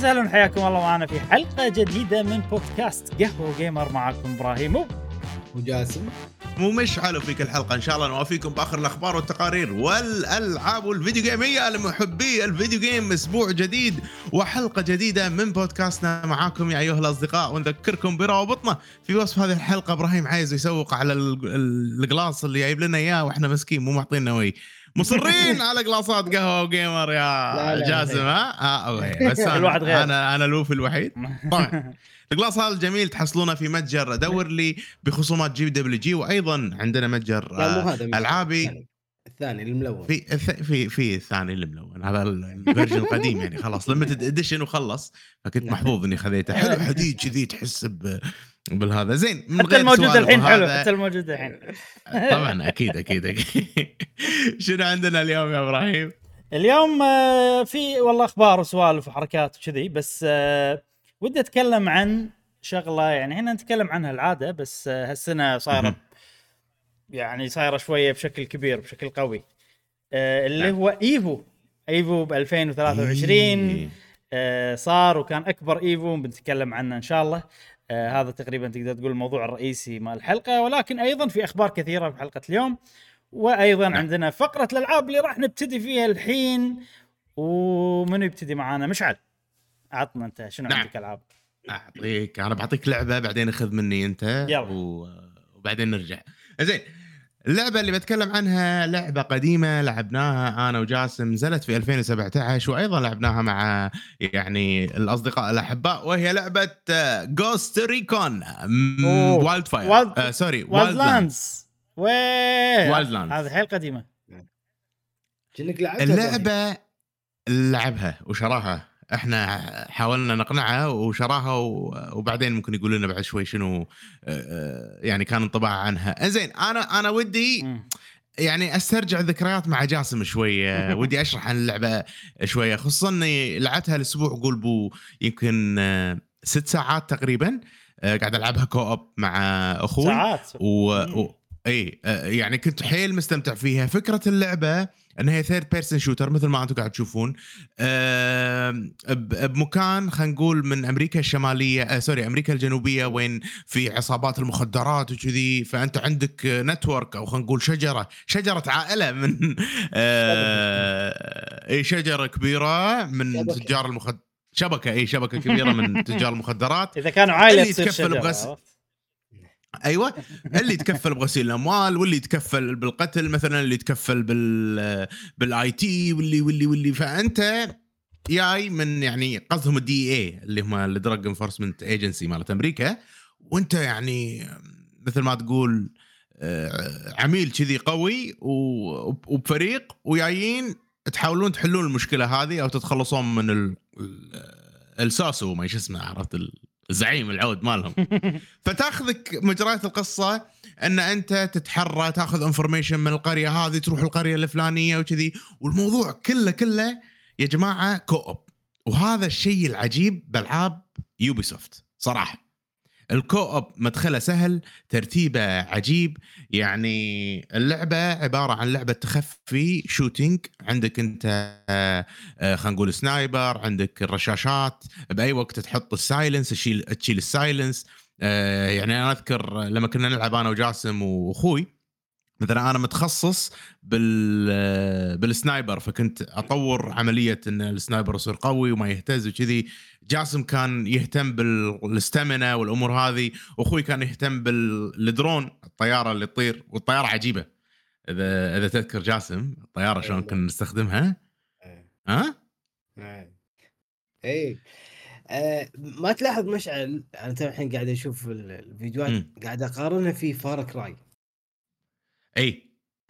وسهلا حياكم الله معنا في حلقة جديدة من بودكاست قهوة جيمر. معكم إبراهيم وجاسم ومشعل فيك الحلقة. إن شاء الله نوافيكم بآخر الأخبار والتقارير والألعاب والفيديو جيمية لمحبي الفيديو جيم. أسبوع جديد وحلقة جديدة من بودكاستنا معاكم يا أيها الأصدقاء، ونذكركم بروابطنا في وصف هذه الحلقة. إبراهيم عايز يسوق على القلاص اللي جايب لنا إياه وإحنا مسكين مو معطين نوي، مصرين على قلاصات قهوة وجيمر يا جاسم. ها بس انا الوف الوحيد طبعا. القلاص هذا الجميل تحصلونه في متجر دور لي بخصومات GwG، وايضا عندنا متجر العابي الثاني الملون، في الثاني الملون هذا الفيرجن القديم يعني خلاص ليمتد اديشن وخلص، فكنت محظوظ اني خذيته. حلو حديد كذي تحس بالهذا زين من غير موجود الحين. حلو حتى الموجود الحين طبعا اكيد. شنو عندنا اليوم يا ابراهيم؟ اليوم في والله اخبار وسوالف وحركات وكذي، بس ودي اتكلم عن شغله يعني احنا نتكلم عنها العاده، بس هالسنه صايره يعني صايره شويه بشكل كبير بشكل قوي، اللي هو ايفو ب 2023 صار، وكان اكبر ايفو بنتكلم عنه ان شاء الله. هذا تقريبا تقدر تقول الموضوع الرئيسي مال الحلقه، ولكن ايضا في اخبار كثيره في حلقه اليوم، وايضا عندنا فقره الالعاب اللي راح نبتدي فيها الحين. ومن يبتدي معانا؟ مشعل عطنا انت شنو عندك العاب. اعطيك انا بعطيك لعبه بعدين اخذ مني انت وبعدين نرجع. زين، اللعبه اللي بتكلم عنها لعبه قديمه لعبناها انا وجاسم، نزلت في 2017 وايضا لعبناها مع يعني الاصدقاء الاحباء، وهي لعبه Ghost Recon Wildlands. هذه حيل قديمه جنك لعبتها. اللعبه لعبها وشراها، احنا حاولنا نقنعها وشراها، وبعدين ممكن يقول لنا بعد شوي شنو يعني كان انطباعه عنها. زين، انا ودي يعني استرجع ذكريات مع جاسم شويه، ودي اشرح عن اللعبه شويه، خصوصا اني لعبتها الاسبوع قول بو يمكن 6 ساعات تقريبا، قاعد العبها كوب مع اخوي اي يعني كنت حيل مستمتع فيها. فكرة اللعبة انها ثيرد بيرسن شوتر مثل ما انتم قاعد تشوفون، بمكان خلينا نقول من امريكا الشمالية امريكا الجنوبية، وين في عصابات المخدرات وكذي، فانت عندك نتورك او خلينا نقول شجرة عائلة من اي شجرة كبيرة من تجار المخدرات، شبكة كبيرة من تجار المخدرات. اذا كانوا عائلة تصير شجرة ايوه، اللي يتكفل بغسيل الاموال، واللي يتكفل بالقتل مثلا، اللي يتكفل بالاي تي، واللي فانت جاي من يعني قصدهم الدي اي اللي هم الدراج انفورسمنت ايجنسي مالت امريكا، وانت يعني مثل ما تقول عميل كذي قوي وبفريق، وجايين تحاولون تحلون المشكله هذه او تتخلصون من الساسو ما اسمه، عرفت زعيم العود مالهم. فتاخذك مجريات القصه ان انت تتحرى، تاخذ انفورميشن من القريه هذه، تروح القريه الفلانيه وكذي، والموضوع كله يا جماعه كوب. وهذا الشيء العجيب بالعاب يوبيسوفت صراحه، الكوب مدخله سهل، ترتيبه عجيب. يعني اللعبه عباره عن لعبه تخفي شوتينج، عندك انت خلينا نقول سنايبر، عندك الرشاشات، باي وقت تحط السايلنس تشيل السايلنس. يعني انا اذكر لما كنا نلعب انا وجاسم واخوي، مثلا انا متخصص بالسنايبر، فكنت اطور عمليه ان السنايبر يصير قوي وما يهتز وكذي. جاسم كان يهتم بالاستامينا والامور هذه، واخوي كان يهتم بالدرون، الطياره اللي تطير. والطياره عجيبه، اذا تذكر جاسم الطياره شلون كنا نستخدمها. ها اي ما تلاحظ مشعل، انا الحين قاعد اشوف الفيديوهات قاعد اقارنها في فار كراي، اي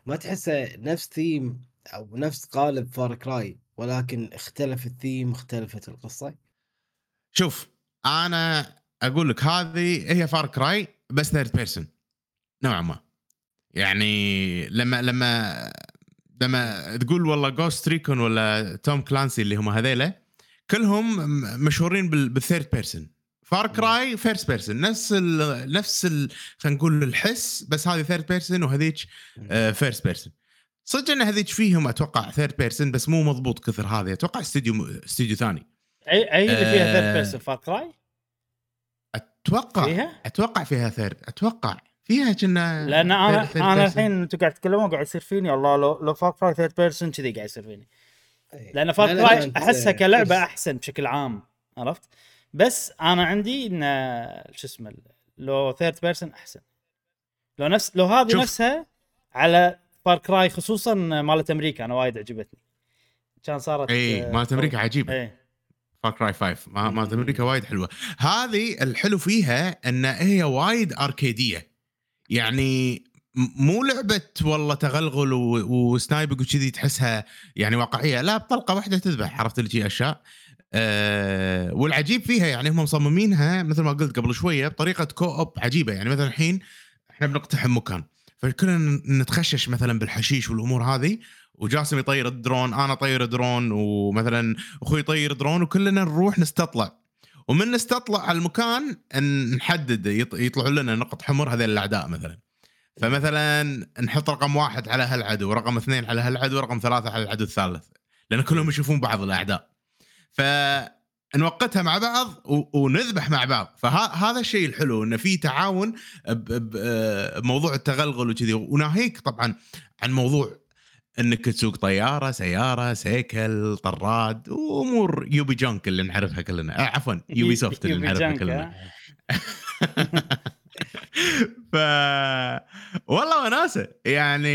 ما تحسه نفس ثيم او نفس قالب فار كراي، ولكن اختلف الثيم، اختلفت القصه. شوف انا اقول لك، هذه هي فار كراي بس ثيرد بيرسون نوعا ما. يعني لما تقول والله جوست ريكون ولا توم كلانسي اللي هم هذيله كلهم مشهورين بالثيرد بيرسون، فار كراي فيرست بيرسون نفس خلينا نقول الحس، بس هذه ثيرد بيرسون وهذيك فيرست بيرسون. صدق ان هذيك فيهم اتوقع ثيرد بيرسون بس مو مضبوط كثر، هذه اتوقع استوديو ثاني اي اللي فيها ثيرد بيرسون فار كراي اتوقع فيها كنا، لان انا الحين انتوا قاعد تتكلمون قاعد يصير فيني والله لو فار كراي ثيرد بيرسون كذي قاعد يصير فيني، لان فار كراي احسها كلعبه احسن بشكل عام، عرفت؟ بس انا عندي ان شو اسمه لو ثيرد بيرسون احسن، لو هذه نفسها على فار كراي، خصوصا مالت امريكا انا وايد عجبتني، كان صارت اي مالت امريكا عجيبه فار كراي 5 مالت امريكا وايد حلوه. هذه الحلو فيها ان هي وايد اركيديه، يعني مو لعبه والله تغلغل وسنايبك وكذي تحسها يعني واقعيه، لا بطلقه واحده تذبح، عرفت لك اشياء. والعجيب فيها يعني هم مصممينها مثل ما قلت قبل شويه بطريقه كو اوب عجيبه، يعني مثلا الحين احنا بنقتحم مكان فكلنا نتخشش مثلا بالحشيش والامور هذه، وجاسم يطير الدرون، انا طير درون، ومثلا اخوي طير درون، وكلنا نروح نستطلع، ومن نستطلع على المكان نحدد يطلعوا لنا نقط حمر هذول الاعداء مثلا، فمثلا نحط رقم 1 على هالعدو، ورقم 2 على هالعدو، ورقم 3 على العدو الثالث، لان كلهم يشوفون بعض الاعداء، فنوقتها مع بعض ونذبح مع بعض. فهذا الشيء الحلو انه في تعاون بموضوع التغلغل وكذي، وناهيك طبعا عن موضوع انك تسوق طياره، سياره، سيكل، طراد، وامور يوبي جانك اللي نعرفها كلنا، عفوا يوبي سوفت اللي نعرفها كلنا. ف والله وناسه يعني،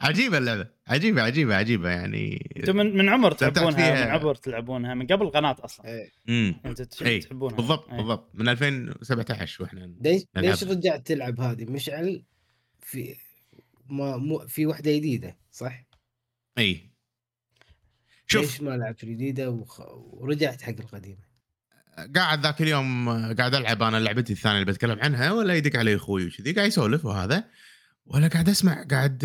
عجيبه اللعبه، عجيبه عجيبه عجيبه يعني. انتم من عمر تلعبونها، من عمر تلعبونها من قبل قناه اصلا، انت تحبونها بالضبط بالضبط من 2017 واحنا. ليش رجعت تلعب هذه مشعل؟ في ما في واحده جديده صح؟ اي شوف ليش ما لعبت جديده ورجعت حق القديمه؟ قاعد ذاك اليوم قاعد العب انا لعبتي الثانيه اللي بتكلم عنها، ولا يدق علي اخوي وكذي قاعد يسولف وهذا، ولا قاعد اسمع قاعد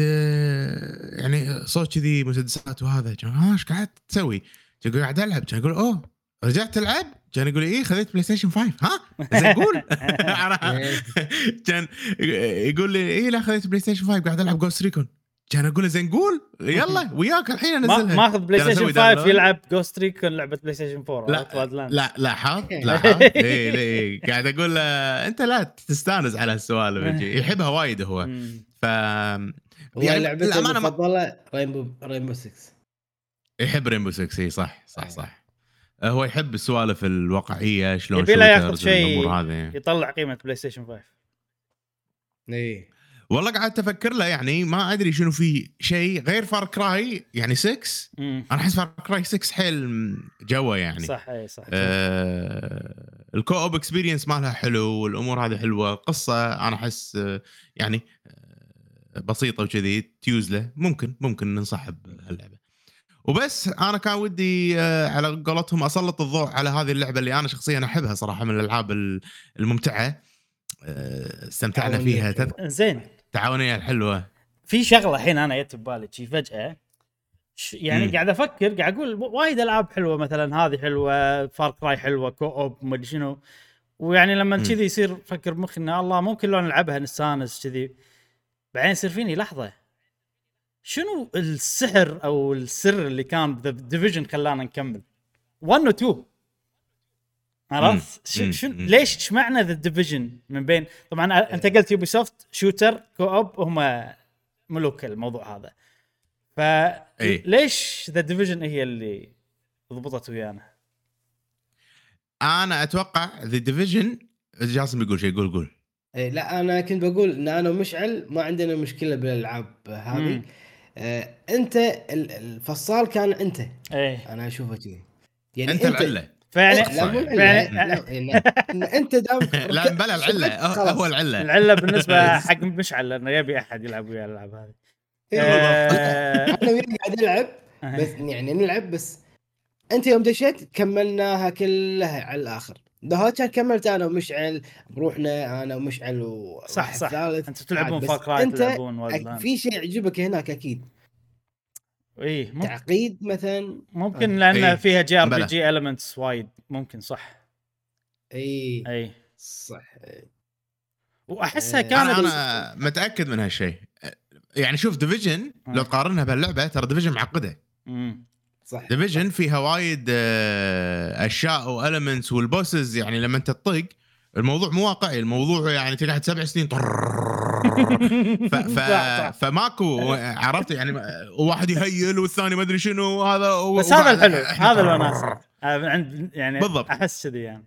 يعني صوت كذي مسدسات وهذا، كان ايش قاعد تسوي؟ كان قاعد العب، كان يقول اوه رجعت تلعب؟ كان يقول ايه خذيت بلاي ستيشن 5 ها؟ زين قول. كان يقول لي ايه لا خذيت بلاي ستيشن 5 قاعد العب جوست ريكون، كان اقول زين قول يلا وياك الحين انزلها، ماخذ بلاي ستيشن 5 يلعب جوست ريكون لعبه بلاي ستيشن 4 لا لا لا حاط لا اي ليه قاعد اقول انت لا تستانس على السوالف، يحبها وايد هو. ف يعني لعبته المفضله رينبو 6، يحب رينبو 6 اي صح صح صح، هو يحب السوالف الواقعيه شلون شوترز والامور هذه، يطلع قيمه بلاي ستيشن 5. اي والله قاعد تفكر له يعني، ما أدري شنو في شيء غير فار كراي يعني 6. أنا أحس فار كراي 6 حيل جوا يعني صح أي صح. الكو أوب إكسبيرينس مالها حلو، والأمور هذه حلوة، قصة أنا أحس يعني بسيطة وكذي تيوزله، ممكن ننسحب هاللعبة وبس. أنا كان ودي على قولتهم أسلط الضوء على هذه اللعبة اللي أنا شخصيا أحبها صراحة، من الألعاب الممتعة استمتعنا فيها زين تعاونية الحلوة. في شغلة الحين أنا جت ببالي شي فجأة، يعني قاعد أفكر قاعد أقول وايد ألعاب حلوة، مثلا هذه حلوة، فار كراي حلوة، كوب ما أدري شنو، ويعني لما كذي يصير فكر مخي إن الله ممكن لو نلعبها نستانس كذي، بعدين يصير فيني لحظة شنو السحر أو السر اللي كان The Division خلانا نكمل 1 و 2 عرفت؟ شو ليش اشمعنا ذا ديفيجن من بين؟ طبعا انت قلت يوبي سوفت شوتر كو اوب هم ملوك الموضوع هذا، فليش ذا ديفيجن هي اللي ضبطت ويانا؟ انا اتوقع ذا ديفيجن جاسم بيقول شيء، قول اي لا انا كنت بقول ان انا ومشعل ما عندنا مشكله بالالعاب هذه. انت الفصال كان انت ايه. انا اشوفه كذي يعني انت العله فعلا انت لا بلا العله، هو العله بالنسبه حق مشعل، لانه يبي احد يلعب ويا الالعاب هذه. احنا قاعد نلعب بس يعني نلعب بس، انت يوم دشيت كملناها كلها على الاخر، دهوتها كملت انا ومشعل، بروحنا انا ومشعل وواحد ثالث، انتوا تلعبون فقرات تلعبون والله. في شيء يعجبك هناك اكيد، ايه تعقيد مثلا ممكن لان أيه. فيها جي ار بي جي اليمنتس وايد ممكن صح اي صح واحسها كانت أنا متاكد من هالشيء يعني. شوف ديفيجن لو تقارنها بهاللعبه ترى ديفيجن معقده صح. ديفيجن فيها وايد اشياء والمنتس والبوسز، يعني لما انت تطق الموضوع مو واقعي، الموضوع يعني تقعد 7 سنين فماكو عرفت يعني، واحد يهيل والثاني ما ادري شنو هذا، بس هذا الحلو، هذا الوناس عند يعني بالضبط. احس كذي يعني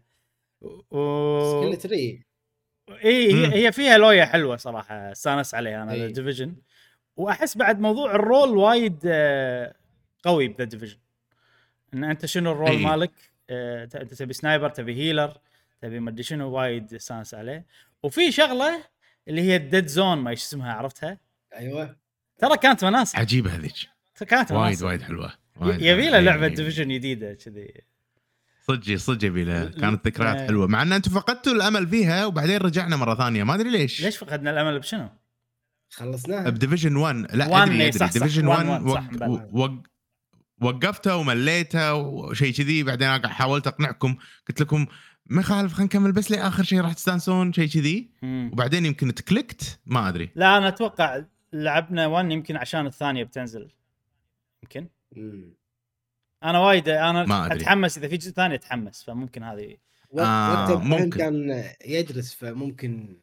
سكيلتري هي فيها لوية حلوه صراحه، استانس عليها انا ديفيجن، واحس بعد موضوع الرول وايد قوي بذا ديفيجن، ان انت شنو الرول مالك، انت تبي سنايبر تبي هيلر تبي ما ادري شنو، وايد استانس عليه. وفي شغله اللي هي الديد زون ما ايش اسمها، عرفتها؟ ايوه ترى كانت مناسب عجيبه هذيك، كانت وايد حلوه، يبي لها لعبه ديفيجن جديده كذي صدق يبي لها، كانت ذكريات حلوه، مع ان انتم فقدتوا الامل فيها وبعدين رجعنا مره ثانيه ما ادري ليش فقدنا الامل بشنو، خلصناها بديفيجن 1 لا ادري ديفيجن 1 وقفتها ومليتها وشيء كذي، بعدين حاولت اقنعكم قلت لكم ما خالف خلينا نكمل بس لي اخر شيء راح تستانسون شيء كذي، وبعدين يمكن تكلكت ما ادري. لا انا اتوقع لعبنا 1 يمكن عشان الثانيه بتنزل يمكن انا وايد انا اتحمس اذا في جزء ثاني اتحمس، فممكن هذه ممكن كان يدرس فممكن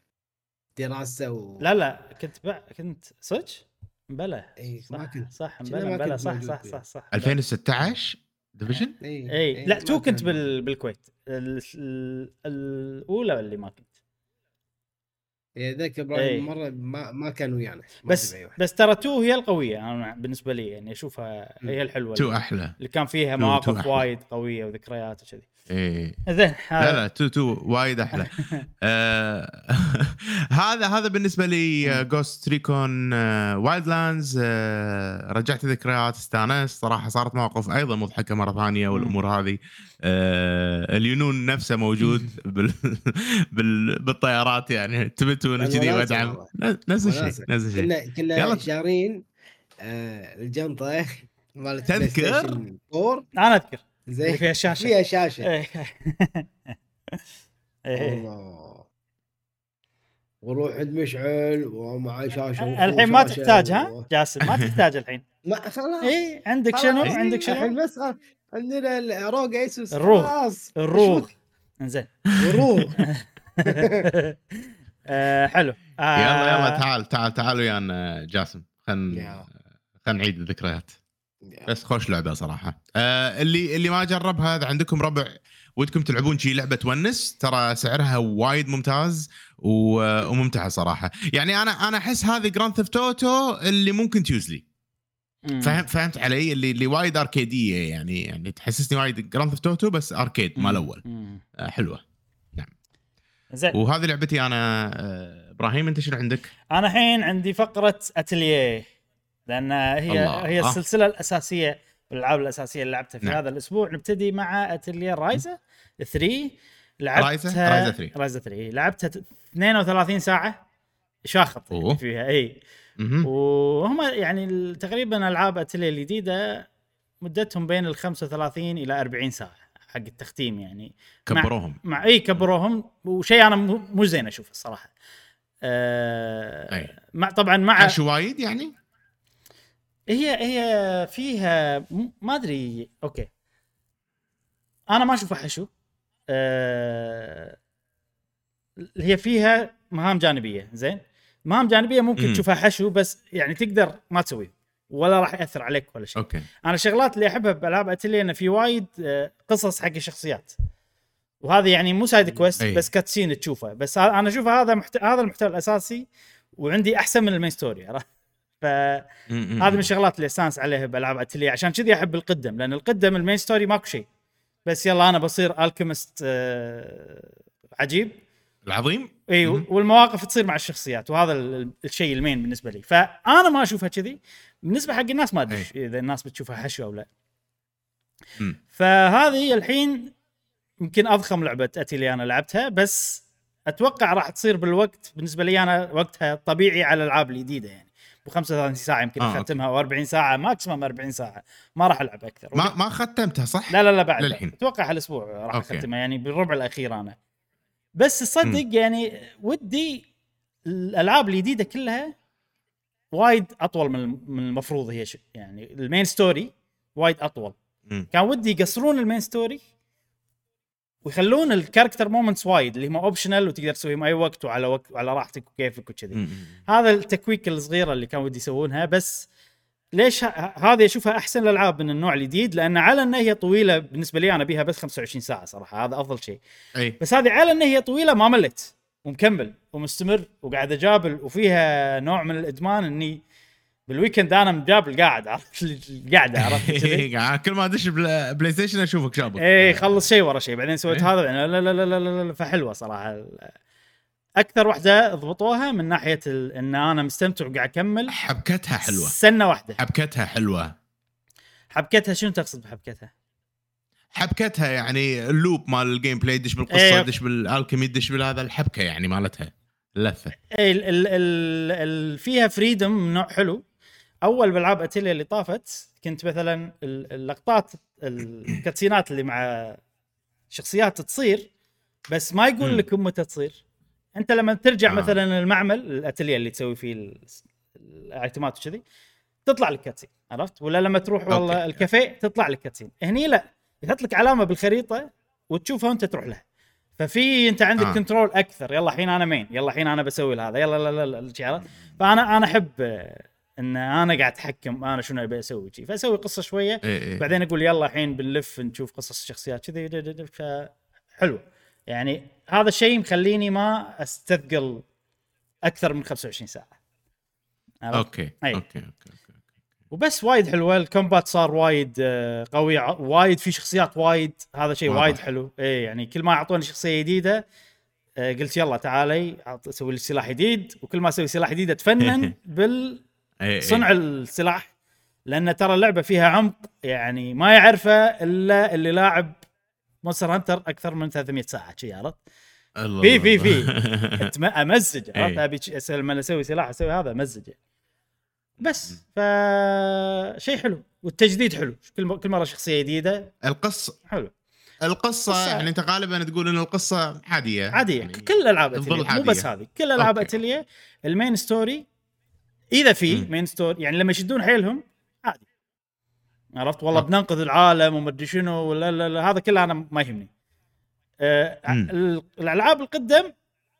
دراسه لا كنت صدق بلا صح بلا صح 2016 ديفيجن اي لا تو كنت بالكويت الاولى اللي ما كنت ذاك ابراهيم مره ما كان ويانا بس ترى تو هي القويه انا بالنسبه لي، يعني اشوفها هي الحلوه تو احلى اللي كان فيها مواقف وايد قويه وذكريات وكذي اي زين لا تو وايد احلى. هذا بالنسبه لي Ghost Recon Wildlands، رجعت ذكريات استانس صراحه، صارت مواقف ايضا مضحكه مره ثانيه والامور هذه، اليونون نفسه موجود بالطيارات يعني تبتون كذي ودعم نفس الشيء كنا شارين الجنطه مالت تذكر انا اذكر زي فيها شاشه والله وروح عند مشعل ومعي شاشه الحين ما تحتاج ها جاسم ما تحتاج الحين ما خلاص اي عندك شنو عندك شنو بس عندنا الروق ايسوس خلاص الروق انزين الروق حلو يلا تعالوا ويانا جاسم خلينا نعيد الذكريات بس خوش لعبة صراحة. اللي ما جربها إذا عندكم ربع ودكم تلعبون شي لعبة تونس ترى سعرها وايد ممتاز وممتعة صراحة، يعني أنا أحس هذه جراند ثيفت أوتو اللي ممكن تيوزلي فهمت علي اللي وايد أركيدية، يعني تحسسني وايد جراند ثيفت أوتو بس أركيد ما الأول حلوة نعم زي. وهذه لعبتي أنا. إبراهيم أنت شنو عندك؟ أنا الحين عندي فقرة أتلييه، لأن هي السلسلة الأساسية والألعاب الأساسية اللي لعبتها في هذا الأسبوع. نبتدي مع أتلير رايزا 3، لعبتها رايزا 3 لعبتها 32 ساعة شاخط فيها وهم يعني تقريبا ألعاب أتلير الجديدة مدتهم بين 35 إلى 40 ساعة حق التختيم، يعني كبروهم مع كبروهم وشيء أنا مو زين أشوفه الصراحة. مع طبعا مع شويد يعني هي فيها ما ادري اوكي انا ما اشوفها حشو، هي فيها مهام جانبيه زين، مهام جانبيه ممكن تشوفها حشو بس يعني تقدر ما تسوي ولا راح ياثر عليك ولا شيء أوكي. انا الشغلات اللي احبها بالالعاب اتلي ان في وايد قصص حق الشخصيات، وهذا يعني مو سايد كويست بس كاتسين تشوفها، بس انا اشوف هذا المحتوى الاساسي وعندي احسن من المين ستوري، فهذا من الشغلات اللي استانس عليها بالألعاب أتلييه، عشان كذي أحب القدم، لأن القدم المين ستوري ماكو شيء بس يلا أنا بصير ألكيمست عجيب العظيم والمواقف تصير مع الشخصيات، وهذا الشيء المين بالنسبة لي، فأنا ما أشوفها كذي بالنسبة حق الناس ما أدري إذا الناس بتشوفها حشو أو لا. فهذه الحين يمكن أضخم لعبة أتلييه أنا لعبتها، بس أتوقع راح تصير بالوقت بالنسبة لي أنا وقتها الطبيعي على الألعاب الجديدة، يعني 35 ساعه يمكن اختمها و40 ساعه ماكسيمم 40 ساعه ما راح العب اكثر ما ختمتها صح لا بعد للحين. اتوقع هالاسبوع راح اختمها يعني بالربع الاخير انا، بس تصدق يعني ودي الالعاب الجديده كلها وايد اطول من المفروض، هي يعني المين ستوري وايد اطول كان ودي يقصرون المين ستوري ويخلون الكاركتر مومنتس وايد اللي هم اوبشنال وتقدر تسويهم اي وقت وعلى وقت وعلى راحتك وكيفك وكذي. هذا التكويك الصغيره اللي كان ودي يسوونها. بس ليش هذه اشوفها احسن الالعاب من النوع الجديد، لان على ان هي طويله بالنسبه لي انا بيها بس 25 ساعه صراحه هذا افضل شيء. بس هذه على ان هي طويله ما ملت ومكمل ومستمر وقاعد اجابل، وفيها نوع من الادمان اني بالويكند انا مجابل قاعد، عرفت كذي كل ما ادش بلاي ستيشن اشوفك جابل اي خلص شيء ورا شيء بعدين سويت هذا يعني لا لا لا لا. فحلوه صراحه اكثر واحده ضبطوها من ناحيه ان انا مستمتع وقاعد اكمل. حبكتها حلوه، سنه واحده حبكتها حلوه. حبكتها شنو تقصد بحبكتها؟ حبكتها يعني اللوب مال الجيم بلاي، دش بالقصه دش بالالكيمي دش بالهذا الحبكه يعني مالتها لفه. فيها فريدم نوع حلو. اول بالعاب اتيليا اللي طافت كنت مثلا اللقطات الكاتسينات اللي مع شخصيات تصير بس ما يقول لك متى تصير. انت لما ترجع مثلا المعمل الاتيليا اللي تسوي فيه الاعتمادات وكذي تطلع لك كاتسين، عرفت؟ ولا لما تروح والله الكافيه تطلع لك كاتسين. هني لا، يحط لك علامه بالخريطه وتشوفها وانت تروح لها، ففي انت عندك كنترول اكثر. يلا الحين انا مين، يلا الحين انا بسوي هذا، يلا لا لا الشعارات. فانا احب ان انا قاعد اتحكم انا شنو ابي اسوي شيء، فاسوي قصه شويه بعدين اقول يلا الحين بنلف نشوف قصص الشخصيات كذي حلو. يعني هذا الشيء مخليني ما استثقل اكثر من 25 ساعه. اوكي أيه. اوكي وبس وايد حلوه. الكومبات صار وايد قوي، وايد في شخصيات وايد، هذا شيء وايد حلو. اي يعني كل ما اعطوني شخصيه جديده قلت يلا تعالي اسوي لي سلاح جديد، وكل ما اسوي سلاح جديد اتفنن بالصنع السلاح، لان ترى اللعبه فيها عمق يعني ما يعرفه الا اللي لاعب مونستر هنتر اكثر من 300 ساعه شي، عرفت؟ في امزج، عرفت؟ ابي لما اسوي سلاح اسوي هذا امزج بس. فشيء حلو والتجديد حلو، كل مره شخصيه جديده. القصه حلو، القصه يعني انت غالبا تقول ان القصه عاديه يعني كل الالعاب اتيليا مو بس هذه، كل الالعاب اتيليا المين ستوري اذا في مين ستوري يعني لما يشدون حيلهم عادي، عرفت؟ والله بننقذ العالم وما ادري شنو ولا هذا كله انا ما يهمني. الالعاب القدم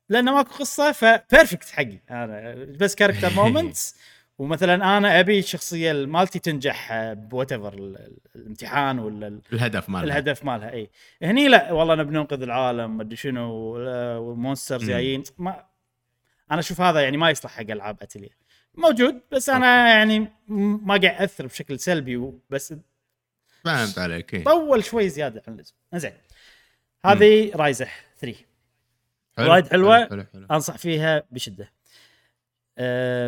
لانه ماكو قصه فبيرفكت حقي انا، بس كاركتر مومنتس ومثلا انا ابي الشخصيه المالتي تنجح بوتفر الامتحان ولا الهدف مالها اي. هني لا والله انا بننقذ العالم ما ادري شنو والمونسترز جايين، ما انا اشوف هذا يعني ما يصلح حق العاب اتيليا موجود، بس انا يعني ما قاعد اثر بشكل سلبي بس فهمت عليك طول شوي زياده عن اللزوم. زين هذه رايزة 3 وايد حلوه انصح فيها بشده.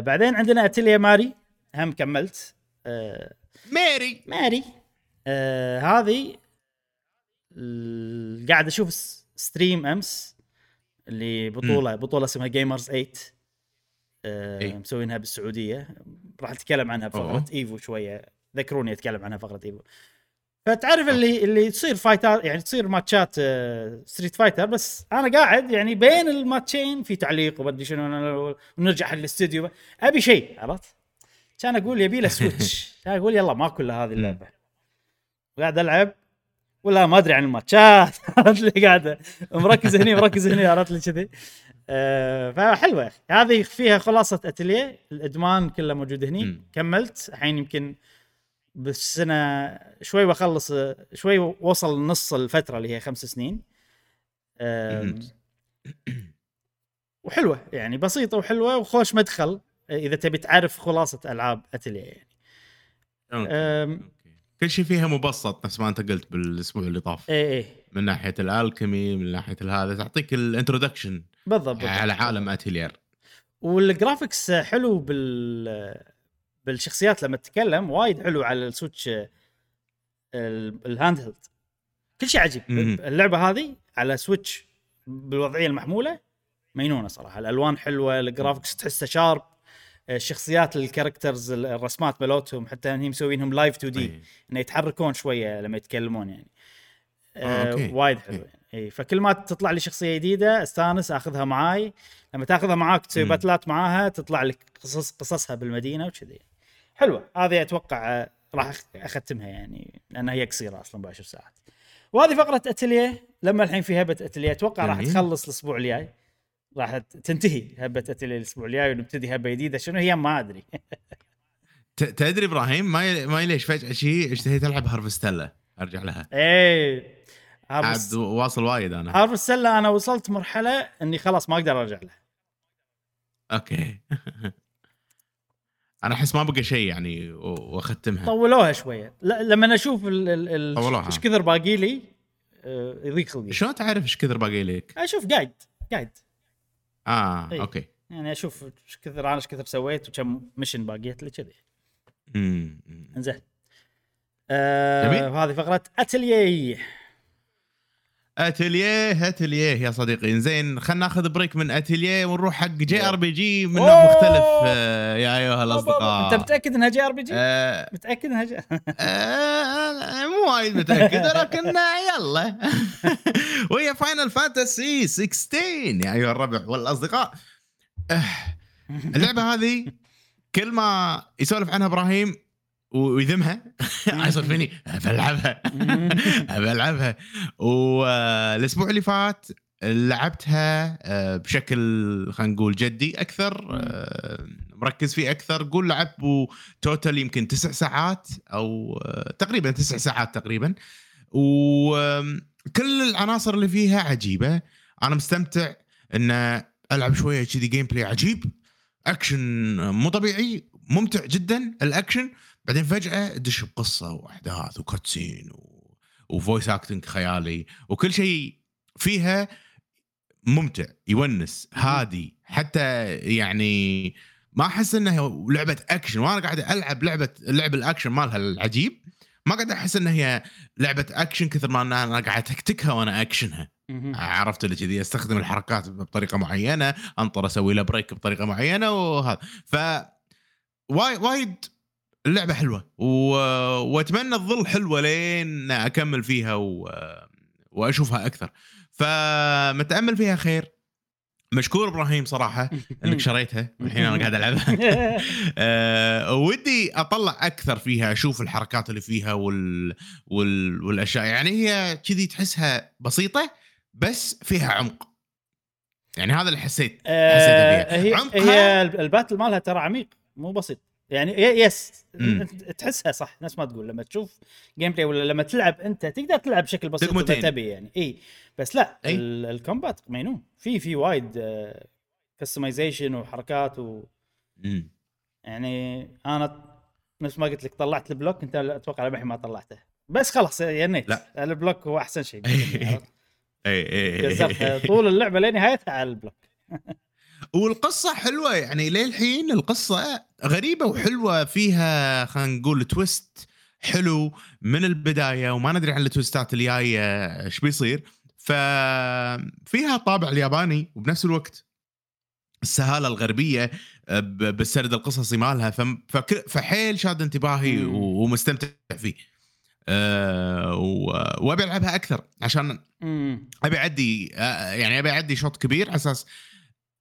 بعدين عندنا أتيليا ماري هم كملت. ماري هذه قاعد أشوف ستريم أمس اللي بطولة اسمها Gamer's 8 مسوينها بالسعودية، راح أتكلم عنها بفقرة إيفو شوية، ذكروني أتكلم عنها بفقرة إيفو. فتعرف اللي تصير فايتات يعني تصير ماتشات ستريت فايتر، بس انا قاعد يعني بين الماتشين في تعليق وبدي شنو ونرجع للاستوديو ابي شيء، عرفت؟ كان اقول يبي له سويتش، كان اقول يلا ما كل هذه اللعبه قاعد العب ولا ما ادري عن الماتشات اللي قاعده مركز هني عرفت لي كذي. فحلوه يا اخي، هذه فيها خلاصه اتيليه الادمان كله موجود هني. كملت الحين يمكن بس أنا شوي بخلص، شوي وصل نص الفترة اللي هي 5 سنين وحلوة يعني بسيطة وحلوة وخوش مدخل إذا تبي تعرف خلاصة ألعاب أتيليا يعني. كل شيء فيها مبسط نفس ما أنت قلت بالأسبوع اللي طاف، من ناحية الألكيمي من ناحية هذا تعطيك الانترودكشن بالضبط على عالم أتيليا. والجرافيكس حلو بالشخصيات لما تتكلم وايد حلو على السويتش الهاند هيلد، كل شيء عجيب. اللعبه هذه على سويتش بالوضعيه المحموله مينونه صراحه، الالوان حلوه، الجرافيكس تحسه شارب، الشخصيات الكاركترز الرسمات مالتهم حتى هم مسوينهم لايف 2 دي انه يتحركون شويه لما يتكلمون يعني وايد حلو يعني. فكل ما تطلع لي شخصيه جديده استانس اخذها معاي، لما تاخذها معاك تسوي باتلات معاها تطلع لك قصصها بالمدينه وكذي حلوه. هذه اتوقع راح اختمها يعني لانها هي قصيره اصلا 10 ساعات. وهذه فقره اتليه لما الحين في هبه اتليه اتوقع راح تخلص الاسبوع الجاي، راح تنتهي هبه اتليه الاسبوع الجاي ونبتدي هبه جديده. شنو هي ما ادري. تدري ابراهيم ما ليش فجاه شيء اشتهيت العب هارفستيلا، ارجع لها. اي عاد واصل وايد انا هارفستيلا، انا وصلت مرحله اني خلاص ما اقدر ارجع لها. اوكي. انا احس ما بقى شيء يعني واختمها. طولوها شويه لما اشوف ايش كثر باقي لي يضيق خلقي. شلون تعرف ايش كثر باقي لك؟ اشوف قايد. إيه. اوكي يعني اشوف ايش كثر انا ايش كثر سويت وكم ميشن باقيت لي كذي. انزين. هذه فقره اتليه يا صديقي. زين خلينا ناخذ بريك من اتليه ونروح حق جي ار بي جي من مختلف. يا ايها الاصدقاء، انت متاكد انها جي ار بي جي؟ متاكد انها جي... مو وايد متاكد لكن يلا. وهي فاينل فانتسي 16 يا ايها الربع والاصدقاء. اللعبه هذه كل ما يسولف عنها ابراهيم ويذمها عايز فيني ألعبها. والأسبوع اللي فات لعبتها بشكل خلينا نقول جدي أكثر، مركز فيه أكثر. قول لعب توتال يمكن 9 ساعات أو تقريبا 9 ساعات تقريبا، وكل العناصر اللي فيها عجيبة. أنا مستمتع إن ألعب شوية كذي جيم بلاي عجيب، أكشن مو طبيعي ممتع جدا الأكشن، بعدين فجأة دش بقصة وأحداث وكاتسين وفويس أكتنج خيالي، وكل شيء فيها ممتع يونس هادي. حتى يعني ما أحس أنها لعبة أكشن، وأنا قاعد ألعب لعب الأكشن مالها العجيب، ما قاعد أحس أنها هي لعبة أكشن كثر ما أنا قاعد تكتكها وأنا أكشنها. عرفت اللي كذي أستخدم الحركات بطريقة معينة، أنطر أسوي لها بريك بطريقة معينة وهذا. وايد اللعبة حلوة وأتمنى تظل حلوة لين أكمل فيها وأشوفها أكثر، فمتأمل فيها خير. مشكور إبراهيم صراحة أنك شريتها والحين أنا قاعد ألعبها. ودي أطلع أكثر فيها، أشوف الحركات اللي فيها والأشياء. يعني هي كذي تحسها بسيطة بس فيها عمق، يعني هذا اللي حسيت هي الباتل مالها ترى عميق مو بسيط يعني. يس تحسها صح ناس ما تقول، لما تشوف جيم بلاي ولا لما تلعب انت تقدر تلعب بشكل بسيط وتتبي يعني. اي بس لا أي. الكومبات مينون في وايد كستمايزيشن وحركات يعني انا نفس ما قلت لك طلعت البلوك، انت اتوقع لما ما طلعته بس خلاص ينيت. لا البلوك هو احسن شيء. اي طول اللعبه لنهايتها على البلوك. والقصة حلوة يعني للحين، القصة غريبة وحلوة، فيها خلينا نقول تويست حلو من البداية وما ندري عن التويستات اللي جاية ايش بيصير. ففيها طابع الياباني وبنفس الوقت السهالة الغربية بالسرد القصصي مالها، فحيل شاد انتباهي ومستمتع فيه. وابي العبها اكثر عشان ابي اعدي يعني ابي اعدي شوط كبير على اساس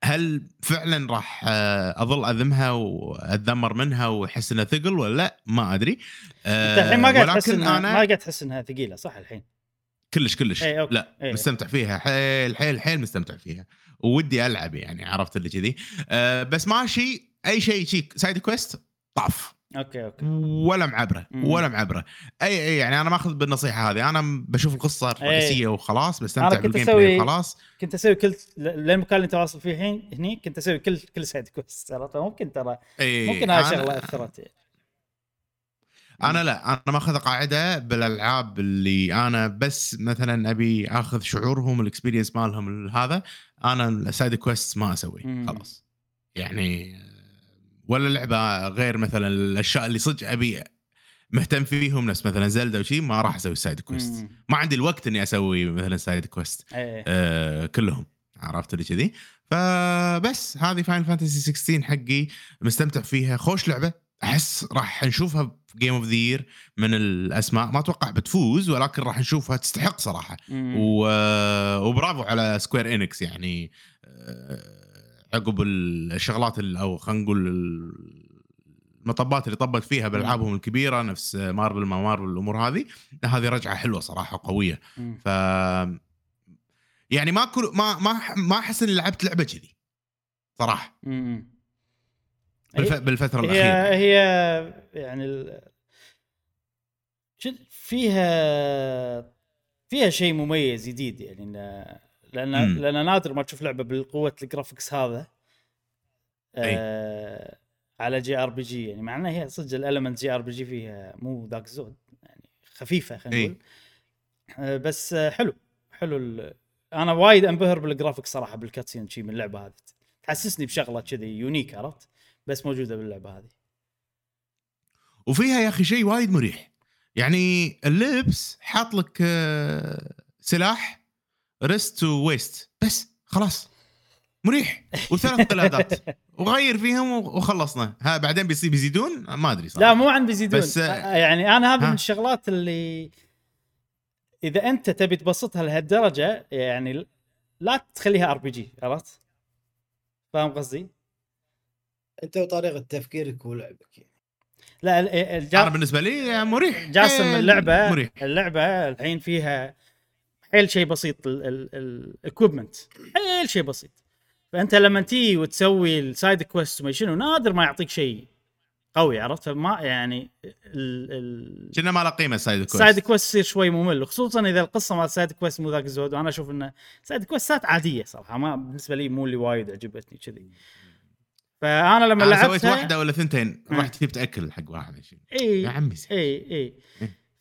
هل فعلا راح اظل اذمها واتذمر منها واحس انها ثقل ولا لا، ما ادري. الحين ما قاعد احس انها ما قاعد احس انها ثقيله صح الحين كلش أي لا أي مستمتع فيها حيل مستمتع فيها وودي العب يعني عرفت اللي كذي. بس ماشي اي شيء سايد كويست طاف اوكي ولا معبره اي يعني انا ماخذ بالنصيحه هذه، انا بشوف القصه الرئيسيه وخلاص بستمتع بالجيم بلاي خلاص. كنت اسوي كل المكان اللي انت واصل فيه الحين هني كنت اسوي كل سايد كويست ممكن هاي شغله اثرت يعني. انا ماخذ قاعده بالالعاب اللي انا بس مثلا ابي اخذ شعورهم الاكسبيرينس مالهم هذا، انا السايد كويست ما اسوي خلاص يعني، ولا لعبة غير مثلا الأشياء اللي صدق أبي مهتم فيهم نفس مثلا زلدة وشي ما راح أسوي سايد كويست، ما عندي الوقت إني أسوي مثلا سايد كويست كلهم عرفت اللي كذي. فبس هذه فاينل فانتسي 16 حقي مستمتع فيها، خوش لعبة أحس راح نشوفها جيم اوف ذا يير من الأسماء، ما أتوقع بتفوز ولكن راح نشوفها تستحق صراحة. وبرافو على سكوير إنكس يعني عقب الشغلات او خلينا نقول المطبات اللي طبت فيها بالألعابهم الكبيرة نفس مارفل ما مارفل الأمور هذه. هذه رجعة حلوة صراحة قوية. ف يعني ما كل ما ما ما أحس إن لعبت لعبة كذي صراحة بالفترة الأخيرة. هي يعني فيها شيء مميز جديد يعني لأن نادر ما تشوف لعبة بالقوة الجرافيكس هذا على جي ار بي جي يعني معناه هي صدق الالمنت جي ار بي جي فيها مو ذاك زود يعني خفيفه خلينا نقول بس حلو انا وايد انبهر بالجرافيك صراحه بالكاتسين شيء من اللعبه هذه تحسسني بشغله كذي يونيك عرفت بس موجوده باللعبه هذه وفيها يا اخي شيء وايد مريح يعني اللبس حاط لك سلاح ريست وويست بس خلاص مريح وثلاث قلادات وغير فيهم وخلصنا ها بعدين بيزيدون ما ادري صراحه لا مو عن بيزيدون بس يعني انا هذه من الشغلات اللي اذا انت تبي تبسطها لهالدرجه يعني لا تخليها ار بي جي عرفت فاهم قصدي انت وطريقه تفكيرك ولعبك يعني لا انا بالنسبه لي مريح جاسم اللعبه مريح. اللعبه الحين فيها حيل شيء بسيط الاكويبمنت حيل شيء بسيط فأنت لما تيجي وتسوي السايد كويست وما شنو نادر ما يعطيك شيء قوي عرفت ما يعني كنا ما له قيمه سايد كويست يصير شوي ممل خصوصا اذا القصه مع السايد كويست مو ذاك الزود وانا اشوف ان سايد كويستات عاديه صراحه ما بالنسبه لي مو اللي وايد عجبتني كذي فانا لما لعبتها سويت واحده ولا ثنتين رحت جبت اكل حق واحد شيء يا عمي اي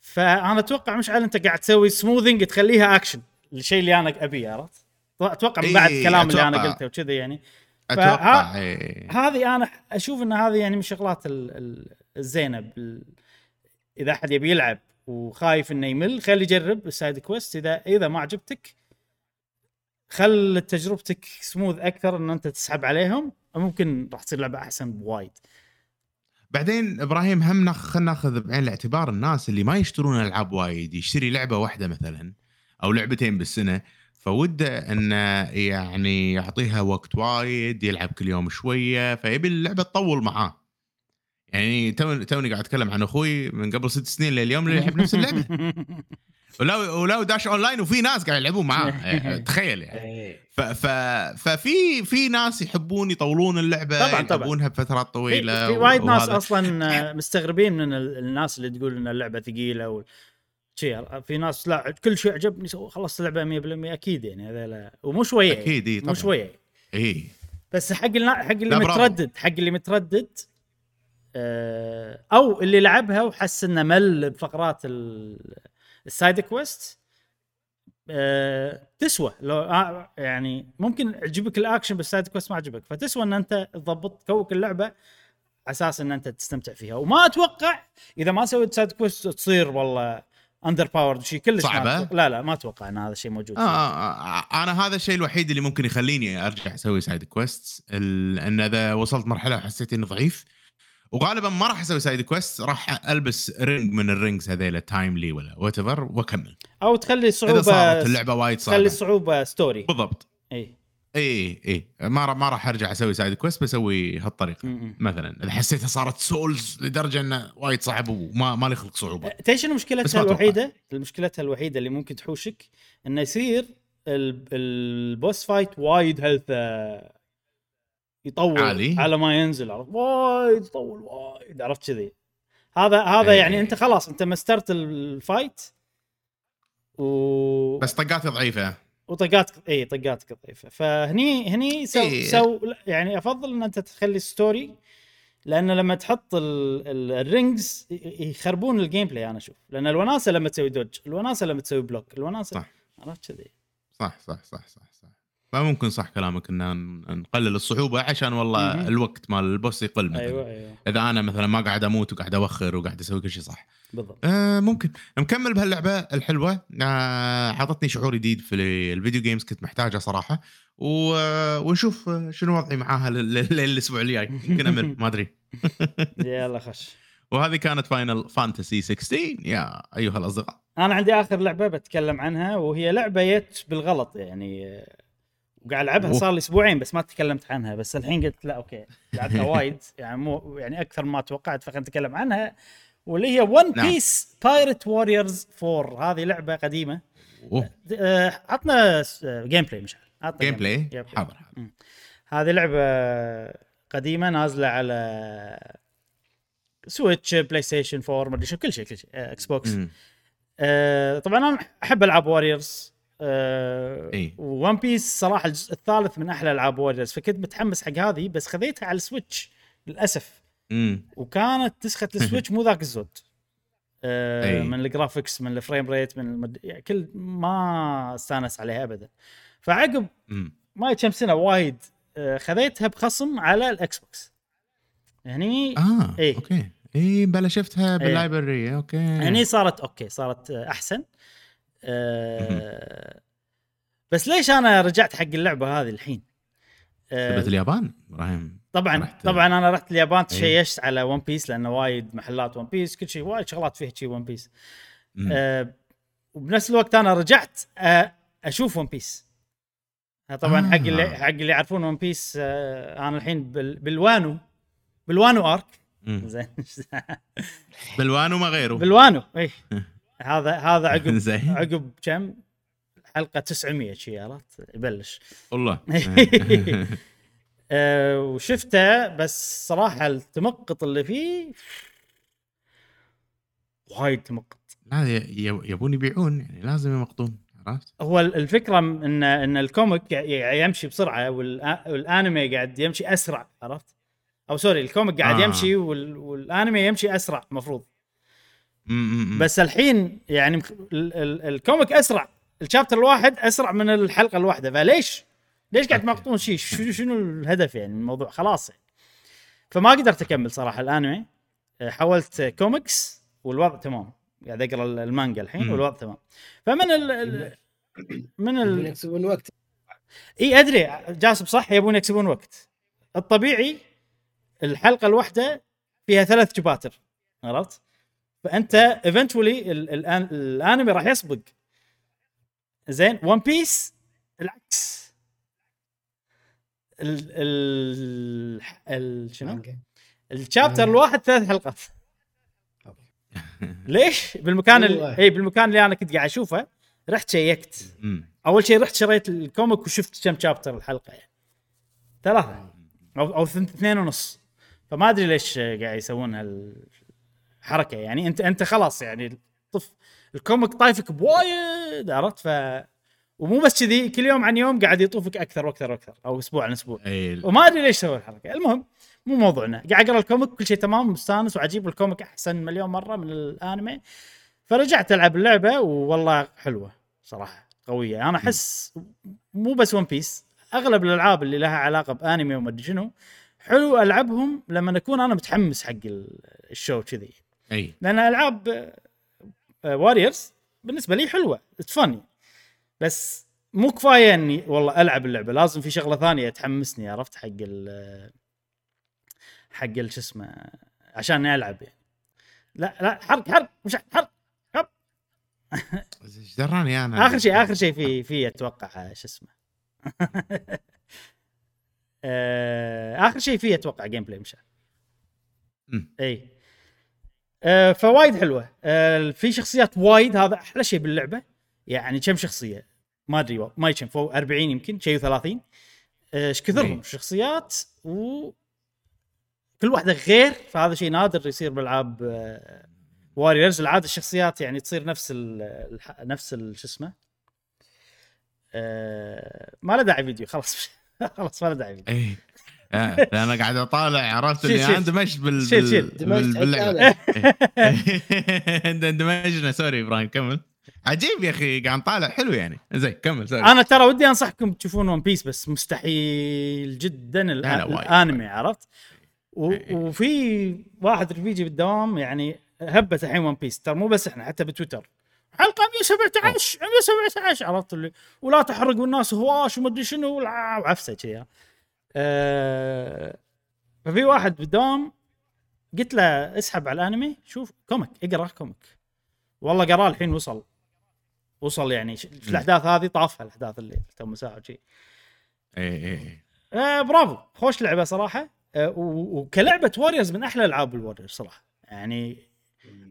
فانا اتوقع مشعل انت قاعد تسوي سموذنج تخليها اكشن الشيء اللي انا ابيه عرفت اتوقع من بعد الكلام اللي انا قلته وكذا يعني هذه انا اشوف ان هذه يعني من شغلات الزينه اذا احد يبي يلعب وخايف انه يمل خلي يجرب السايد كويست اذا ما عجبتك خل تجربتك سموث اكثر ان انت تسحب عليهم ممكن راح تصير لعبه احسن بوايد بعدين ابراهيم هم خلينا ناخذ بعين الاعتبار الناس اللي ما يشترون العاب وايد يشتري لعبه واحده مثلا او لعبتين بالسنه فوده أن يعني يعطيها وقت وايد يلعب كل يوم شوية فيبي اللعبة تطول معاه يعني توني قاعد أتكلم عن أخوي من قبل 6 سنين لليوم اللي يحب نفس اللعبة ولو داش أونلاين وفي ناس قاعد يلعبون معاه تخيل يعني ففي ناس يحبون يطولون اللعبة طبعًا. يحبونها بفترات طويلة في وايد ناس أصلا مستغربين من الناس اللي تقول إن اللعبة ثقيلة في ناس لا كل شيء عجبني خلص اللعبه 100% اكيد يعني هذا لا ومو شويه اكيد مو شويه اي بس حق اللي متردد او اللي لعبها وحس انه مل بفقرات السايد كويست تسوى لو يعني ممكن يعجبك الاكشن بالسايد كويست ما عجبك فتسوى ان انت تضبط كوك اللعبه اساس ان انت تستمتع فيها وما اتوقع اذا ما سويت سايد كويست تصير والله اندر باورد شيء كلش صعبه لا ما اتوقع ان هذا الشيء موجود انا هذا الشيء الوحيد اللي ممكن يخليني ارجع اسوي سايد كويست لان اذا وصلت مرحله حسيت اني ضعيف وغالبا ما راح اسوي سايد كويست راح البس رينج من الرينجز هذيله تايملي ولا وات ايفر واكمل او تخلي صعوبه صارت اللعبه وايد صعبه تخلي صعوبه ستوري بالضبط اي ما راح ارجع اسوي سايد كويست بسوي هالطريقه مثلا اذا حسيتها صارت سولز لدرجه انه وايد صعب وما لي خلق صعوبه ايش المشكله الوحيده اللي ممكن تحوشك انه يصير البوس فايت وايد هلثة يطول علي. على ما ينزل عرفت وايد يطول وايد عرفت كذي هذا يعني انت خلاص انت مسترت الفايت بس طقاتي ضعيفه طقاتك ضعيفه فهني يعني افضل ان انت تخلي ستوري لان لما تحط الرينجز يخربون الجيم بلاي انا اشوف لان الوناسه لما تسوي دوج الوناسه لما تسوي بلوك الوناسه عرفت كذي صح فممكن صح كلامك ان نقلل الصعوبه عشان والله الوقت مال البوس يقل مثلا أيوة. اذا انا مثلا ما قاعد اموت وقاعد اوخر وقاعد اسوي كل شيء صح بالضبط ممكن نكمل بهاللعبه الحلوه عطتني شعور جديد في الفيديو جيمز كنت محتاجه صراحه ونشوف شنو وضعي معاها الاسبوع الجاي يمكن امل ما ادري يلا خش وهذه كانت فاينل فانتسي 16 يا ايها الاصدقاء انا عندي اخر لعبه بتكلم عنها وهي لعبه جت بالغلط يعني وقاعد العبها صار لي اسبوعين بس ما تكلمت عنها. بس الحين قلت لا اوكي لعبتها وايد يعني مو يعني اكثر ما توقعت فخلنا نتكلم عنها. واللي هي One Piece Pirate Warriors 4. هذه لعبه قديمه. عطنا جيم بلاي مشعل. جيم بلاي حاضر. هذه لعبه قديمه نازله على سويتش بلاي ستيشن 4 ما ادري شو كل شيء اكس بوكس. طبعا انا احب العاب واريورز وون بيس صراحه الجزء الثالث من احلى العاب واريورز فكنت متحمس حق هذه بس خذيتها على السويتش للاسف. وكانت نسخه السويتش مو ذاك الزود من الجرافيكس من الفريم ريت من يعني كل ما استانس عليها ابدا. فعقب ما كم سنه وايد خذيتها بخصم على الاكس بوكس هني اوكي بلا شفتها باللايبرري اوكي هني صارت اوكي صارت احسن. بس ليش انا رجعت حق اللعبه هذه الحين؟ رحت اليابان ابراهيم. طبعا انا رحت اليابان تشيشت على ون بيس لانه وايد محلات ون بيس كل شيء وايد شغلات فيها شيء ون بيس. وبنفس الوقت انا رجعت اشوف ون بيس طبعا حق اللي يعرفون ون بيس. انا الحين بالوانو ارك زين بالوانو ما غيره بالوانو اي هذا عقب كم حلقه 900 شيء عرفت يبلش والله. وشفته بس صراحه التمقط اللي فيه وايد تمقط. لا يبون يبيعون يعني لازم يمقطون عرفت. هو الفكره ان الكوميك يمشي بسرعه والانمي قاعد يمشي اسرع عرفت او سوري الكوميك قاعد يمشي والانمي يمشي اسرع مفروض. بس الحين يعني الكوميك اسرع الشابتر الواحد اسرع من الحلقه الواحده فليش قاعد مقطون شيء شنو الهدف يعني الموضوع خلاص يعني. فما قدرت اكمل صراحه الانمي. حاولت كوميكس والوضع تمام قاعد اقرا المانجا الحين والوضع تمام. فمن من يكسبون وقت اي ادري جاسم صح يبون يكسبون وقت. الطبيعي الحلقه الواحده فيها 3 شباتر عرفت. فانت ايفنتولي الانمي راح يسبق زين. ون بيس العكس شنو الشابتر الواحد 3 حلقات. ليش بالمكان بالمكان اللي انا كنت قاعد اشوفه رحت شيكت. اول شيء رحت شريت الكوميك وشفت كم شابتر الحلقه يعني 3 أو 2.5. فما ادري ليش قاعد يسوون هالحركه يعني. انت خلاص يعني طف الكوميك طايفك بوايد عرفت. ف ومو بس كذي كل يوم عن يوم قاعد يطوفك اكثر واكثر واكثر او اسبوع عن اسبوع وما ادري ليش سووا الحركه. المهم مو موضوعنا. قاعد اقرا الكوميك كل شيء تمام مستانس وعجيب والكوميك احسن مليون مره من الانمي. فرجعت العب اللعبه والله حلوه صراحه قويه. انا احس مو بس ون بيس اغلب الالعاب اللي لها علاقه بانمي وما ادري شنو حلو العبهم لما اكون انا متحمس حق الشو كذي. لان العاب واريورز بالنسبه لي حلوه تفني بس مو كفايه اني والله العب اللعبه لازم في شغله ثانيه تحمسني عرفت حق شو اسمه عشان العب يعني. لا حرق مش حرق ايش دراني انا. اخر شيء في اتوقع شو اسمه اخر شيء فيه اتوقع جيم بلاي مشان اي فوايد حلوه. في شخصيات وايد هذا احلى شيء باللعبه يعني. كم شخصيه ما ادري ما يكم فوق 40 يمكن شيء 30 ايش كثرهم شخصيات وكل واحده غير. فهذا شيء نادر يصير بالعاب واريورز. العاده الشخصيات يعني تصير نفس شو اسمه ما له داعي فيديو خلاص ما له داعي فيديو اي انا قاعد اطالع عرفت اني اندمجت باللعبه اندمجنا. سوري ابراهيم كمل. عجيب يا اخي قاعد طالع حلو يعني زين كمل. سوري انا ترى ودي انصحكم تشوفون ون بيس بس مستحيل جدا الانمي عرفت. وفي واحد رفيجي بالدوام يعني هبت الحين ون بيس ترى مو بس احنا حتى بتويتر حلقة 117 عرفت اللي ولا تحرق والناس هواش وما ادري شنو وعفسه كذي. ففي واحد بالدوام قلت له اسحب على الانمي شوف كوميك اقرا كوميك. والله قرا الحين وصل يعني في الاحداث هذه طافها الاحداث اللي تم ساعه شيء. ايه برافو، خوش لعبه صراحه. وكلعبه واريورز من احلى العاب الواريورز صراحه، يعني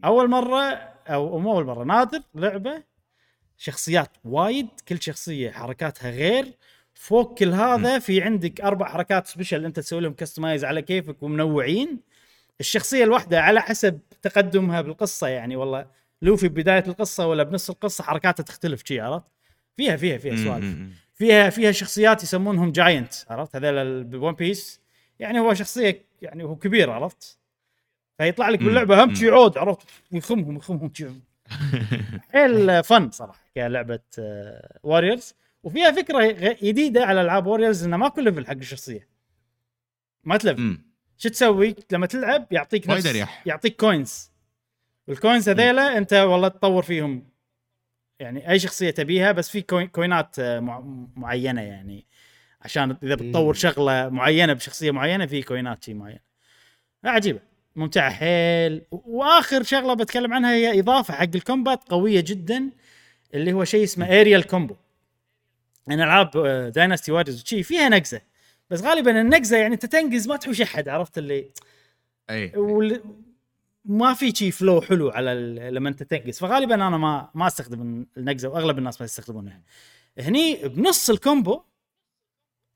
اول مره او مو اول مره نادر لعبه شخصيات وايد، كل شخصيه حركاتها غير، فوق كل هذا في عندك 4 حركات سبيشال انت تسوي لهم كستمايز على كيفك ومنوعين. الشخصيه الواحده على حسب تقدمها بالقصه، يعني والله لو في بدايه القصه ولا بنص القصه حركاتها تختلف شيء، عرفت؟ فيها سوالف، فيها شخصيات يسمونهم جاينت، عرفت؟ هذا الون بيس يعني هو شخصيه يعني هو كبير، عرفت؟ فيطلع لك باللعبه هم شي عود، عرفت؟ يخمهم حيل فن صراحه كلعبه واريورز. وفيها فكره جديده على العاب واريورز انه ماكو ليفل حق الشخصيه، ما تلف شو تسوي لما تلعب، يعطيك نفس يعطيك كوينز، والكوينز هذيلا انت والله تطور فيهم يعني اي شخصيه تبيها، بس في كوينات معينه، يعني عشان اذا بتطور شغله معينه بشخصيه معينه في كوينات شيء معينه. عجيبه ممتعه حيل. واخر شغله بتكلم عنها هي اضافه حق الكومبات قويه جدا، اللي هو شيء اسمه ايريال كومبو. انا العاب دايناستي وارز شيء فيها نقزه، بس غالبا النقزه يعني انت تنقز ما تحوش احد، عرفت اللي اي ما في شيء فلو حلو على لما انت تنقز، فغالبا انا ما استخدم النقزه واغلب الناس ما يستخدمونها. هني بنص الكومبو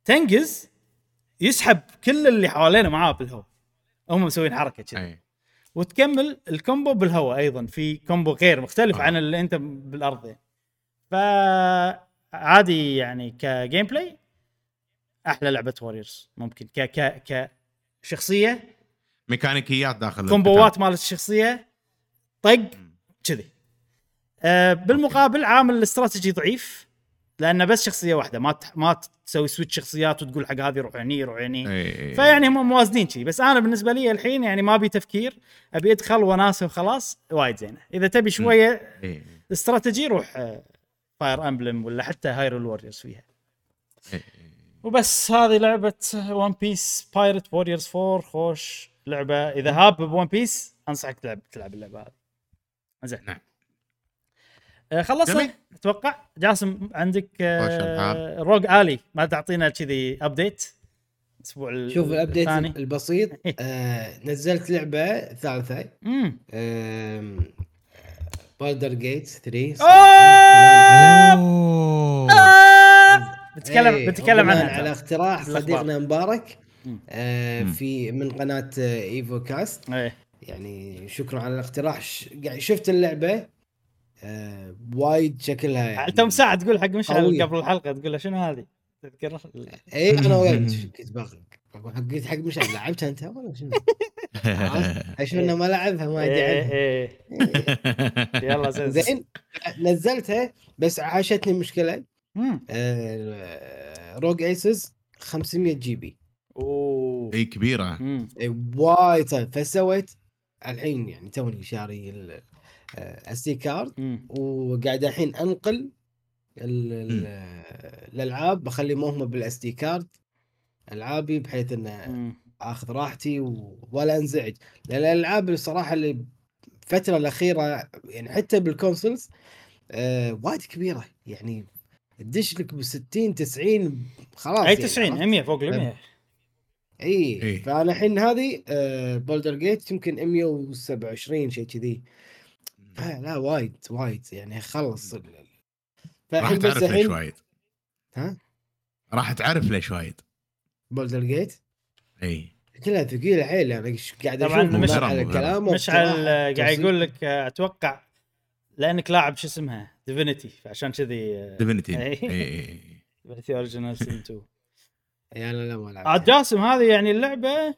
تنقز يسحب كل اللي حوالينا معاه بالهواء، هم مسوين حركه كذا، وتكمل الكومبو بالهواء ايضا، في كومبو غير مختلف عن اللي انت بالارض. ف عادي يعني كجيم بلاي احلى لعبه واريورز ممكن، كشخصيه ميكانيكيات داخل كومبوات مال الشخصيه طق كذي. بالمقابل عامل الاستراتيجي ضعيف، لانه بس شخصيه واحده ما تسوي سويتش شخصيات وتقول حق هذه روح هني روح هني، فيعني هم موازنين شيء. بس انا بالنسبه لي الحين يعني ما ابي تفكير، ابي ادخل وناسه وخلاص، وايد زينه. اذا تبي شويه استراتيجي روح فاير امبلم ولا حتى هايرول ووريرز فيها. وبس هذه لعبه وان بيس بايرت ووريرز 4، خوش لعبه. اذا هاب بون بيس انصحك تلعب اللعبه هذه. زين نعم خلصنا اتوقع. جاسم عندك روج الي ما تعطينا كذي ابديت الاسبوع الثاني؟ شوف الابديت البسيط. نزلت لعبه ثالثه بالدر جيت 3. بتكلم عنها على اقتراح صديقنا مبارك في من قناة ايفو كاست. يعني شكرا على الاقتراح. يعني شفت اللعبة وايد شكلها يعني تم ساعة تقول حق مشعل قبل الحلقة، تقول له شنو هذه تذكر؟ ايه انا وياك كنت باغلك حقيت حق مشعل لعبتها انت ولا شنو؟ عشان ما لعبها ما ادري عنها. يلا زين نزلتها بس عاشتني مشكلة. روج ايسز 500 جي بي اي كبيره وايد. فسويت الحين يعني توني شاري الاس دي كارد، وقاعد الحين انقل الالعاب، بخلي موهمه بالاس دي كارد العابي بحيث ان اخذ راحتي ولا انزعج. لان الالعاب الصراحه اللي الفتره الاخيره يعني حتى بالكونسولز وايد كبيره، يعني تدش لك ب 60 90 خلاص، اي 90 100 فوق ال 100 اي. فانا الحين هذه بولدر جيت يمكن 127 شيء كذي، لا وايد يعني خلص. راح تعرف ليش وايد، ها راح تعرف ليش وايد بولدر جيت. اي كلها ثقيله حيل. انا قاعد اشوف على الكلام مشعل قاعد يقول لك اتوقع لانك لاعب شو اسمها ديفينيتي، فعشان كذي ديفينيتي اي ديفينيتي اوريجينال سين 2. يا لا ما لعبت عاد جاسم هذه يعني اللعبه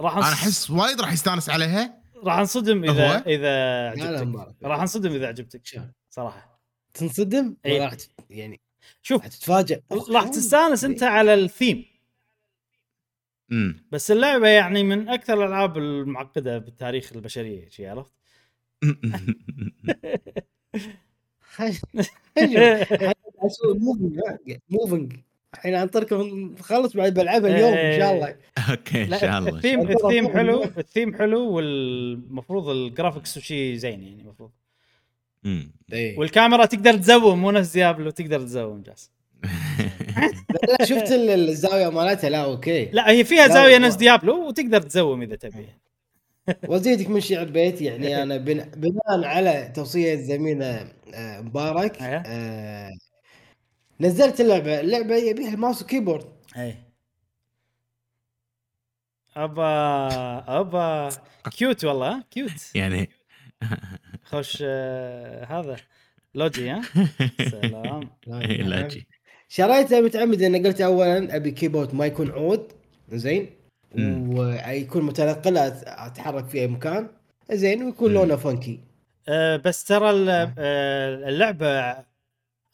راح انا احس وايد راح يستانس عليها، راح انصدم اذا عجبتك. راح انصدم اذا عجبتك صراحه، تنصدم راح يعني شوف هتتفاجئ، راح تستانس انت على الثيم. بس اللعبه يعني من اكثر الالعاب المعقده بالتاريخ البشريه، شي عرفت؟ موفينج الحين انطركم خلص بعد بلعبها اليوم ان شاء الله. اوكي ان شاء الله. الثيم حلو، الثيم حلو، والمفروض الجرافيكس وشي زين يعني المفروض. والكاميرا تقدر تزوم، مو نفس ديابلو تقدر تزوم جاسم. لا شفت الزاويه مالتها لا اوكي لا هي فيها زاويه نفس ديابلو وتقدر تزوم اذا تبي وزيدك من شعر بيت يعني انا بناء على توصيه زميلنا مبارك نزلت اللعبه يبيها الماوس وكيبورد اي ابا كيوت والله كيوت يعني خوش هذا لوجي ها سلام لوجي شريتها متعمد ان قلت اولا ابي كيبورد ما يكون عود زين ويكون متنقل اتحرك في اي مكان زين ويكون لونه فانكي بس ترى اللعبه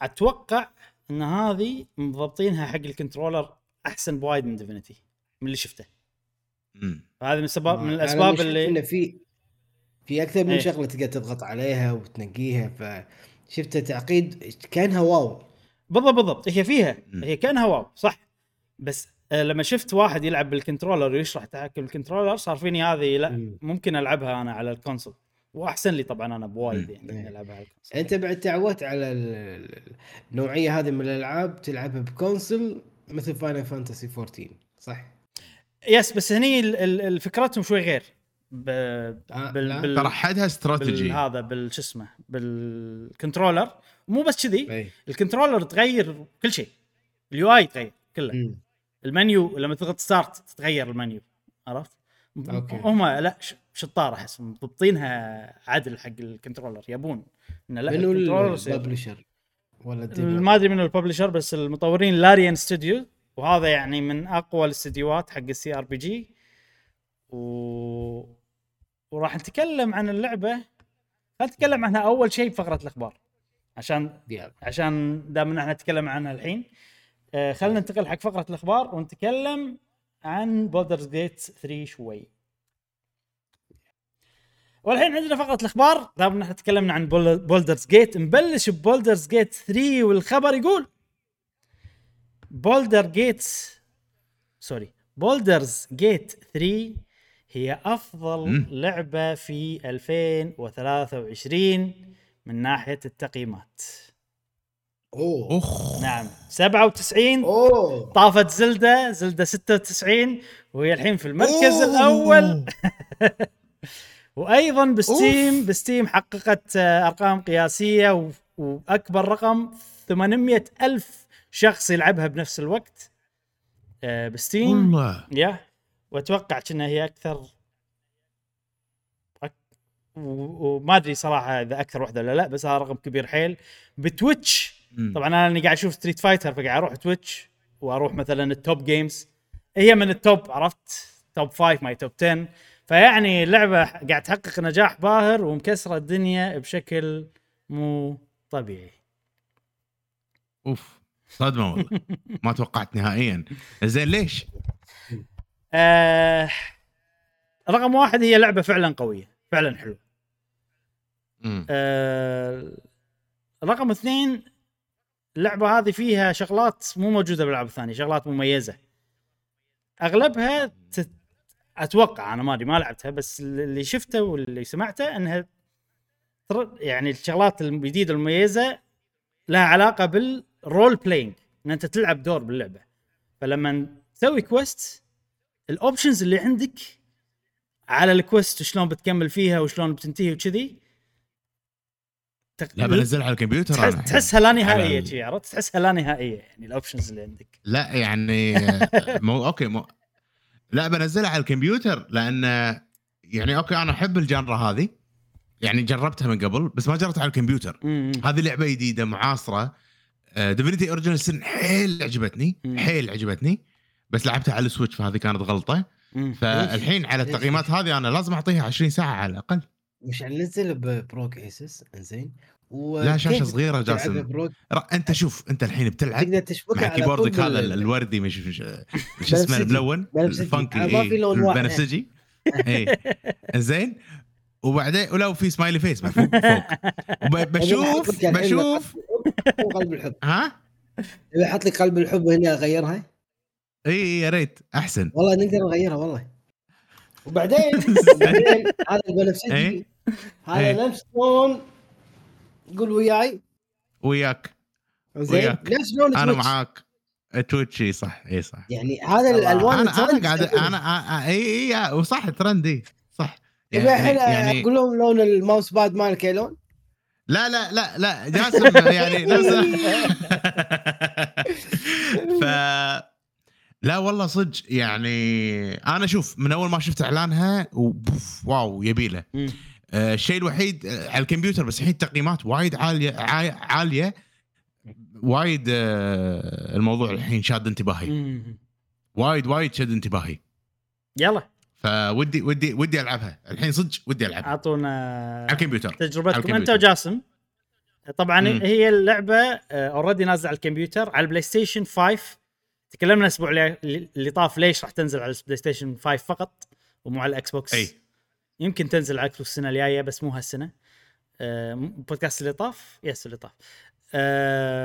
اتوقع ان هذه مضبطينها حق الكنترولر احسن بوايد من ديفينيتي من اللي شفته هذا من الاسباب اللي في اكثر من شغله تقدر تضغط عليها وتنقيها فشفت تعقيد كانها واو بالضبط هي فيها هي كانها واو صح بس لما شفت واحد يلعب بالكنترولر ويشرح تحكم الكنترولر صار فيني هذه لا ممكن العبها انا على الكونسول واحسن لي طبعا انا بوايد يعني العبها على الكونسول انت بعد تعودت على النوعيه هذه من الالعاب تلعبها بكونسول مثل فاينل فانتسي 14 صح يس بس هني الفكرتهم شوي غير ترحدها استراتيجي هذا بالش اسمه بالكنترولر مو بس كذي الكنترولر تغير كل شيء اليو اي تغير كله المنيو لما تضغط ستارت تتغير المنيو عرفت هم لا شطاره احس مضبطينها عدل حق الكنترولر يبون انه لا الكنترولر الببلشر ولا ما ادري من الببلشر بس المطورين لاريان ستوديو وهذا يعني من اقوى الاستديوهات حق السي ار بي جي وراح نتكلم عن اللعبه هنتكلم عنها اول شيء بفقره الاخبار عشان دام احنا نتكلم عنها الحين خلنا ننتقل حق فقره الاخبار ونتكلم عن Baldur's Gate 3 شوي والحين عندنا فقره الاخبار دام احنا تكلمنا عن Baldur's Gate نبلش ب Baldur's Gate 3 والخبر يقول Baldur's Gate 3 هي أفضل لعبة في 2023 من ناحية التقييمات. نعم 97 طافت زلدة 96 وهي الحين في المركز الأول. وأيضا بستيم حققت أرقام قياسية وأكبر رقم 800,000 شخص يلعبها بنفس الوقت. بستيم يا واتوقع انها هي اكثر وما ادري صراحه اذا اكثر وحده ولا لا بس هذا رقم كبير حيل بتويتش طبعا انا قاعد اشوف ستريت فايتر فقاعد اروح تويتش واروح مثلا التوب جيمز هي من التوب عرفت توب 5 ماي توب 10 فيعني اللعبه قاعد تحقق نجاح باهر ومكسره الدنيا بشكل مو طبيعي صدمة والله ما توقعت نهائيا زين ليش رقم واحد هي لعبة فعلا قوية فعلا حلوة رقم اثنين اللعبة هذه فيها شغلات مو موجودة باللعبة الثانية شغلات مميزة اغلبها اتوقع انا ما لعبتها بس اللي شفته واللي سمعته انها يعني الشغلات الجديدة المميزة لها علاقة بال رول بلاينج ان انت تلعب دور باللعبه فلما تسوي كويست الاوبشنز اللي عندك على الكويست وشلون بتكمل فيها وشلون بتنتهي وكذي لا بنزلها على الكمبيوتر تحسها لا نهائيه شيء عرفت تحسها لا نهائيه يعني الاوبشنز اللي عندك لا يعني لا بنزلها على الكمبيوتر لان يعني اوكي انا احب الجنره هذه يعني جربتها من قبل بس ما جربتها على الكمبيوتر هذه لعبه جديده معاصره Divinity Original Sin حيل عجبتني بس لعبتها على السويتش فهذه كانت غلطة فالحين على التقييمات هذه أنا لازم أعطيها 20 ساعة على الأقل مش هننزل ببروك إيسس إنزين لا شاشة صغيرة جاسم أنت شوف أنت الحين بتلعب مع كيبوردك هذا الوردي مش اسمه الملون الفانكي البنفسجي إنزين وبعدين ولو في سمايلي فيس مفوق بشوف قلب الحب ها اذا حط لي قلب الحب هنا اغيرها اي يا ريت احسن والله نقدر نغيرها والله وبعدين هذا البنفسجي هذا نفس لون قول وياك زين ليش لون انا معاك تويتشي صح اي صح يعني هذا الالوان انا قاعد انا اي وصح ترندي صح يعني اقول لهم لون الماوس باد مالك لون لا لا لا لا جاسم يعني لازم ف لا والله صدق يعني انا شوف من اول ما شفت اعلانها واو يبيله الشيء الوحيد على الكمبيوتر بس الحين تقييمات وايد عاليه وايد الموضوع الحين شاد انتباهي وايد شاد انتباهي يلا فودي ودي ودي العبها الحين صدق ودي العبها اعطونا الكمبيوتر تجربتكم انت وجاسم طبعا هي اللعبه اوريدي نازله على الكمبيوتر على البلاي ستيشن 5 تكلمنا الاسبوع اللي طاف ليش راح تنزل على البلاي ستيشن 5 فقط ومو على الاكس بوكس أي. يمكن تنزل على الاكس بوكس السنه الجايه بس مو هالسنه بودكاست اللي طاف يس اللي طاف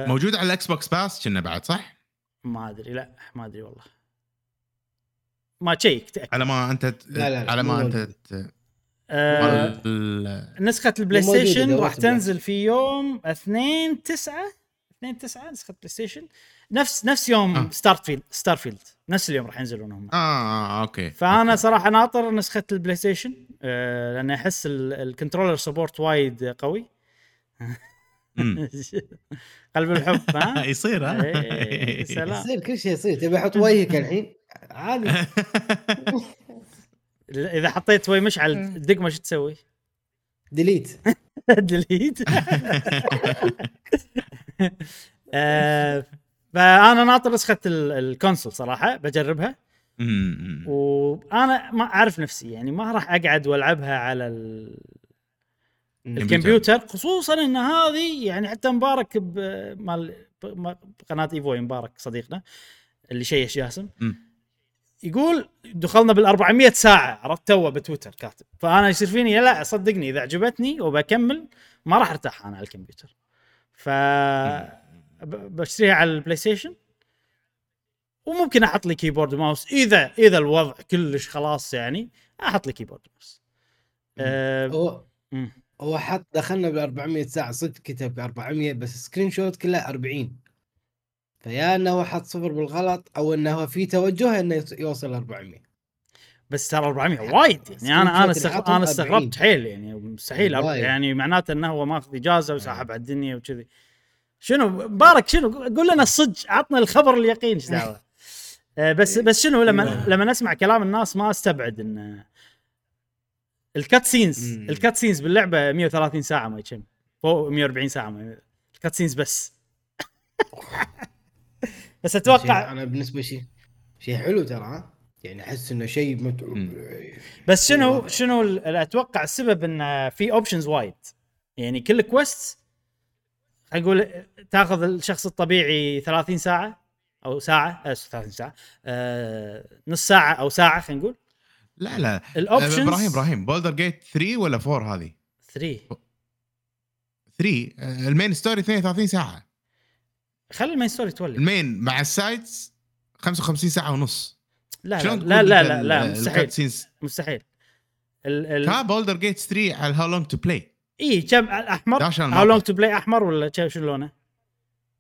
موجود على الاكس بوكس باس كنا بعد صح ما ادري لا ما ادري والله ما تشيك تأكد. على ما انت لا على ما انت نسخه البلاي ستيشن راح تنزل في يوم 2/9 نسخه بلاي ستيشن نفس يوم ستارفيلد نفس اليوم راح ينزلون هم اوكي فانا صراحه ناطر نسخه البلاي ستيشن لان احس الكنترولر سبورت وايد قوي قلب الحب ها يصير ها يصير كل شيء يصير تبي احط وجهك الحين عادي اذا حطيت وجه مشعل دق ما شو تسوي ديليت فانا ناطر نسخه الكونسول صراحه بجربها وانا ما اعرف نفسي يعني ما راح اقعد والعبها على الكمبيوتر خصوصا ان هذه يعني حتى مبارك مال قناه ايفو مبارك صديقنا اللي شيش جاسم يقول دخلنا بال400 ساعه عرفت توه بتويتر كاتب فانا يصير فيني لا صدقني اذا عجبتني وبكمل ما راح ارتاح انا على الكمبيوتر ف بشتريها على البلاي ستيشن وممكن احط لي كيبورد ماوس اذا الوضع كلش خلاص يعني احط لي كيبورد ماوس هو حط دخلنا بال400 ساعه صدق كتب 400 بس سكرين شوت كلها 40 فيا انه حط صفر بالغلط او انه في توجه انه يوصل 400 بس ترى 400 وايد يعني انا استغربت حيل يعني مستحيل يعني معناته انه هو ماخذ اجازه وساحب على الدنيا وكذي شنو مبارك شنو قول لنا الصدق عطنا الخبر اليقين ايش دعوه بس شنو لما نسمع كلام الناس ما استبعد ان الكات سينز باللعبه 130 ساعه ما يتم فوق 140 ساعه الكات سينز بس اتوقع انا بالنسبه شيء حلو ترى يعني احس انه شيء بس شنو اتوقع السبب ان في اوبشنز وايد يعني كل كويست اقول تاخذ الشخص الطبيعي 30 ساعه او ساعه 30 ساعه نص ساعه او ساعه خلينا نقول لا ابراهيم بولدر جيت 3 ولا 4 هذه 3 المين ستوري 32 ساعه خلي المين ستوري تولي المين مع السايدز 55 ساعه ونص لا مستحيل ها بولدر جيت 3 على هاو لونج تو بلاي ايه كم الاحمر هاو لونج تو بلاي احمر ولا شو لونه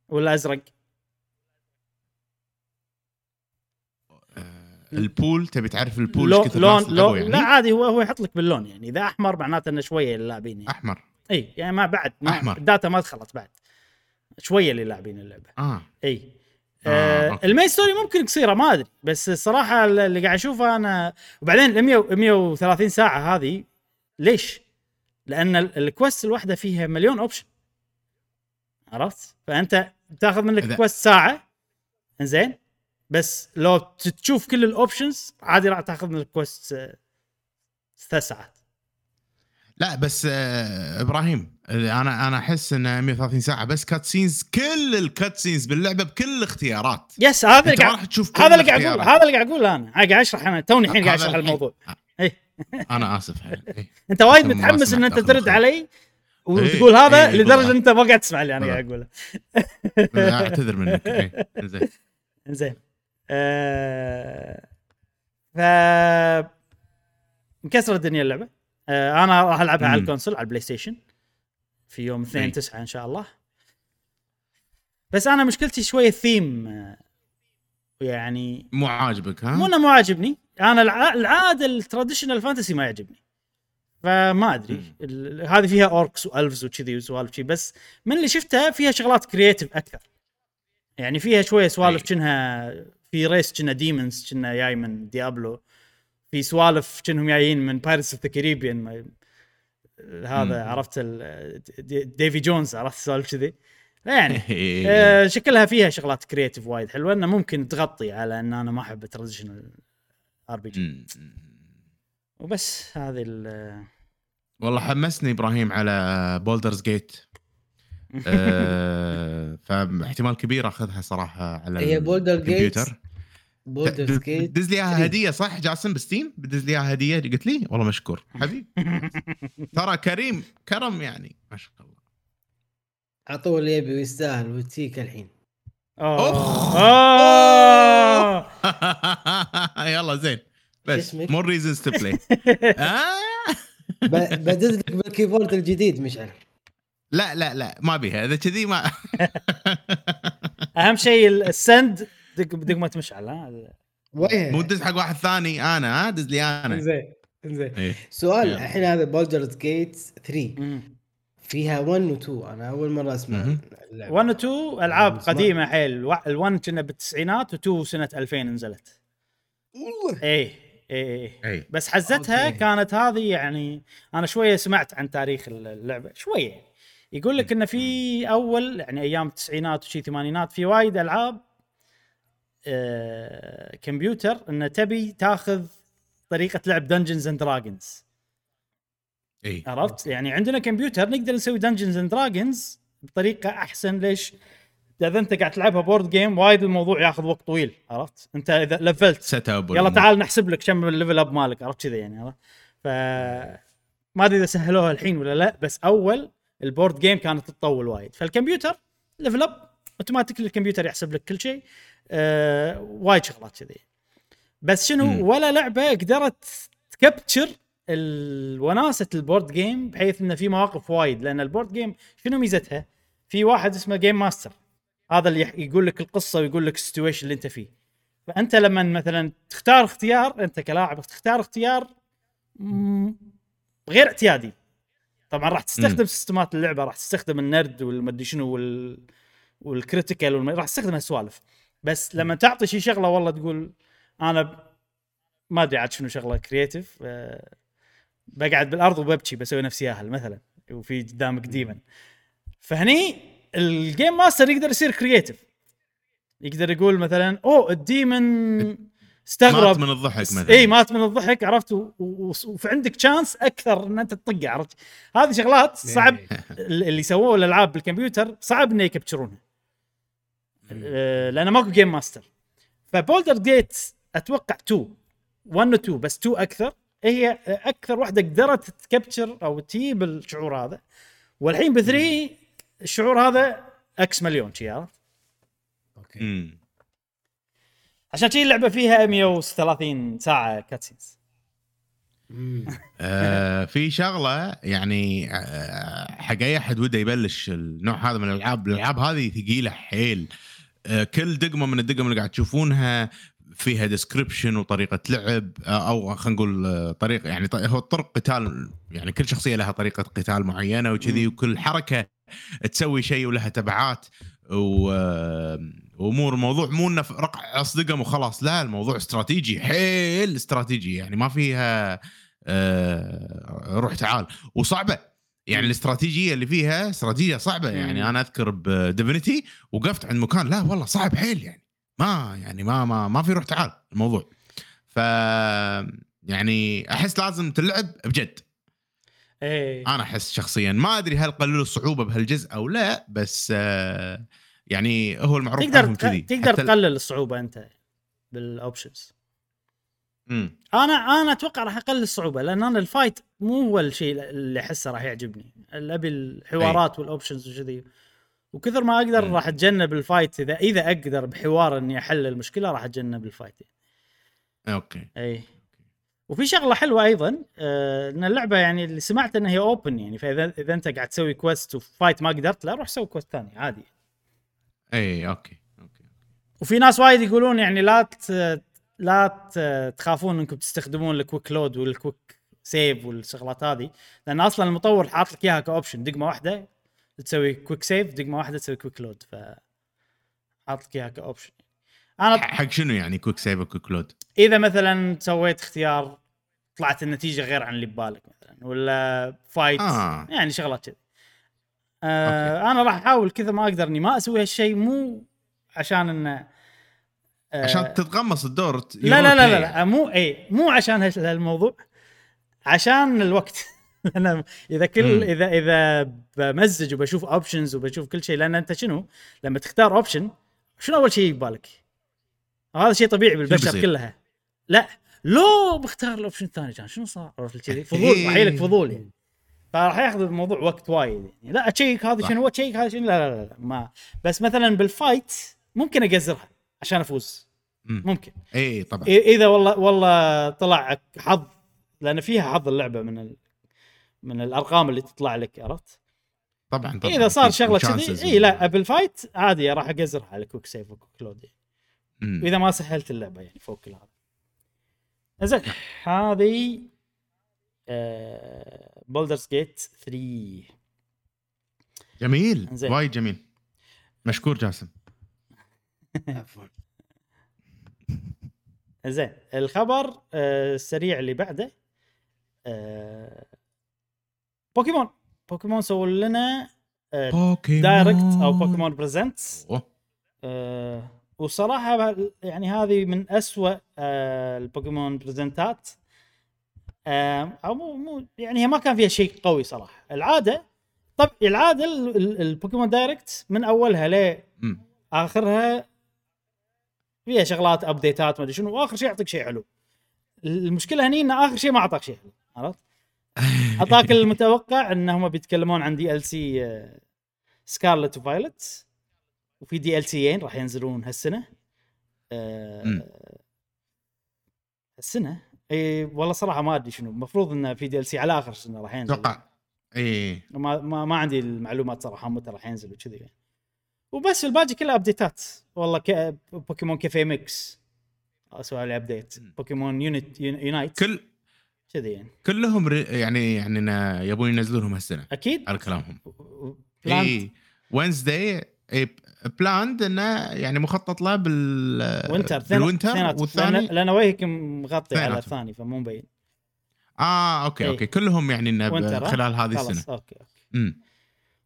ولا ازرق البول تبي تعرف البول ايش كثر لون يعني؟ لا عادي هو يحط لك باللون يعني اذا احمر معناته انه شويه للاعبين يعني. احمر اي يعني ما بعد الداتا ما دخلت بعد شويه للاعبين اللعبه اي المين ستوري ممكن قصيره ما ادري بس الصراحه اللي قاعد اشوفه انا وبعدين 130 ساعه هذه ليش لان الكوست الواحده فيها مليون اوبشن عرفت فانت تاخذ منك الكوست ساعه انزين بس لو تشوف كل الاوبشنز عادي راح تاخذ منك الكوست 3 ساعات لا بس ابراهيم انا احس ان 130 ساعه بس كات سينز كل الكات سينز باللعبه بكل الاختيارات يس هذا اللي قاعد اقول انا قاعد اشرح انا توني الحين قاعد اشرح الموضوع اي انا اسف انت وايد متحمس ان انت ترد علي وتقول هذا لدرجه انت ما قاعد تسمع اللي انا قاعد اقوله اعتذر منك زين ف مكسر الدنيا اللعبه انا راح العبها على الكونسول على البلاي ستيشن في يوم 2/9 ان شاء الله بس انا مشكلتي شويه الثيم يعني مو عاجبك. ها مو انه مو عاجبني، انا العاده التراديشنال فانتسي ما يعجبني، فما ادري هذه فيها اوركس والفز وكذي وسوالف شي، بس من اللي شفتها فيها شغلات كرياتيف اكثر، يعني فيها شويه سوالف كنها في ريس كنا ديمونز كنا جاي من ديابلو، في سوالف كنهم جايين من بايرتس اوف ذا كاريبيان هذا عرفت ديفي جونز عرفت سوالف كذي يعني شكلها فيها شغلات كرياتيف وايد حلوه، انه ممكن تغطي على ان انا ما احب التراديشنال ار بي جي وبس. هذه والله حمسني ابراهيم على بولدرز جيت فاحتمال كبير اخذها صراحه على هي بولدرز جيت. بولدرز جيت دز لي اياها هديه صح جاسم بستيم، بدز لي اياها هديه قلت لي والله مشكور حبيب ترى كريم كرم يعني ما شاء الله عطوه اللي يبي ويستاهل وتيك الحين. يلا زين بس مو ريزنز تو بلاي. بدز لك بالكيبورد الجديد مشعل. لا لا لا ما بيها اذا كذي ما اهم شيء السند دقمه مشعل. ها مو دز حق واحد ثاني انا. ها دز لي انا زين زين إيه. سؤال الحين هذا بولدرز جيت 3 فيها 1 و 2 انا اول مره اسمع 1 و 2 العاب قديمه حيل، ال1 كنا بالتسعينات و2 سنه 2000 نزلت والله اي بس حزتها أوكي. كانت هذه يعني انا شويه سمعت عن تاريخ اللعبه شويه، يقول لك ان في اول يعني ايام التسعينات وشي ثمانينات في وايد العاب كمبيوتر ان تبي تاخذ طريقه لعب دنجنز اند دراجونز اي عرفت يعني عندنا كمبيوتر نقدر نسوي دنجنز اند دراجونز بطريقه احسن. ليش؟ اذا انت قاعد تلعبها بورد جيم وايد الموضوع ياخذ وقت طويل عرفت، انت اذا لفلت يلا تعال نحسب لك كم الليفل اب مالك عرفت كذا يعني عرفت. ف ما ادري اذا سهلوها الحين ولا لا، بس اول البورد جيم كانت تطول وايد، فالكمبيوتر ليفل اب اوتوماتيكلي الكمبيوتر يحسب لك كل شيء وايد شغلات كذي. بس شنو ولا لعبه قدرت تكابتشر الوناسه البورد جيم بحيث انه في مواقف وايد، لان البورد جيم شنو ميزتها؟ في واحد اسمه جيم ماستر هذا اللي يقول لك القصه ويقول لك السيتويشن اللي انت فيه، فانت لما مثلا تختار اختيار انت كلاعب تختار اختيار غير اعتيادي طبعا راح تستخدم سيستمات اللعبه، راح تستخدم النرد والمدري شنو والكريتيكال راح تستخدم هالسوالف. بس لما تعطي شيء شغله والله تقول انا ما ادري عاد شنو شغله كرياتيف بقعد بالارض وببكي بسوي نفسي ياهل مثلا وفي قدامك ديمن، فهني الجيم ماستر يقدر يصير كرياتيف، يقدر يقول مثلا او الديمن استغرب من الضحك مثلا اي مات من الضحك عرفت وعندك تشانس اكثر ان انت تطق عرفت. هذه شغلات صعب اللي سووه الالعاب بالكمبيوتر صعب انه يكبتشرونها لانه ماكو جيم ماستر. فبولدر جيت اتوقع 2 1 2 بس 2 اكثر هي اكثر واحده قدرت تكبتشر او تجيب الشعور هذا، والحين ب3 الشعور هذا اكس مليون شي عرفت. اوكي عشان شي اللعبه فيها 130 ساعه كاتسينز. في شغله يعني حق اي احد وده يبلش النوع هذا من الالعاب، الالعاب هذه ثقيله حيل، كل دقمه من الدقم اللي قاعد تشوفونها فيها ديسكريبشن وطريقه لعب او خلينا نقول طريقه يعني هو طرق قتال، يعني كل شخصيه لها طريقه قتال معينه وكذي، وكل حركه تسوي شيء ولها تبعات وامور. الموضوع مو انه رقع اصدقهم وخلاص، لا الموضوع استراتيجي حيل استراتيجي، يعني ما فيها روح تعال وصعبه، يعني الاستراتيجيه اللي فيها استراتيجيه صعبه. يعني انا اذكر بديفينيتي وقفت عند مكان لا والله صعب حيل، يعني ما في روح تعال الموضوع. ف يعني احس لازم تلعب بجد اي، انا احس شخصيا ما ادري هل قللوا الصعوبه بهالجزء او لا، بس يعني هو المعروف عنهم كذي تقدر تقلل الصعوبه انت بالاوبشنز. انا اتوقع راح اقلل الصعوبه، لان انا الفايت مو هو الشيء اللي احسه راح يعجبني، ابي الحوارات أي. والاوبشنز وكذي، وكثر ما اقدر راح اتجنب الفايت اذا اقدر بحوار اني احل المشكله راح اتجنب الفايت. اوكي اي. وفي شغله حلوه ايضا ان اللعبه يعني اللي سمعت انها هي اوبن، يعني فاذا انت قاعد تسوي كويست وفايت ما قدرت لا روح سوي كويست ثاني عادي اي اوكي. وفي ناس وايد يقولون يعني لا تخافون انكم تستخدمون الكويك لود والكويك سيف والشغلات هذه، لان اصلا المطور حاط لك اياها كاوبشن، دقمه واحده تسوي كويك سيف، دقمه واحده تسوي كويك لود، ف حاط لك اياها كاوبشن. انا حق شنو يعني كويك سيف وكويك لود؟ اذا مثلا سويت اختيار طلعت النتيجه غير عن اللي ببالك مثلا، ولا فايت يعني شغلات كذا. انا راح احاول كذا ما اقدر اني ما اسوي هالشيء، مو عشان انه عشان تتقمص الدور، لا لا لا لا مو مو عشان هالموضوع، عشان الوقت. انا اذا كل اذا بمزج وبشوف اوبشنز وبشوف كل شيء، لان انت شنو لما تختار اوبشن شنو اول شيء ببالك؟ هذا شيء طبيعي بالبشر كلها. لا لو بختار الاوبشن الثاني كان شنو صار؟ فضول، حيلك فضول يعني، فراح ياخذ الموضوع وقت وايد يعني. لا اشيك هذا شنو، اشيك هذا شنو، لا لا لا ما. بس مثلا بالفايت ممكن اقزرها عشان افوز، ممكن اي طبعا اذا والله طلع حظ، لان فيها حظ اللعبه من الارقام اللي تطلع لك، عرفت؟ طبعا اذا صار شغله كذي اي لا بالفايت عادي راح اقزرها على كويك سيف وكويك لود، واذا ما سهلت اللعبه يعني فوق كل هذا. زين هذه بولدرز جيت 3 جميل وايد جميل، مشكور جاسم. زين الخبر السريع اللي بعده، بوكيمون سووا لنا دايركت او بوكيمون بريزنتس، وصراحة يعني هذه من أسوأ البوكيمون بريزنتات، أو مو يعني هي ما كان فيها شيء قوي صراحة. العادة طب العادة البوكيمون دايركت من أولها لآخرها فيها شغلات أبديتات ما أدري شنو، وآخر شيء يعطيك شيء حلو. المشكلة هني إن آخر شيء ما أعطاك شيء حلو، عرفت؟ أعطاك المتوقع إنهم بيتكلمون عن DLC سكارلت وفايلت، وفي DLC راح ينزلون هالسنه السنه اي والله صراحه ما ادري شنو، المفروض انه في DLC على اخر السنه راح ينزل اتوقع، اي ما عندي المعلومات صراحه متى راح ينزل وكذي يعني. وبس الباقي كله ابديتات والله، بوكيمون كافيه ميكس اسوء على ابديت، بوكيمون يونايت كل كذي يعني كلهم يعني يبون ينزلونهم هالسنه اكيد على كلامهم. اي وينزداي بلاند انه يعني مخطط له بالوينتر والثاني، لأن وجهك مغطي على الثاني فمو مبين. اوكي ايه. اوكي كلهم يعني انه خلال هذه السنه اوكي.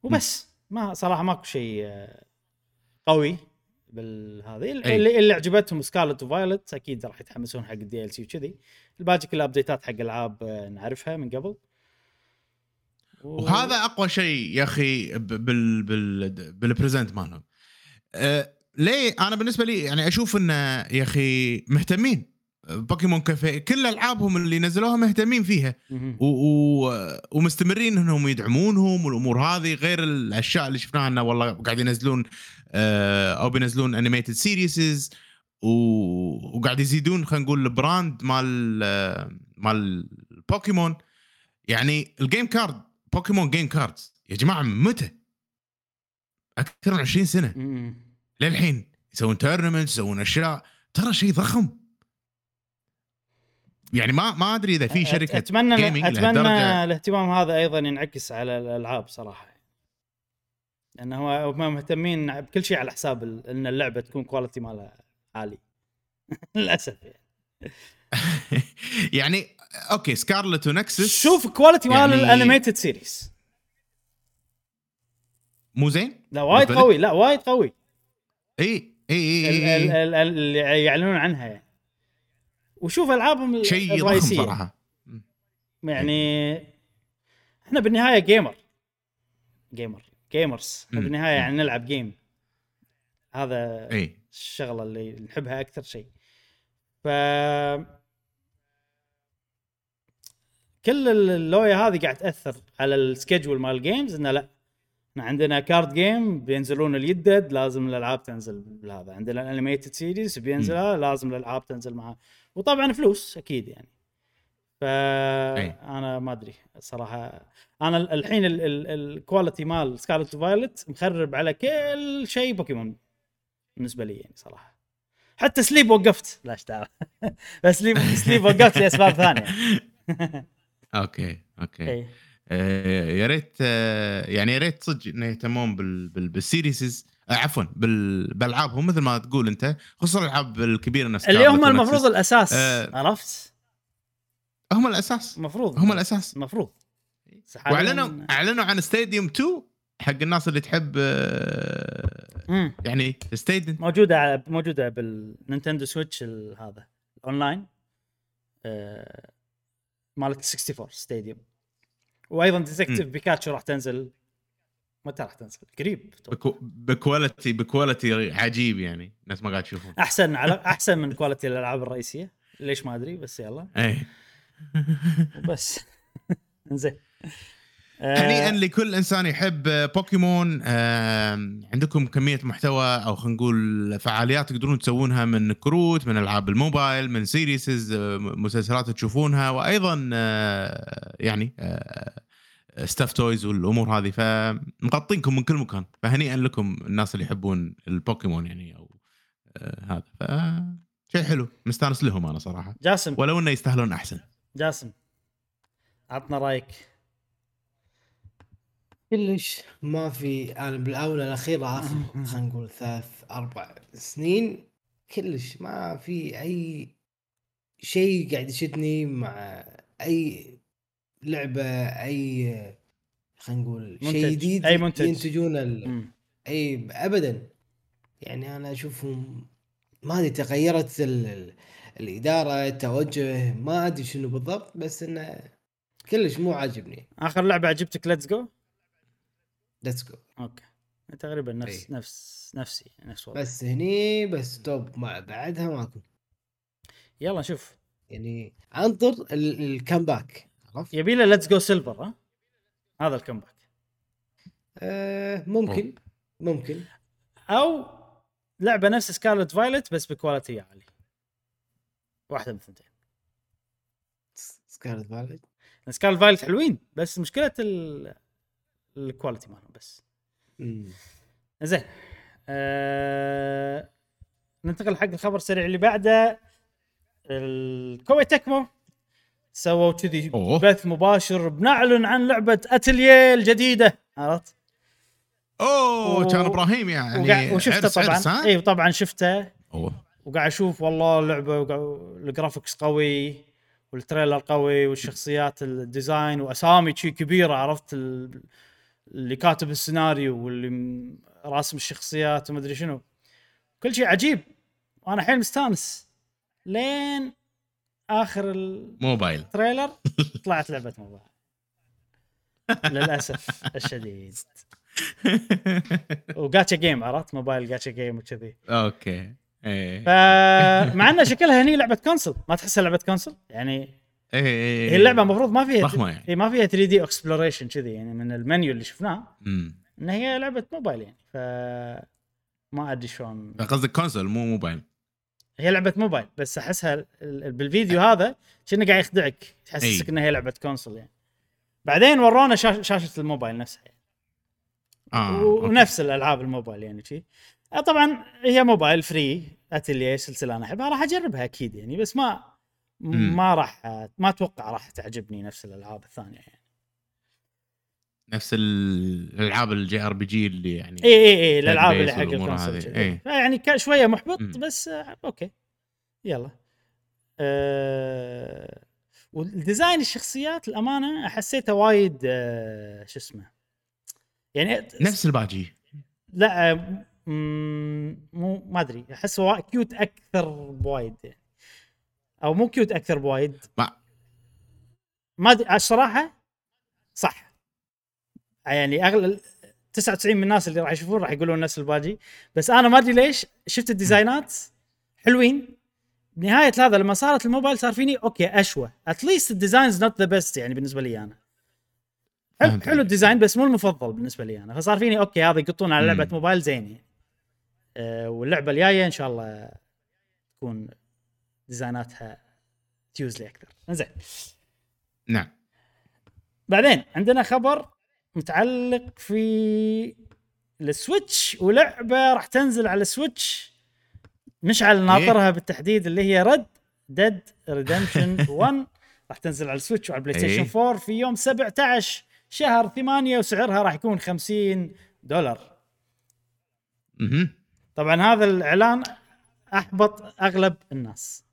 وبس ما صراحه ماكو شيء قوي بالهذه اللي عجبتهم سكارلت وفايلت اكيد راح يتحمسون حق الدي ال سي وكذي. الباقي كله ابديتات حق العاب نعرفها من قبل، وهذا اقوى شيء يا اخي بالبريزنت مالهم. ليه انا بالنسبه لي يعني اشوف ان يا اخي مهتمين بوكيمون كافيه كل العابهم اللي نزلوها مهتمين فيها ومستمرين انهم يدعمونهم والامور هذه، غير الاشياء اللي شفناها انه والله قاعدين ينزلون او بينزلون انيميتد سيريسز وقاعد يزيدون خلينا نقول البراند مال بوكيمون. يعني الجيم كارد بوكيمون جيم كاردز يا جماعه من متى؟ اكثر من 20 سنه للحين يسوون تورنمنت يسوون اشياء، ترى شيء ضخم يعني. ما ادري اذا في شركه اتمنى الاهتمام هذا ايضا ينعكس على الالعاب صراحه، لانه هو ما مهتمين بكل شيء على حساب ان اللعبه تكون كواليتي مالها عالي للاسف يعني. يعني اوكي سكارلت ونكسس شوف كواليتي مال يعني الانيميتد سيريز مو زين، لا وايد قوي، لا وايد قوي اي اللي يعلنون عنها يعني. وشوف العابهم الرئيسيه صراحه يعني احنا بالنهايه جيمرز بالنهايه يعني نلعب جيم، هذا الشغله اللي نحبها اكثر شيء. ف كل اللوية هذه قاعد تأثر على السكيدجول مال الجيمز، إنه لا إحنا عندنا كارد جيم بينزلون اليدد لازم الألعاب تنزل بهذا، عندنا الانيميتد سيريز بينزلها لازم الألعاب تنزل معها، وطبعا فلوس أكيد يعني. فأنا ما أدري صراحة، أنا الحين الكواليتي مال سكارلت وفايلت مخرب على كل شيء بوكيمون بالنسبه لي يعني صراحه. حتى سليب وقفت، لا اشتغل بس سليب وقفت لاسباب ثانيه. اوكي يا ريت يعني يا ريت صدق ان يهتمون بالسيريسز، عفوا بالالعابهم مثل ما تقول انت، خصوصا الالعاب الكبيره نفسها اللي هم المفروض الاساس. عرفت هم الاساس، المفروض هم الاساس المفروض. واعلنوا عن ستاديوم 2 حق الناس اللي تحب يعني ستاديوم، موجوده بالنينتندو سويتش هذا الاونلاين مالت 64 ستاديوم. وايضا ديتكتيف بيكاتشو راح تنزل، متى راح تنزل؟ قريب. بكواليتي عجيب يعني، الناس ما قاعد تشوفون احسن على احسن من كواليتي الالعاب الرئيسيه، ليش ما ادري بس يلا اي وبس. انزين هنيئا لكل انسان يحب بوكيمون. عندكم كميه محتوى او خلينا نقول فعاليات تقدرون تسوونها، من كروت، من العاب الموبايل، من سيريسز، مسلسلات تشوفونها، وايضا يعني ستاف تويز والامور هذه، فمغطينكم من كل مكان. فهنيئا لكم الناس اللي يحبون البوكيمون يعني او هذا، شيء حلو مستانس لهم انا صراحه. جاسم ولو انه يستاهلون احسن. جاسم عطنا رايك. كلش ما في، انا بالاولى الاخيره خلينا نقول 3-4 سنين كلش ما في اي شيء قاعد يشدني مع اي لعبه، اي خلينا نقول شيء جديد ينتجون اي ابدا. يعني انا اشوفهم ما ادري تغيرت الاداره، التوجه، ما ادري شنو بالضبط، بس انه كلش مو عاجبني. اخر لعبه عجبتك ليتس جو اوكي تقريبا نفس أي. نفس والله، بس هني بس توب مع بعدها ماكو. يلا نشوف يعني، انطر الكامباك. يبي له ليتس جو سيلفر هذا الكامباك ممكن او لعبه نفس سكارلت فايلت بس بكواليتي عالي، واحده من الثنتين. سكارلت فايلت حلوين بس مشكله الكواليتي مالهم بس. زين ننتقل حق الخبر السريع اللي بعده. الكوي تكمو سووا كذي بث مباشر، بنعلن عن لعبه اتيليه الجديده. عرفت كان ابراهيم يعني وشفته طبعا طبعا شفته وقاعد اشوف والله اللعبه الجرافيكس قوي والتريلر قوي والشخصيات الديزاين واسامي شيء كبيره. عرفت اللي كاتب السيناريو واللي راسم الشخصيات وما ادري شنو، كل شيء عجيب. وانا حيل مستانس لين اخر الموبايل تريلر طلعت لعبه موبايل للاسف الشديد. وجاتشا جيم، عرفت موبايل جاتشا جيم وكذي اوكي ايه. فمع ان شكلها هني لعبه كونسل، ما تحسها لعبه كونسل يعني. هي اللعبه المفروض ما فيها يعني. ما فيها 3D exploration كذي يعني، من المنيو اللي شفناه ان هي لعبه موبايل يعني. ف ما ادري شلون، قصدك كونسل مو موبايل. هي لعبه موبايل بس احسها بالفيديو هذا شنو قاعد يخدعك، تحسسك ان هي لعبه كونسل يعني. بعدين ورونا شاشه الموبايل نفسها يعني. ونفس الالعاب الموبايل يعني شيء. طبعا هي موبايل فري اتيليه، سلسله انا احبها راح اجربها اكيد يعني، بس ما اتوقع راح تعجبني نفس الالعاب الثانيه يعني، نفس الالعاب الجي ار بي جي اللي يعني اي الالعاب اللي حق الكونسول يعني شويه محبط بس اوكي يلا. والديزاين الشخصيات الامانه حسيته وايد شو اسمه يعني نفس الباجي، لا مو ما ادري، احس كيوت اكثر بوايد يعني. او مو كيوت اكثر بوايد، ما ادري الصراحه صح يعني. اغلب 99 من الناس اللي راح يشوفون راح يقولون نفس الباجي، بس انا ما ادري ليش شفت الديزاينات حلوين بنهايه هذا. لما صارت الموبايل صار فيني اوكي اشوى، اتليست الديزاينز نوت ذا بيست يعني بالنسبه لي انا. حلو الديزاين بس مو المفضل بالنسبه لي انا، فصار فيني اوكي هذا يقطون على لعبه موبايل زين. واللعبه الجايه ان شاء الله تكون ديزايناتها تيوزلي اكثر. زين نعم. بعدين عندنا خبر متعلق في للسويتش، ولعبه راح تنزل على السويتش مشعل ناطرها بالتحديد اللي هي ريد ديد ريدمشن 1، راح تنزل على السويتش وعلى البلاي ستيشن 4 في يوم 17 شهر 8، وسعرها راح يكون $50. طبعا هذا الاعلان احبط اغلب الناس.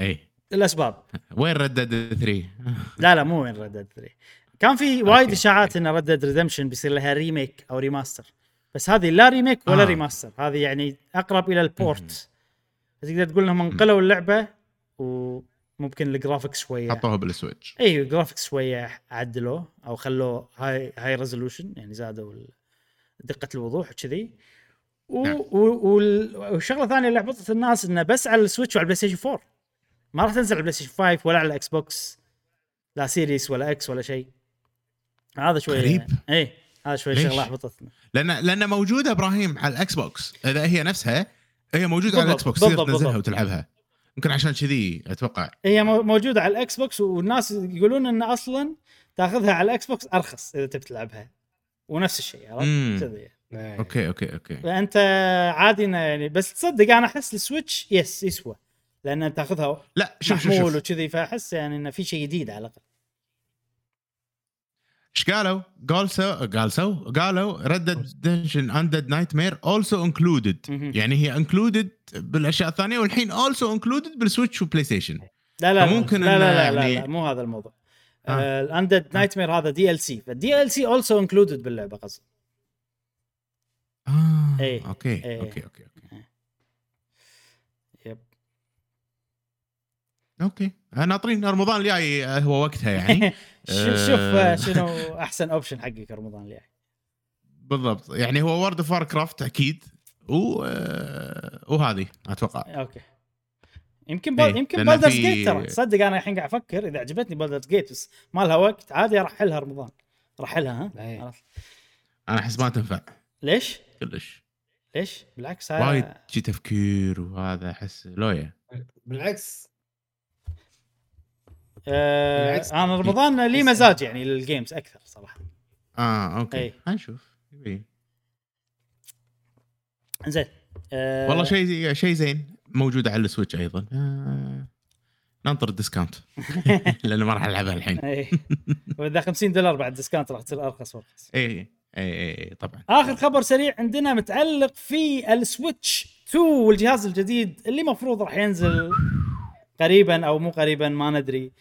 اي الاسباب وين ريد ديد 3؟ لا مو وين ريد ديد 3، كان في وايد اشاعات ان ريد ديد ريدمشن بيصير لها ريميك او ريماستر، بس هذه لا ريميك ولا ريماستر، هذه يعني اقرب الى البورت. تقدر تقول انهم انقلوا اللعبه، وممكن الجرافيكس شويه حطوها بالسويتش، ايوه الجرافيكس شويه عدلوه او خلوه هاي ريزولوشن، يعني زادوا دقه الوضوح وكذي. والشغله الثانيه اللي حبطت الناس انه بس على السويتش وعلى البلاي ستيشن 4، ما راح تنزل على البلاي ستيشن 5 ولا على الاكس بوكس، لا سيريس ولا اكس ولا شيء. هذا شويه غريب. اي هذا شويه شغله حبطتنا، لان موجوده ابراهيم على الاكس بوكس، اذا هي نفسها هي موجوده على الاكس بوكس تنزلها وتلعبها، يمكن عشان كذي اتوقع هي موجوده على الاكس بوكس، والناس يقولون ان اصلا تاخذها على الاكس بوكس ارخص اذا تبي تلعبها، ونفس الشيء عرفت كذي. اوكي فانت عادي يعني، بس تصدق انا احس السويتش يس يسوى لان تاخذها لا شوف وكذي، فاحس يعني انه في شيء جديد على الاقل. ايش قالوا؟ قالوا Red Dead Redemption and Dead Nightmare also included، يعني هي included بالاشياء الثانيه، والحين also included بالسويتش وبلاي ستيشن. لا مو هذا الموضوع. Undead Nightmare هذا DLC، فالDLC also included باللعبه قصدي. اوكي يب اوكي، ناطرين رمضان الجاي هو وقتها يعني. شوف شنو احسن اوبشن حقك رمضان الجاي بالضبط، يعني هو وورد اوف وار كرافت اكيد، وهذه اتوقع اوكي. يمكن بالدرز جيت، ترى تصدق انا الحين قاعد افكر اذا عجبتني بالدرز جيت بس ما لها وقت عادي ارحلها رمضان، رحلها. ها انا احس ما تنفع. ليش؟ كلش بالعكس، هذا وايد شي تفكير، وهذا احس لويا بالعكس. انا رمضان لي مزاج يعني للجيمز اكثر صراحه. اوكي هنشوف. انزين والله شيء زين موجود على السويتش ايضا. ننطر الديسكاونت لانه ما راح العبها الحين. واذا $50 بعد ديسكاونت راح تصير ارخص ورخص. اي طبعا. اخر خبر سريع عندنا متعلق في السويتش 2 والجهاز الجديد اللي مفروض راح ينزل قريبا او مو قريبا ما ندري،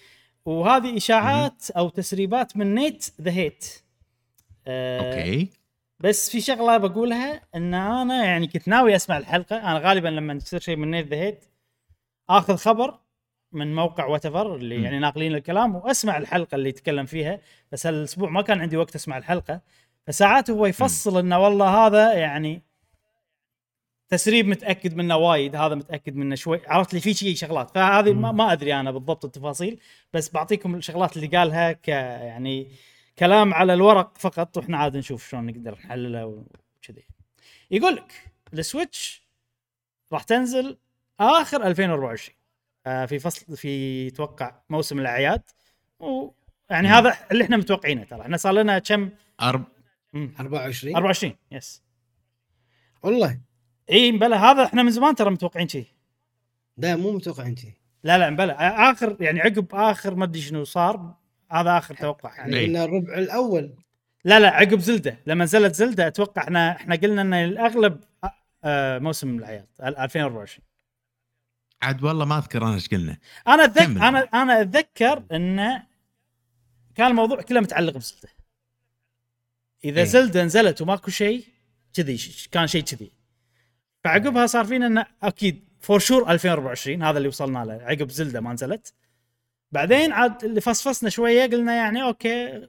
وهذه اشاعات او تسريبات من نيت ذا هيت. اوكي بس في شغله بقولها، ان انا يعني كنت ناوي اسمع الحلقه، انا غالبا لما يصير شيء من نيت ذا هيت اخذ خبر من موقع واتفر اللي يعني ناقلين الكلام واسمع الحلقه اللي يتكلم فيها، بس هالاسبوع ما كان عندي وقت اسمع الحلقه، فساعات هو يفصل انه والله هذا يعني تسريب متاكد منه وايد، هذا متاكد منه شوي، عرفت لي في شيء شغلات، فهذه ما ادري انا بالضبط التفاصيل، بس بعطيكم الشغلات اللي قالها يعني كلام على الورق فقط، واحنا عاد نشوف شلون نقدر نحللها وكذي. يقول لك السويتش راح تنزل اخر 2024 في فصل في توقع موسم الاعياد، ويعني هذا اللي احنا متوقعينه. ترى احنا صار لنا كم 24 يس والله اي بلا، هذا احنا من زمان ترى متوقعين شيء. لا مو متوقعين شيء، لا بلا اخر يعني عقب اخر ما ادري شنو صار، هذا اخر توقع يعني ان الربع الاول لا عقب زلدة، لما نزلت زلدة اتوقع احنا قلنا ان الاغلب موسم العياد 2024 عاد. والله ما اذكر انا ايش قلنا، انا اتذكر ان كان الموضوع كله متعلق بزلدة، اذا زلدة نزلت وماكو شيء كذي كان شيء كذي، فعقبها صار فينا ان اكيد فور شور 2024، هذا اللي وصلنا له عقب زلدة ما نزلت. بعدين عاد اللي فصفصنا شويه قلنا يعني اوكي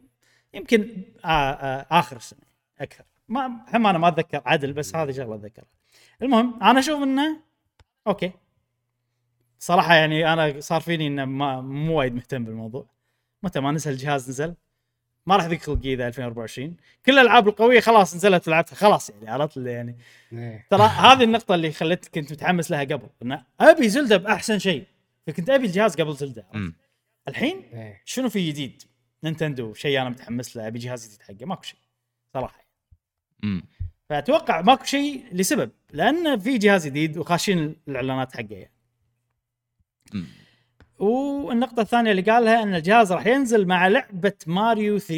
يمكن اخر سنه اكثر، ما انا ما اتذكر عدل، بس هذه شغله اتذكرها. المهم انا اشوف انه اوكي صراحه، يعني انا صار فيني انه مو وايد مهتم بالموضوع، متى ما نزل الجهاز نزل، ما راح ذيك خلقي ذا 2024، كل الألعاب القوية خلاص نزلت لعبتها خلاص، يعني عرفت اللي يعني ترى هذه النقطة اللي خلتني كنت متحمس لها قبل، إن أبي زلدة بأحسن شيء، فكنت أبي الجهاز قبل زلدة. الحين شنو في جديد نينتندو شيء أنا متحمس له أبي جهاز جديد حقه؟ ماكو شيء صراحة، فأتوقع ماكو شيء لسبب، لأن في جهاز جديد وخاشين الإعلانات حقه يعني. والنقطة الثانية اللي قالها أن الجهاز راح ينزل مع لعبة ماريو 3D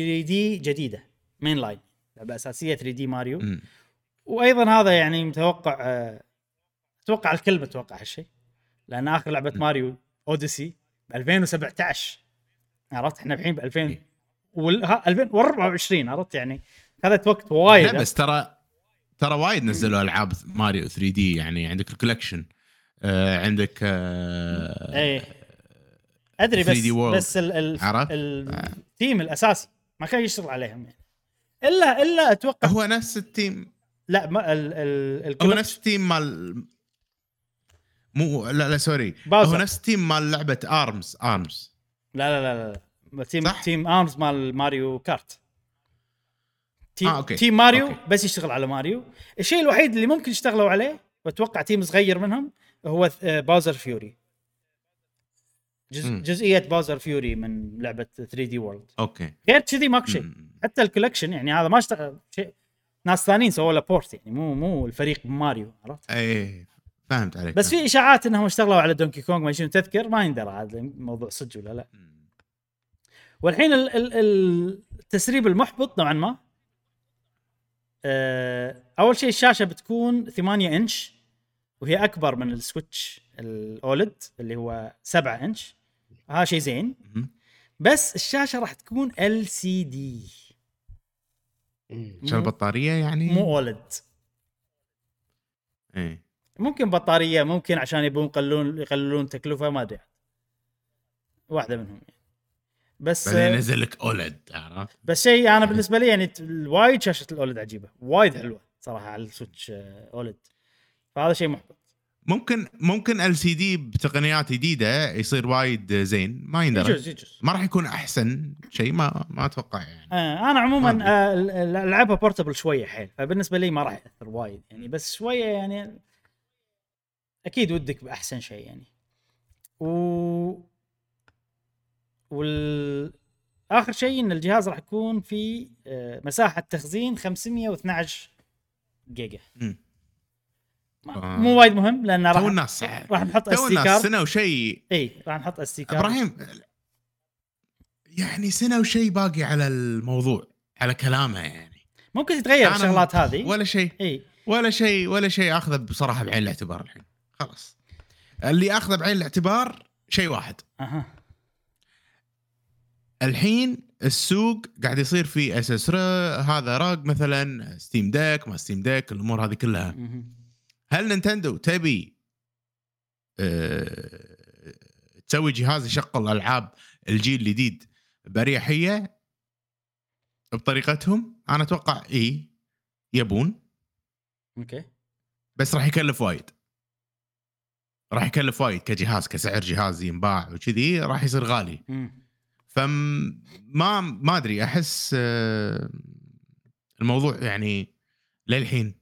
جديدة مين لاين، لعبة أساسية 3D ماريو. وأيضا هذا يعني متوقع، أتوقع الكل بتوقع هالشيء، لأن آخر لعبة ماريو أوديسي ب 2017 عرفت، إحنا الحين ب 2000 2024 عرفت، يعني هذا وقت وايد. بس ترى وايد نزلوا ألعاب ماريو 3D يعني، عندك الكولكشن، عندك ايه ادري، بس التيم الاساسي ما كان يشتغل عليهم يعني، الا اتوقع هو نفس التيم. لا ما هو نفس التيم مال مو لا سوري باوزر. هو نفس التيم مال لعبة ارمز لا تيم ارمز مال ماريو كارت، تيم ماريو أوكي. بس يشتغل على ماريو. الشيء الوحيد اللي ممكن يشتغلوا عليه واتوقع تيم صغير منهم هو باوزر فيوري، جزئية باوزر فيوري من لعبة 3D World. أوكي. غير كذي ماكو شيء. حتى الكولكشن يعني هذا ما اشتغل شيء، ناس ثانيين سووا له بورت يعني، مو الفريق ماريو عرفت. أي فهمت عليك. بس في إشاعات إنهم اشتغلوا على دونكي كونغ ما يشون تذكر، ما يندرى هذا الموضوع صدق ولا لا. والحين التسريب المحبط نوعا ما. أول شيء الشاشة بتكون 8 إنش وهي أكبر من السويتش الأولد اللي هو 7 إنش، هذا شيء زين. بس الشاشة راح تكون LCD عشان البطارية يعني، مو أولد. إيه ممكن بطارية، ممكن عشان يبون يقللون تكلفة ما أدري، واحدة منهم يعني. بس نزلك اولد عرفت، بس شيء انا بالنسبه لي يعني وايد شاشه الاولد عجيبه، وايد حلوه صراحه على السويتش اولد، فهذا شيء محبط. ممكن ال سي دي بتقنيات جديده يصير وايد زين، ما يندرى ما راح يكون احسن شيء، ما اتوقع يعني. انا عموما العبها بورتبل شويه حيل، فبالنسبه لي ما راح ياثر وايد يعني، بس شويه يعني اكيد ودك باحسن شيء يعني. والآخر شيء إن الجهاز راح يكون في مساحة تخزين 512 جيجا. مو وايد مهم، لأن راح نحط استيكار سنة وشيء. إيه راح نحط استيكار إبراهيم يعني، سنة وشيء باقي على الموضوع على كلامها يعني، ممكن تتغير الشغلات هذه ولا شيء. إيه ولا شيء أخذه بصراحة بعين الاعتبار. الحين خلاص اللي أخذه بعين الاعتبار شيء واحد. الحين السوق قاعد يصير فيه اساس هذا راق، مثلا ستيم داك ما ستيم داك الامور هذه كلها. هل نينتندو تبي تسوي جهاز يشغل العاب الجيل الجديد بريحيه بطريقتهم؟ انا اتوقع ايه يبون. اوكي بس راح يكلف وايد كجهاز، كسعر جهاز ينباع وكذي راح يصير غالي. فما أدري، أحس الموضوع يعني للحين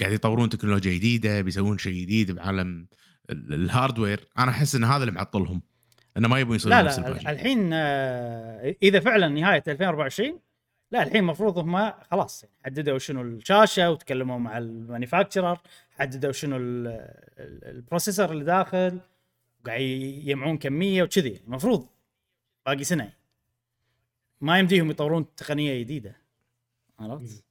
قاعد يطورون تكنولوجيا جديدة، بيسوون شيء جديد بعالم الهاردوير. أنا أحس إن هذا اللي معطلهم، إنه ما يبون يصيرون نفس الباجي. الحين إذا فعلا نهاية 2024، لا الحين مفروض هم خلاص حددوا شنو الشاشة وتكلموا مع المانيفاكتشرر، حددوا شنو البروسيسور اللي داخل، قاعد يجمعون كمية وكذي. مفروض باقي سنة، ما يمديهم يطورون تقنية جديدة. عرفت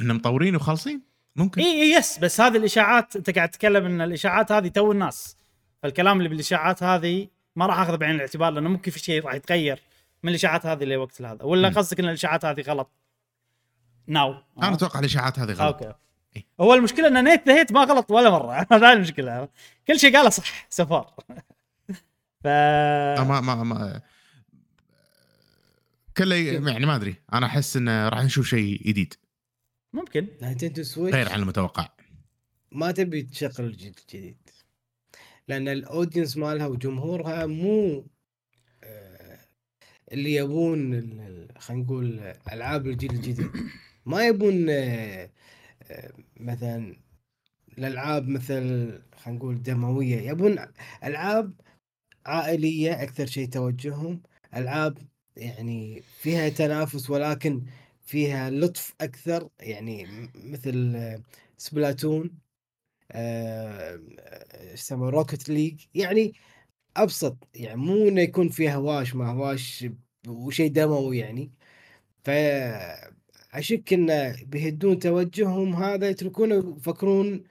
إن مطورين وخالصين ممكن. إيه يس، بس هذه الإشاعات أنت قاعد تتكلم إن الإشاعات هذه تو الناس، فالكلام اللي بالإشاعات هذه ما راح أخذ بعين الاعتبار، لأنه ممكن في شيء راح يتغير من الإشاعات هذه لوقت هذا. ولا قصدك إن الإشاعات هذه غلط؟ ناو أنا أتوقع الإشاعات هذه غلط. أوكي إيه. هو المشكلة إن نيت ذهيت ما غلط ولا مرة. هذا المشكلة، كل شيء قاله صح سفر. ما كله يعني ما أدري. أنا أحس إنه راح نشوف شيء جديد ممكن نينتندو سويتش غير عن المتوقع. ما تبي تشغل الجديد لأن الأودينس مالها وجمهورها مو اللي يبون خلينا نقول ألعاب الجيل الجديد. ما يبون مثلا الألعاب مثل خلينا نقول دموية، يبون ألعاب عائلية أكثر شيء توجههم، ألعاب يعني فيها تنافس ولكن فيها لطف أكثر، يعني مثل سبلاتون، اسمه روكت ليج، يعني أبسط، يعني مو إنه يكون فيها هواش ما هواش وشيء دموي يعني. فأشك إنه بيهدون توجههم هذا، يتركونه يفكرون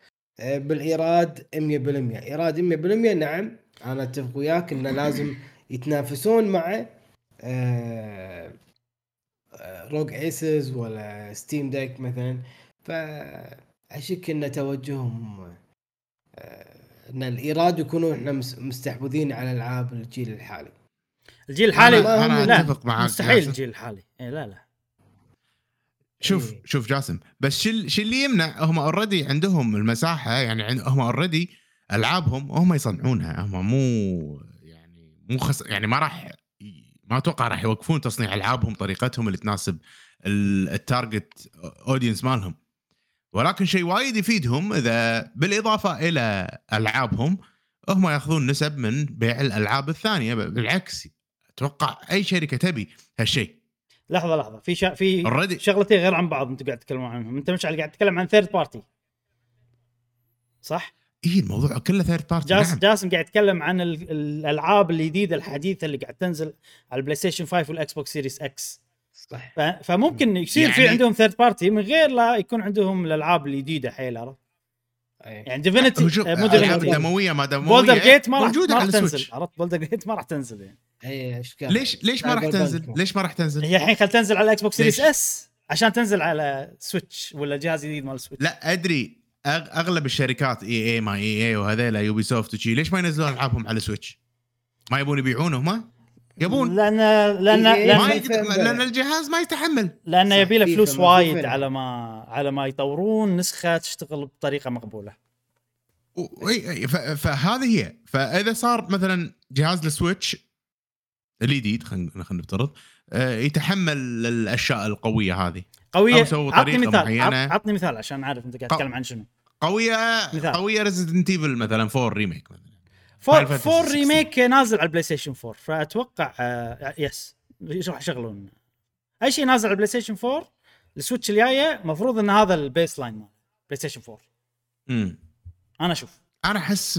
بالإيراد 100%. إيراد 100%، نعم أنا أتفق وياك إنه لازم يتنافسون مع روج ايسز ولا ستيم ديك مثلا. فأشك إن توجههم إن الإيراد يكونوا إحنا مستحوذين على ألعاب الجيل الحالي. الجيل الحالي أنا أتفق معك، مستحيل الجيل الحالي. إيه لا لا، شوف إيه. شوف جاسم، بس شو اللي يمنع؟ هم اوريدي عندهم المساحة، يعني هم اوريدي ألعابهم هم يصنعونها، هم مو يعني يعني ما راح، ما أتوقع راح يوقفون تصنيع ألعابهم طريقتهم اللي تناسب التارجت أودينس مالهم. ولكن شيء وايد يفيدهم إذا بالإضافة إلى ألعابهم هم يأخذون نسب من بيع الألعاب الثانية. بالعكس أتوقع أي شركة تبي هالشيء. لحظة في شغلتين غير عن بعض أنت قاعد تتكلم عنهم. أنت مش قاعد تتكلم عن ثيرد بارتي، صح؟ إيه، الموضوع كله ثيرد بارتي. جاسم قاعد يتكلم عن الألعاب الجديدة الحديثة اللي قاعد تنزل على البلاي ستيشن 5 والإكس بوكس سيريس إكس، صح؟ فممكن يصير يعني في عندهم ثيرد بارتي من غير لا يكون عندهم الألعاب الجديدة حيلارة. يعني ديفينيتي الألعاب الدموية ما دموية، بولدر جيت ما راح تنزل، عرفت؟ بولدر جيت ما راح تنزل يعني. أي أشكال. ليش ما راح تنزل؟ ليش ما راح تنزل؟ هي الحين خل تنزل على الإكس بوكس سيريس إس عشان تنزل على سويتش ولا جهاز جديد مال سويتش. لا أدري، اغلب الشركات EA ما EA وهذيلا يوبي سوفت وشي، ليش ما ينزلون العابهم على سويتش؟ ما يبون يبيعونه، ما يبون، لان الجهاز ما يتحمل، لانه يبي له فلوس وايد على ما يطورون نسخه تشتغل بطريقه مقبوله. فهذه هي. فاذا صار مثلا جهاز السويتش الجديد، خلينا نفترض يتحمل الاشياء القويه هذه قوية. عطني مثال عشان أعرف أنت قاعد تتكلم عن شنو. قوية Resident Evil مثلا 4 ريميك، مثلا 4 ريميك نازل على البلاي ستيشن 4، فأتوقع يس راح يشغلون أي شيء نازل على البلاي ستيشن 4. السويتش الجاية مفروض أن هذا البيس لاين مال بلاي ستيشن 4. أنا أشوف، أنا أحس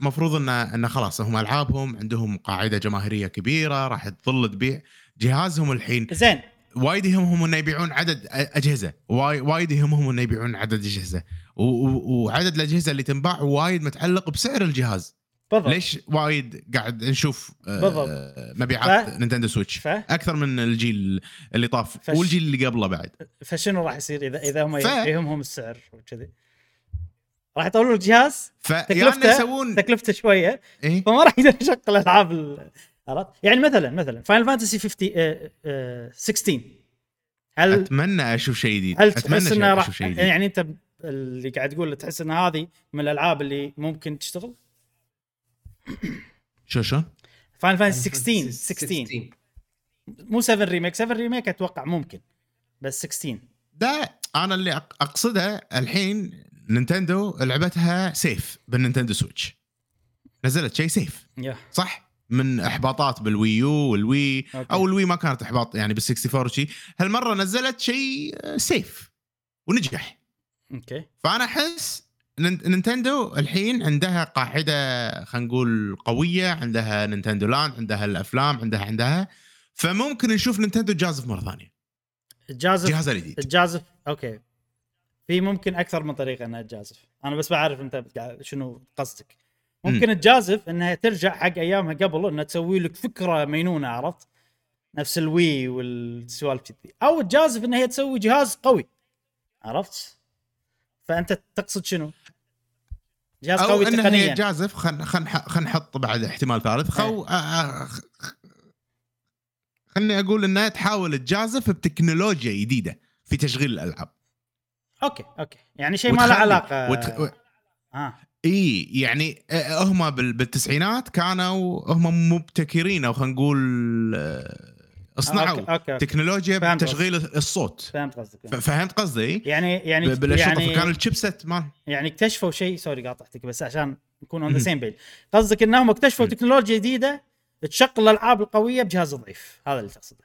مفروض أن خلاص هم ألعابهم عندهم قاعدة جماهيرية كبيرة، راح تظل تبيع جهازهم الحين. زين، وايد يهمهم إنه يبيعون عدد أجهزة، وايد يهمهم إنه يبيعون عدد أجهزة، وعدد الأجهزة اللي تنباع وايد متعلق بسعر الجهاز. بالضبط. ليش وايد قاعد نشوف مبيعات نينتندو سويتش أكثر من الجيل اللي طاف والجيل اللي قبله بعد. فشنو راح يصير إذا هم يهمهم السعر وكذي؟ راح يطولون الجهاز، تكلفته شوية، فما راح يقدر يشغل ألعاب يعني مثلا Final Fantasy 16. هل اتمنى اشوف شيء جديد؟ اتمنى اشوف شيء جديد. يعني انت اللي قاعد تقول تحس ان هذه من الالعاب اللي ممكن تشتغل. شو Final Fantasy 16 مو 7 ريميك. 7 ريميك اتوقع ممكن، بس 16 ده انا اللي اقصده. الحين نينتندو لعبتها سيف بالنينتندو سويتش، نزلت شيء سيف صح من احباطات بالويو والوي. او الوي ما كانت احباط يعني بال64 شيء، هالمره نزلت شيء سيف ونجح. اوكي، فانا احس نينتندو الحين عندها قاعده، خلينا نقول قويه، عندها نينتندو لاند، عندها الافلام، عندها فممكن نشوف نينتندو جازف مره ثانيه. الجهاز الجديد الجازف، اوكي، في ممكن اكثر من طريقه انها تجازف. انا بس بعرف انت شنو قصدك. ممكن الجازف انها ترجع حق ايامها قبل، انها تسوي لك فكره مينونه، عرفت؟ نفس الوي والسوالف كذي. او الجازف انها تسوي جهاز قوي، عرفت؟ فانت تقصد شنو؟ جهاز قوي تقنيا، او انها جازف. خل نحط بعد احتمال ثالث. خلني اقول انها تحاول تجازف بتكنولوجيا جديده في تشغيل الالعاب. اوكي يعني شيء ما له علاقه إيه. يعني هم بالتسعينات كانوا هم مبتكرين، أو خلينا نقول أصنعوا تكنولوجيا بتشغيل الصوت. فهمت قصدي؟ يعني بالأشرطة كان الشيبسات ما يعني اكتشفوا شيء. سوري قاطعتك، بس عشان نكون on the same page. قصدك إنهم اكتشفوا تكنولوجيا جديدة تشغل الألعاب القوية بجهاز ضعيف، هذا اللي تقصده؟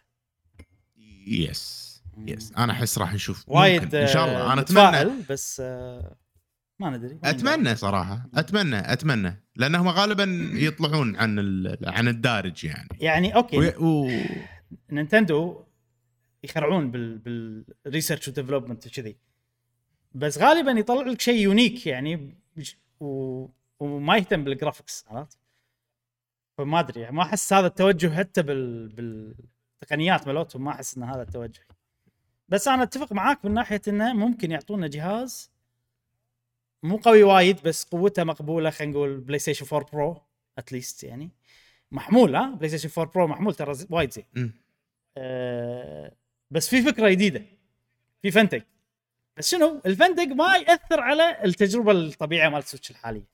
يس يس انا احس راح نشوف وايد ان شاء الله. انا اتمنى بس ما ندري، اتمنى صراحه، اتمنى لانهم غالبا يطلعون عن عن الدارج يعني اوكي نينتندو يخرعون بالريسيرش وديفلوبمنت وكذي، بس غالبا يطلع لك شيء يونيك يعني وما يهتم بالجرافكس، عرفت؟ فما ادري يعني، ما احس هذا التوجه حتى بالتقنيات مالتهم، ما احس ان هذا التوجه. بس انا اتفق معاك من ناحيه انه ممكن يعطونا جهاز مو قوي وايد بس قوته مقبوله، خلينا نقول بلاي ستيشن 4 برو اتليست يعني محمول. ها بلاي ستيشن 4 برو محمول ترى وايد زين. بس في فكره جديده في فنتج، بس شنو الفندق ما يأثر على التجربة الطبيعية مال السويتش الحالية،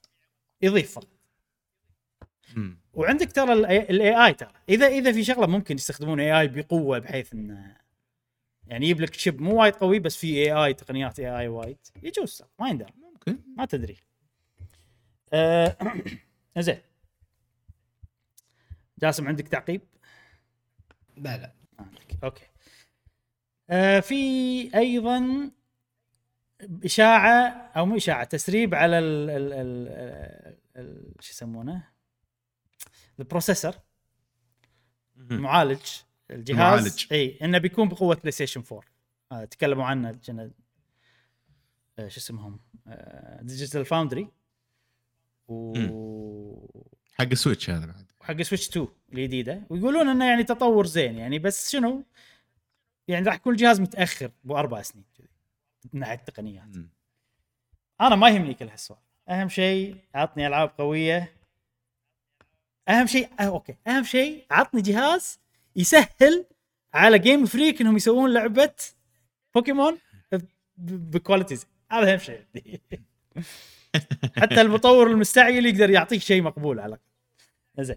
يضيفها. وعندك ترى ال AI ترى إذا في شغلة ممكن يستخدمون AI بقوة، بحيث إن يعني يبلك شيب مو وايد قوي بس في AI تقنيات AI وايد، يجوز ما يندر، ممكن ما تدري. زين جاسم عندك تعقيب؟ لا عندك. أوكي. في أيضا إشاعة أو مو إشاعة، تسريب على ال شو يسمونه البروسيسور، معالج الجهاز، أي إنه بيكون بقوة بلاي ستيشن 4. تكلموا عنه جنا شو اسمهم ديجيتال فاوندري وحق السويتش، هذا بعد حق سويتش 2 الجديدة، ويقولون إنه يعني تطور زين يعني، بس شنو يعني راح يكون الجهاز متأخر ب4 سنين من ناحية التقنيات. أنا ما يهمني كل هالسوالف، أهم شيء عطني ألعاب قوية، أهم شيء أوكي، أهم شيء عطني جهاز يسهل على جيم فريك إنهم يسوون لعبة بوكيمون بكواليتيز، هذا أهم شيء. حتى المطور المستعجل يقدر يعطيك شيء مقبول على زين.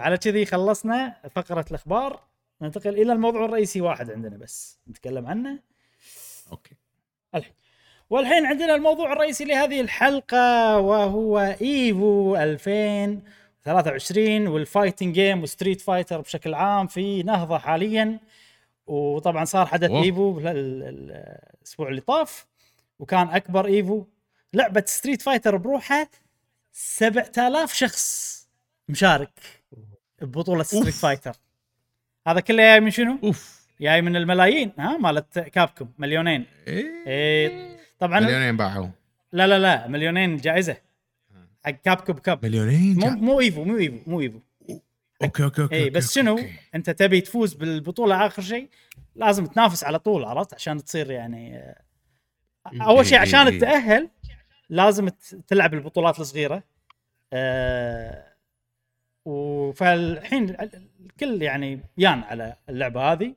على كذي خلصنا فقرة الأخبار، ننتقل إلى الموضوع الرئيسي. واحد عندنا بس نتكلم عنه. اوكي والحين عندنا الموضوع الرئيسي لهذه الحلقه، وهو ايفو 2023 والفايتنج جيم وستريت فايتر بشكل عام في نهضه حاليا. وطبعا صار حدث ايفو الاسبوع اللي طاف، وكان اكبر ايفو. لعبه ستريت فايتر بروحها 7000 شخص مشارك ببطوله ستريت فايتر. هذا كله جاي من شنو؟ جاي من الملايين، ها مالت كابكوم مليونين. إيه طبعا مليونين باعوا، لا مليونين جائزة حق كابكوم كاب، مليونين مو ايفو اوكي إيه بس شنو أوكي. انت تبي تفوز بالبطولة اخر شيء لازم تنافس على طول، عرفت؟ عشان تصير يعني اول شيء عشان تتأهل لازم تلعب البطولات الصغيرة. وفالحين الكل يعني يان على اللعبة هذه،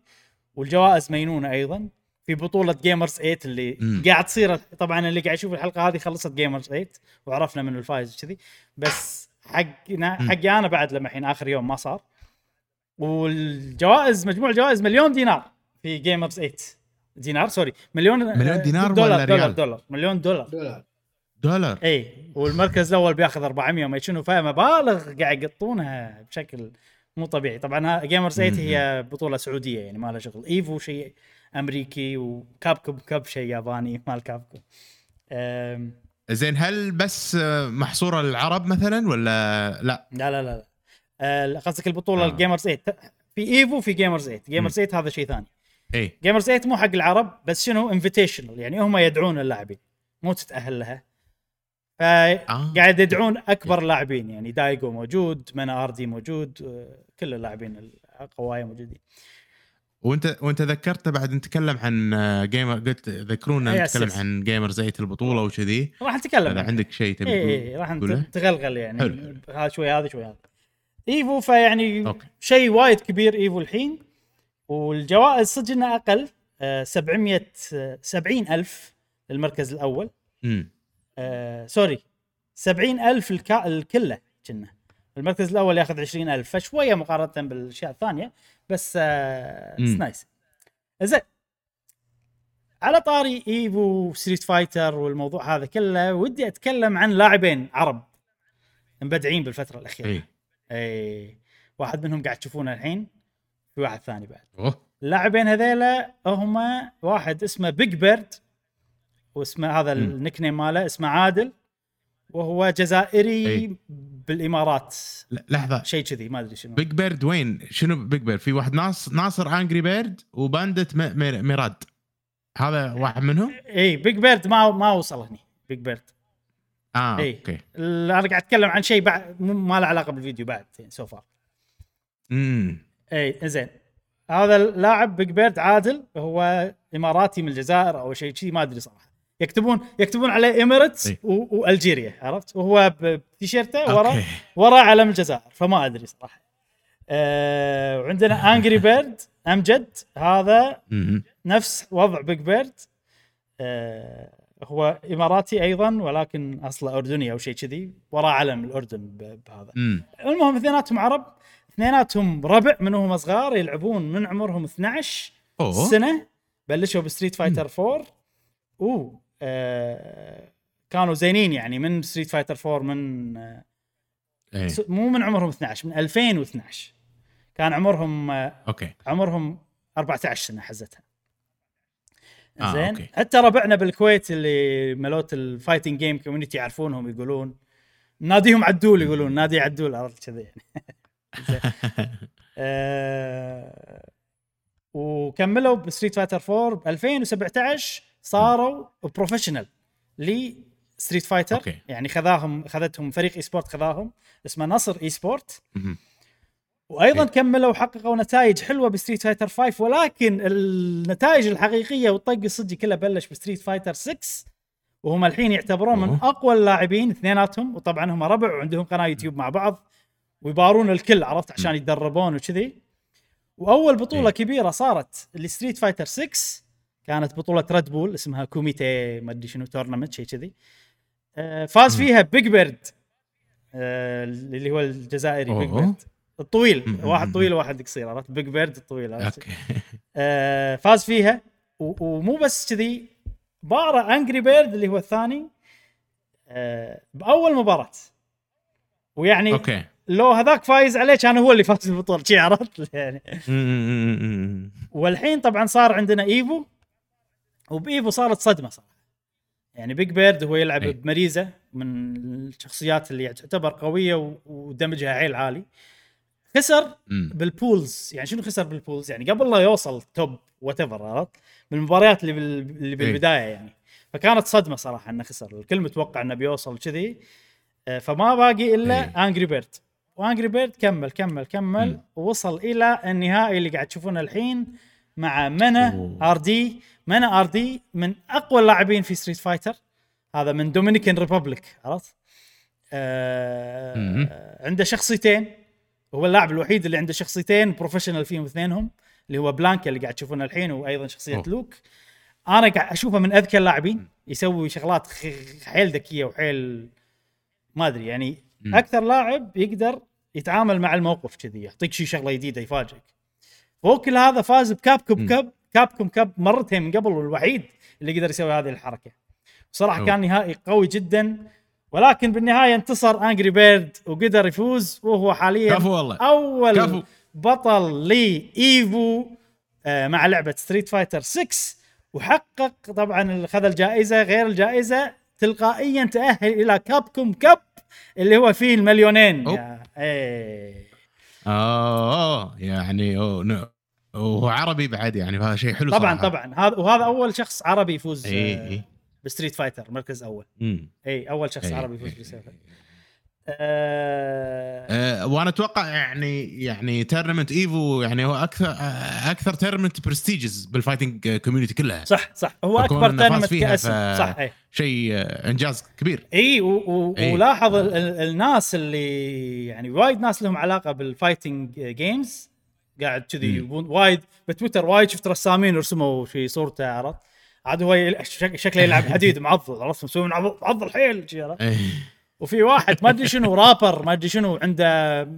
والجوائز مينونة أيضاً في بطولة جيمرز 8 اللي قاعد تصير. طبعاً اللي قاعد يشوف الحلقة هذه خلصت جيمرز 8 وعرفنا من الفائز كذي، بس حقي أنا بعد لما حين آخر يوم ما صار. والجوائز مجموع الجوائز $1,000,000 في جيمرز 8 دينار، سوري مليون دينار دولار ولا ريال؟ دولار مليون دولار اي. والمركز الأول بياخذ 400 وما يشنو، فيها مبالغ قاعد يقطونها بشكل مو طبيعي. طبعا جيمرز 8 هي بطولة سعودية يعني ما لها شغل، ايفو شيء امريكي وكابكوم كاب شيء ياباني مال كابكوم. زين هل بس محصورة للعرب مثلا ولا لا؟ لا قصدك البطولة الجيمرز 8 في ايفو، في جيمرز 8 هذا شيء ثاني. اي جيمرز 8 مو حق العرب، بس شنو انفيتيشنال يعني هم يدعون اللاعبين مو تتأهل لها، فقاعد يدعون أكبر لاعبين يعني دايجو موجود، منا RD موجود، كل اللاعبين القوية موجودين. وانت ذكرت بعد نتكلم عن جيمر، قلت ذكرونا نتكلم عن جيمر زي البطولة وكذي، راح نتكلم عندك شيء تبي راح نتغلغل يعني هذا شوي هذا شوي هذا ايفو. فيعني شيء وايد كبير ايفو الحين، والجوائز صدقنا أقل، 770,000 للمركز الأول. سوري 70,000 الكلة كنا، المركز الأول يأخذ 20,000 فشوية مقارنة بالأشياء الثانية، بس نايس. زين على طاري إيفو ستريت فايتر والموضوع هذا كله، ودي أتكلم عن لاعبين عرب مبدعين بالفترة الأخيرة. أي واحد منهم قاعد تشوفونه الحين، في واحد ثاني بعد اللاعبين هذيلا هما واحد اسمه بيج بيرد واسمه هذا النيك نيم ماله اسمه عادل وهو جزائري أي. بالامارات لحظه شيء كذي ما ادري شنو بيج بيرد وين شنو بيج بيرد في واحد ناصر انجري بيرد وباندة ميراد هذا واحد منهم اي بيج بيرد ما وصل هني بيج بيرد إيه. اوكي انا قاعد اتكلم عن شيء بعد ما له علاقه بالفيديو بعد سو فار اي زين هذا اللاعب بيج بيرد عادل هو اماراتي من الجزائر او شيء كذي ما ادري صراحه يكتبون عليه اميريتس إيه. والجيريا عرفت وهو بتيشيرته ورا علم الجزائر فما ادري صراحه وعندنا انجري بيرد امجد هذا نفس وضع بيج بيرد هو اماراتي ايضا ولكن اصله اردني او شيء كذي ورا علم الاردن بهذا المهم اثنيناتهم عرب اثنيناتهم ربع منهم صغار يلعبون من عمرهم 12 سنه بلشوا بستريت فايتر 4 كانوا زينين يعني من ستريت فايتر 4 من مو من عمرهم 12 من 2012 كان عمرهم اوكي عمرهم 14 سنه حزتها زين حتى ربعنا بالكويت اللي ملوت الفايتنج جيم كوميونتي يعرفونهم يقولون ناديهم عدول يقولون نادي عدول عرفت كذا يعني زين وكملوا بستريت فايتر 4 ب 2017 صاروا بروفيشنال لستريت فايتر يعني خذتهم فريق اي سبورت خذاهم اسمه نصر اي سبورت وايضا كملوا وحققوا نتائج حلوه بستريت فايتر 5 ولكن النتائج الحقيقيه والطق الصدق كله بلش بستريت فايتر 6 وهم الحين يعتبرون من اقوى اللاعبين اثنيناتهم وطبعا هم ربع وعندهم قناه يوتيوب مع بعض ويبارون الكل عرفت عشان يتدربون وكذي واول بطوله كبيره صارت لستريت فايتر 6 كانت بطوله راد بول اسمها كوميتا ما ادري شنو تورنمنت شيء كذي فاز فيها بيج بيرد اللي هو الجزائري بيج بيرد الطويل واحد طويل وواحد قصير عرفت بيج بيرد الطويل فاز فيها ومو بس كذي بارا انجري بيرد اللي هو الثاني باول مباراه ويعني لو هذاك فايز عليه كان هو اللي فاز بالبطوله شي عرفت يعني والحين طبعا صار عندنا ايفو وبايفو صارت صدمه صراحه يعني بيج بيرد هو يلعب بمريزه من الشخصيات اللي تعتبر قويه ودمجها عيل عالي خسر بالبولز يعني شنو خسر بالبولز يعني قبل لا يوصل توب واتيفر عرفت بالمباريات اللي بالبدايه يعني فكانت صدمه صراحه انه خسر الكل متوقع انه بيوصل كذي فما باقي الا انجري بيرد وانجري بيرد كمل كمل كمل ووصل الى النهائي اللي قاعد تشوفونه الحين مع منا RD منا RD من اقوى اللاعبين في ستريت فايتر هذا من دومينيكان ريبوبليك عرفت عنده شخصيتين هو اللاعب الوحيد اللي عنده شخصيتين بروفيشنال فيهم اثنينهم اللي هو بلانكا اللي قاعد تشوفونه الحين وايضا شخصيه لوك انا قاعد اشوفه من اذكى اللاعبين يسوي شغلات حيل ذكيه وحيل ما ادري يعني اكثر لاعب يقدر يتعامل مع الموقف كذي يعطيك شيء شغله جديده يفاجئك وكل هذا فاز بكابكوم كاب مرتين من قبل والوحيد اللي يقدر يسوي هذه الحركه بصراحه كان نهائي قوي جدا ولكن بالنهايه انتصر انجري بيرد وقدر يفوز وهو حاليا اول بطل لي ايفو مع لعبه ستريت فايتر 6 وحقق طبعا خذ الجائزه غير الجائزه تلقائيا تأهل الى كابكوم كاب اللي هو فيه المليونين يعني وهو عربي بعد يعني هذا شيء حلو طبعا صراحة. طبعا وهذا اول شخص عربي يفوز بستريت فايتر مركز اول اول شخص عربي يفوز بستريت فايتر وانا اتوقع يعني تورنمنت ايفو يعني هو اكثر تورنمنت برستيجز بالفايتنج كوميونتي كلها صح هو اكبر تورنمنت كاسم صح شيء انجاز كبير ولاحظ الناس اللي يعني وايد ناس لهم علاقه بالفايتنج جيمز قاعد كذي وايد بتويتر وايد شفت رسامين رسموا في صورته عرض عاد هو شكله يلعب حديد معضل عرفت مسوي معضل حيل جيره وفي واحد ما ادري شنو رابر ما ادري شنو عنده 1.5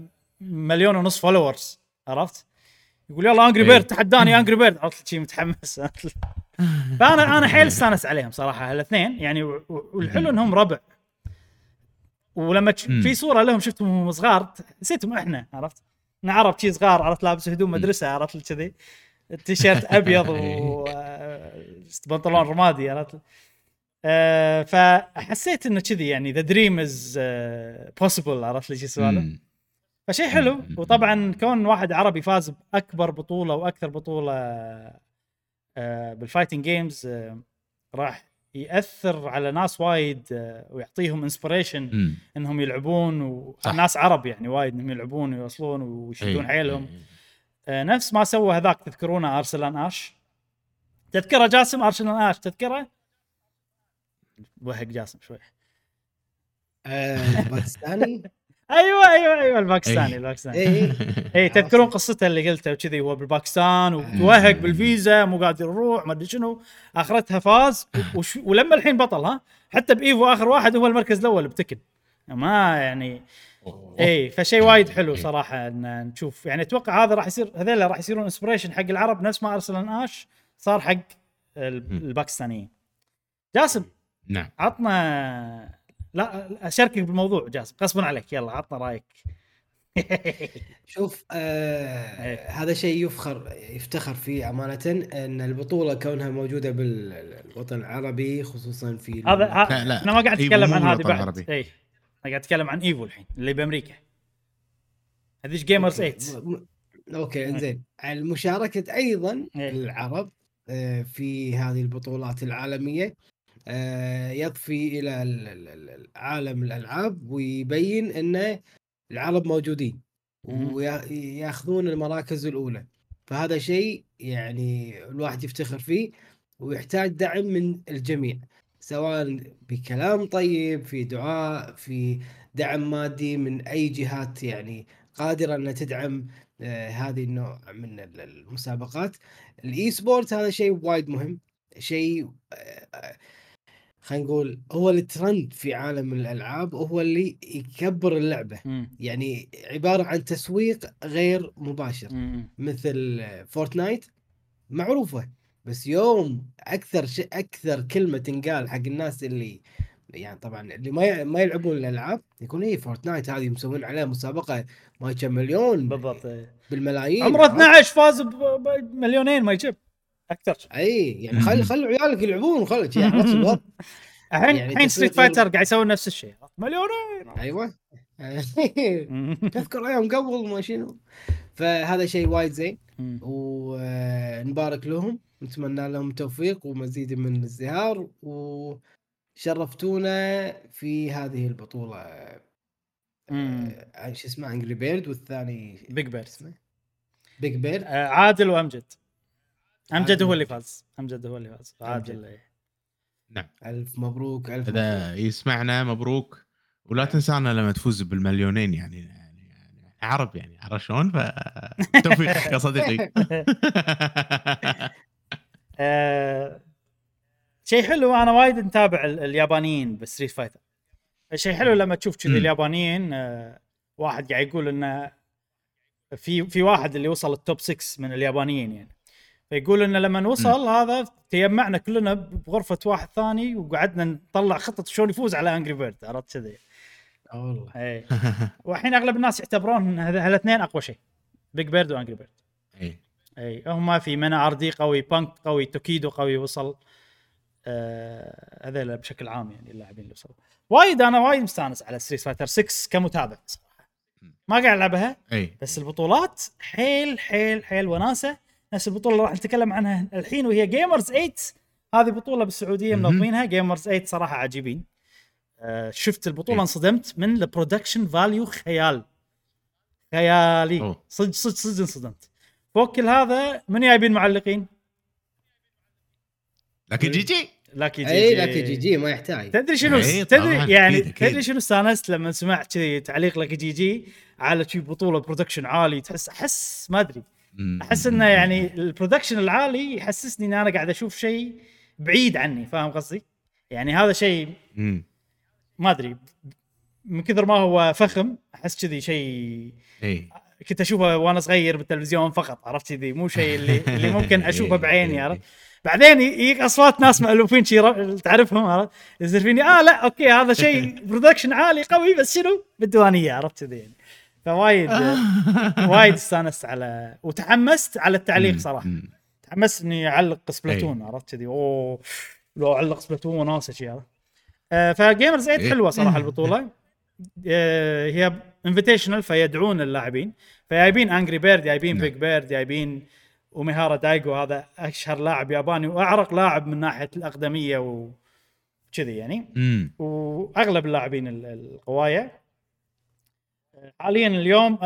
مليون فولورز عرفت يقول يلا انجري بيرد تحداني انجري بيرد عرفت شي متحمس فانا حيل استانس عليهم صراحه هالاثنين يعني والحلو انهم ربع ولما في صوره لهم شفتهم وهم صغار نسيتهم احنا عرفت نعرف شي صغار عرفت لابس هدوم مدرسه عرفت كذي التيشيرت ابيض وبنطلون رمادي عرفت. فحسيت انه كذي يعني ذا دريم از بوسيبل عرفت لي شو سوالف. فشيء حلو. وطبعا كون واحد عربي فاز باكبر بطوله واكثر بطوله بالفايتنج جيمز راح يأثر على ناس وايد ويعطيهم انسبريشن انهم يلعبون، وناس عرب يعني وايد انهم يلعبون ويوصلون ويشدون حيلهم. نفس ما سوى هذاك تذكرونه أرسلان آش، تذكره جاسم أرسلان آش تذكره بوهق جاسم شوي باكستاني ايوه الباكستاني اي تذكرون قصتها اللي قلتها وكذي، هو بالباكستان وتوهق بالفيزا مو قادر يروح ما ادري شنو، اخرتها فاز ولما الحين بطل ها حتى بايفو اخر واحد هو المركز الاول بتكن ما يعني اي. فشيء وايد حلو صراحه ان نشوف يعني، اتوقع هذا راح يصير، هذول راح يصيرون انسبريشن حق العرب نفس ما ارسلان آش صار حق الباكستانيين. جاسم نعم عطنا، لا أشاركك بالموضوع جاسم قصبا عليك، يلا عطنا رأيك. شوف هذا شيء يفتخر فيه أمانة، أن البطولة كونها موجودة بالوطن العربي خصوصا في هذا أنا ما قاعد أتكلم عن هذه بعد، أنا قاعد أتكلم عن إيفو الحين اللي بأمريكا هذيش Gamer's 8. أوكي إنزين المشاركة أيضا العرب في هذه البطولات العالمية يضفي إلى عالم الألعاب ويبين أن العرب موجودين ويأخذون المراكز الأولى. فهذا شيء يعني الواحد يفتخر فيه ويحتاج دعم من الجميع، سواء بكلام طيب، في دعاء، في دعم مادي من أي جهات يعني قادرة أن تدعم هذه النوع من المسابقات. الإي سبورت هذا شيء وايد مهم، شيء خلينا نقول هو الترند في عالم الألعاب وهو اللي يكبر اللعبة. يعني عبارة عن تسويق غير مباشر. مثل فورتنايت معروفة، بس يوم أكثر كلمة تنقال حق الناس اللي يعني طبعا اللي ما يلعبون الألعاب يكون هي فورتنايت هذه مسوين عليها مسابقة ما يجيب مليون بالضبط بالملايين، عمره 12 فاز بمليونين ما يجيب أكثر. أي يعني خلوا عيالك يلعبون خلك يعني نفس الوضع. الحين ستريت فايتر قاعد يسوون نفس الشيء مليونين. أيوة تذكر أيام قبل ما شنو. فهذا شيء وايد زين ونبارك لهم، نتمنى لهم توفيق ومزيد من الازدهار، وشرفتونا في هذه البطولة. شو اسمه Angry Bird والثاني Big Bird عادل وأمجد. أمجد هو اللي فاز، عادل. نعم ألف مبروك، إذا يسمعنا مبروك، ولا تنسانا لما تفوز بالمليونين يعني عرب يعني عرشون فتوفيق يا صديقي. شيء حلو، أنا وايد نتابع اليابانيين بالستريت فايتر. شيء حلو لما تشوف كذي اليابانيين، واحد قاعد يقول إنه في واحد اللي وصل التوب 6 من اليابانيين يعني، يقول إن لما نوصل هذا تجمعنا كلنا بغرفة واحد ثاني وقعدنا نطلع خطة شلون يفوز على أنجري بيرد عرفت كذي. والله إيه. والحين أغلب الناس يعتبرون إن هالاثنين أقوى شيء، بيج بيرد وأنجري بيرد. إيه هما في منا RD قوي، بانك قوي، توكيدو قوي، وصل هذا بشكل عام يعني اللاعبين اللي وصلوا وايد. أنا وايد مستأنس على ستريت فايتر 6 كمتابع، ما قاعد ألعبها بس البطولات حيل حيل حيل وناسة. نفس البطولة اللي راح نتكلم عنها الحين وهي Gamers 8، هذه بطولة بالسعودية منظمينها Gamers 8. صراحة عجيبين، شفت البطولة انصدمت من البرودكشن فاليو، خيالي صدق انصدمت. فوق كل هذا من جايبين معلقين لكي جي جي ما يحتاج تدري شنو استانست لما سمعت تعليق لكي جي جي على شي بطولة برودكشن عالي. تحس ما ادري، أحس إنه يعني البرودكشن العالي يحسسني إن أنا قاعد أشوف شيء بعيد عني، فاهم قصدي؟ يعني هذا شيء ما أدري من كثر ما هو فخم، أحس كذي شيء كنت أشوفه وأنا صغير بالتلفزيون فقط، عرفت كذي مو شيء اللي ممكن أشوفه بعيني. عرفت بعدين يجيك أصوات ناس مألوفين شيء تعرفهم، عرفت يزرفيني لا أوكي هذا شيء برودكشن عالي قوي بس شنو بالديوانية، عرفت كذي يعني. فوايد وايد استانست على وتحمست على التعليق صراحة. تحمس اني اعلق سبلاتون. عرفت كذي اوه لو اعلق سبلاتون وناسه شيء. فجيمرز 8 حلوه صراحه البطوله. هي انفيتيشنال فيدعون اللاعبين، فيايبين انجري بيرد، يايبين بيج بيرد، يايبين وميهارا دايجو، هذا اشهر لاعب ياباني واعرق لاعب من ناحيه الاقدميه وكذي يعني. واغلب اللاعبين القوايه حاليا. اليوم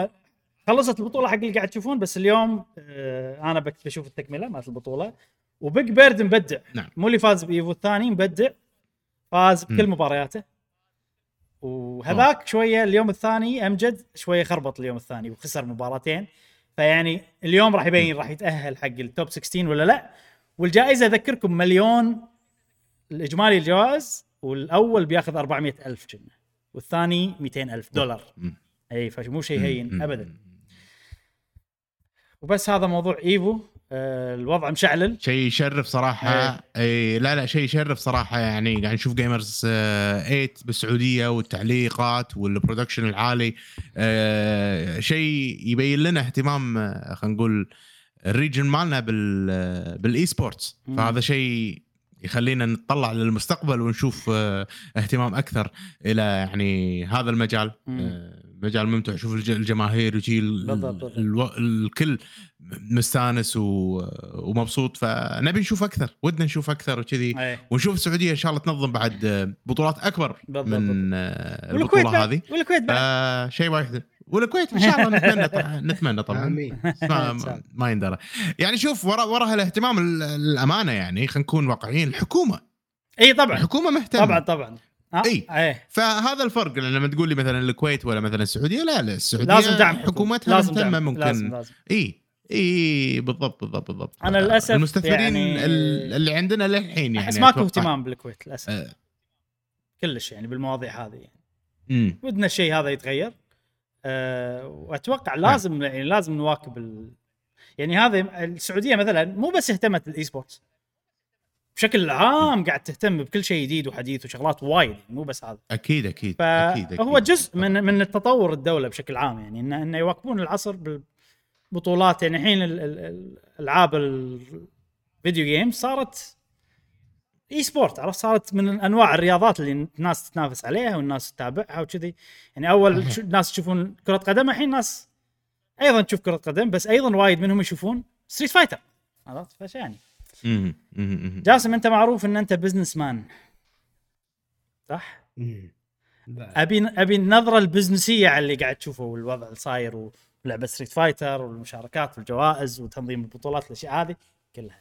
خلصت البطوله حق اللي قاعد تشوفون، بس اليوم انا بشوف التكمله مالت البطوله. وبيج بيرد مبدع، مو اللي فاز بايفو الثاني، مبدع، فاز بكل مبارياته. وهذاك شويه اليوم الثاني امجد شويه خربط اليوم الثاني وخسر مباراتين. فيعني اليوم راح يبين راح يتاهل حق التوب 16 ولا لا. والجائزه اذكركم مليون الاجمالي الجوائز، والاول بياخذ 400,000 جنيه والثاني $200,000. اي فش مو شيء هين ابدا. وبس هذا موضوع ايفو. الوضع مشعلل، شيء يشرف صراحه. اي لا لا شيء يشرف صراحه يعني. قاعد يعني نشوف جيمرز 8 بالسعوديه والتعليقات والبرودكشن العالي، شيء يبين لنا اهتمام خلينا نقول الريجن مالنا بالاي سبورتس. فهذا شيء يخلينا نتطلع للمستقبل ونشوف اهتمام اكثر الى يعني هذا المجال. مجال ممتع، شوف الجماهير وشي الكل مستانس ومبسوط. فنبي نشوف اكثر، ودنا نشوف اكثر وكذي، ونشوف السعوديه ان شاء الله تنظم بعد بطولات اكبر من البطوله هذه. والكويت شيء واحد، والكويت ان شاء الله نتمنى نتمنى طبعا ما يندرى يعني. شوف وراها الاهتمام الامانه يعني، خلينا نكون واقعيين. الحكومه اي طبعا الحكومه مهتمه طبعا اي. فهذا الفرق لما تقول لي مثلا الكويت ولا مثلا السعوديه. لا لا السعوديه لازم دعم حكومتها، لازم دعم ممكن لازم. اي بالضبط بالضبط بالضبط. انا للاسف المستثمرين يعني اللي عندنا للحين يعني ماكو اهتمام بالكويت للاسف كلش يعني بالمواضيع هذه يعني. ودنا الشيء هذا يتغير. واتوقع لازم يعني لازم نواكب يعني هذا. السعوديه مثلا مو بس اهتمت بالاي سبورتس بشكل عام، قاعد تهتم بكل شيء جديد وحديث وشغلات وايد، مو بس هذا. اكيد اكيد اكيد هو جزء من التطور الدوله بشكل عام يعني، ان يواكبون العصر بالبطولات يعني. الحين الالعاب الفيديو جيم صارت اي سبورت، عرفت، صارت من انواع الرياضات اللي الناس تتنافس عليها والناس تتابعها وكذي يعني. اول الناس تشوفون كره قدم، الحين ناس ايضا تشوف كره قدم، بس ايضا وايد منهم يشوفون ستريت فايتر، عرفت. فش يعني جاسم انت معروف ان انت بزنس مان صح؟ ابي النظره البزنسيه على اللي قاعد تشوفه والوضع اللي صاير ولعبه ستريت فايتر والمشاركات والجوائز وتنظيم البطولات والاشياء هذه كلها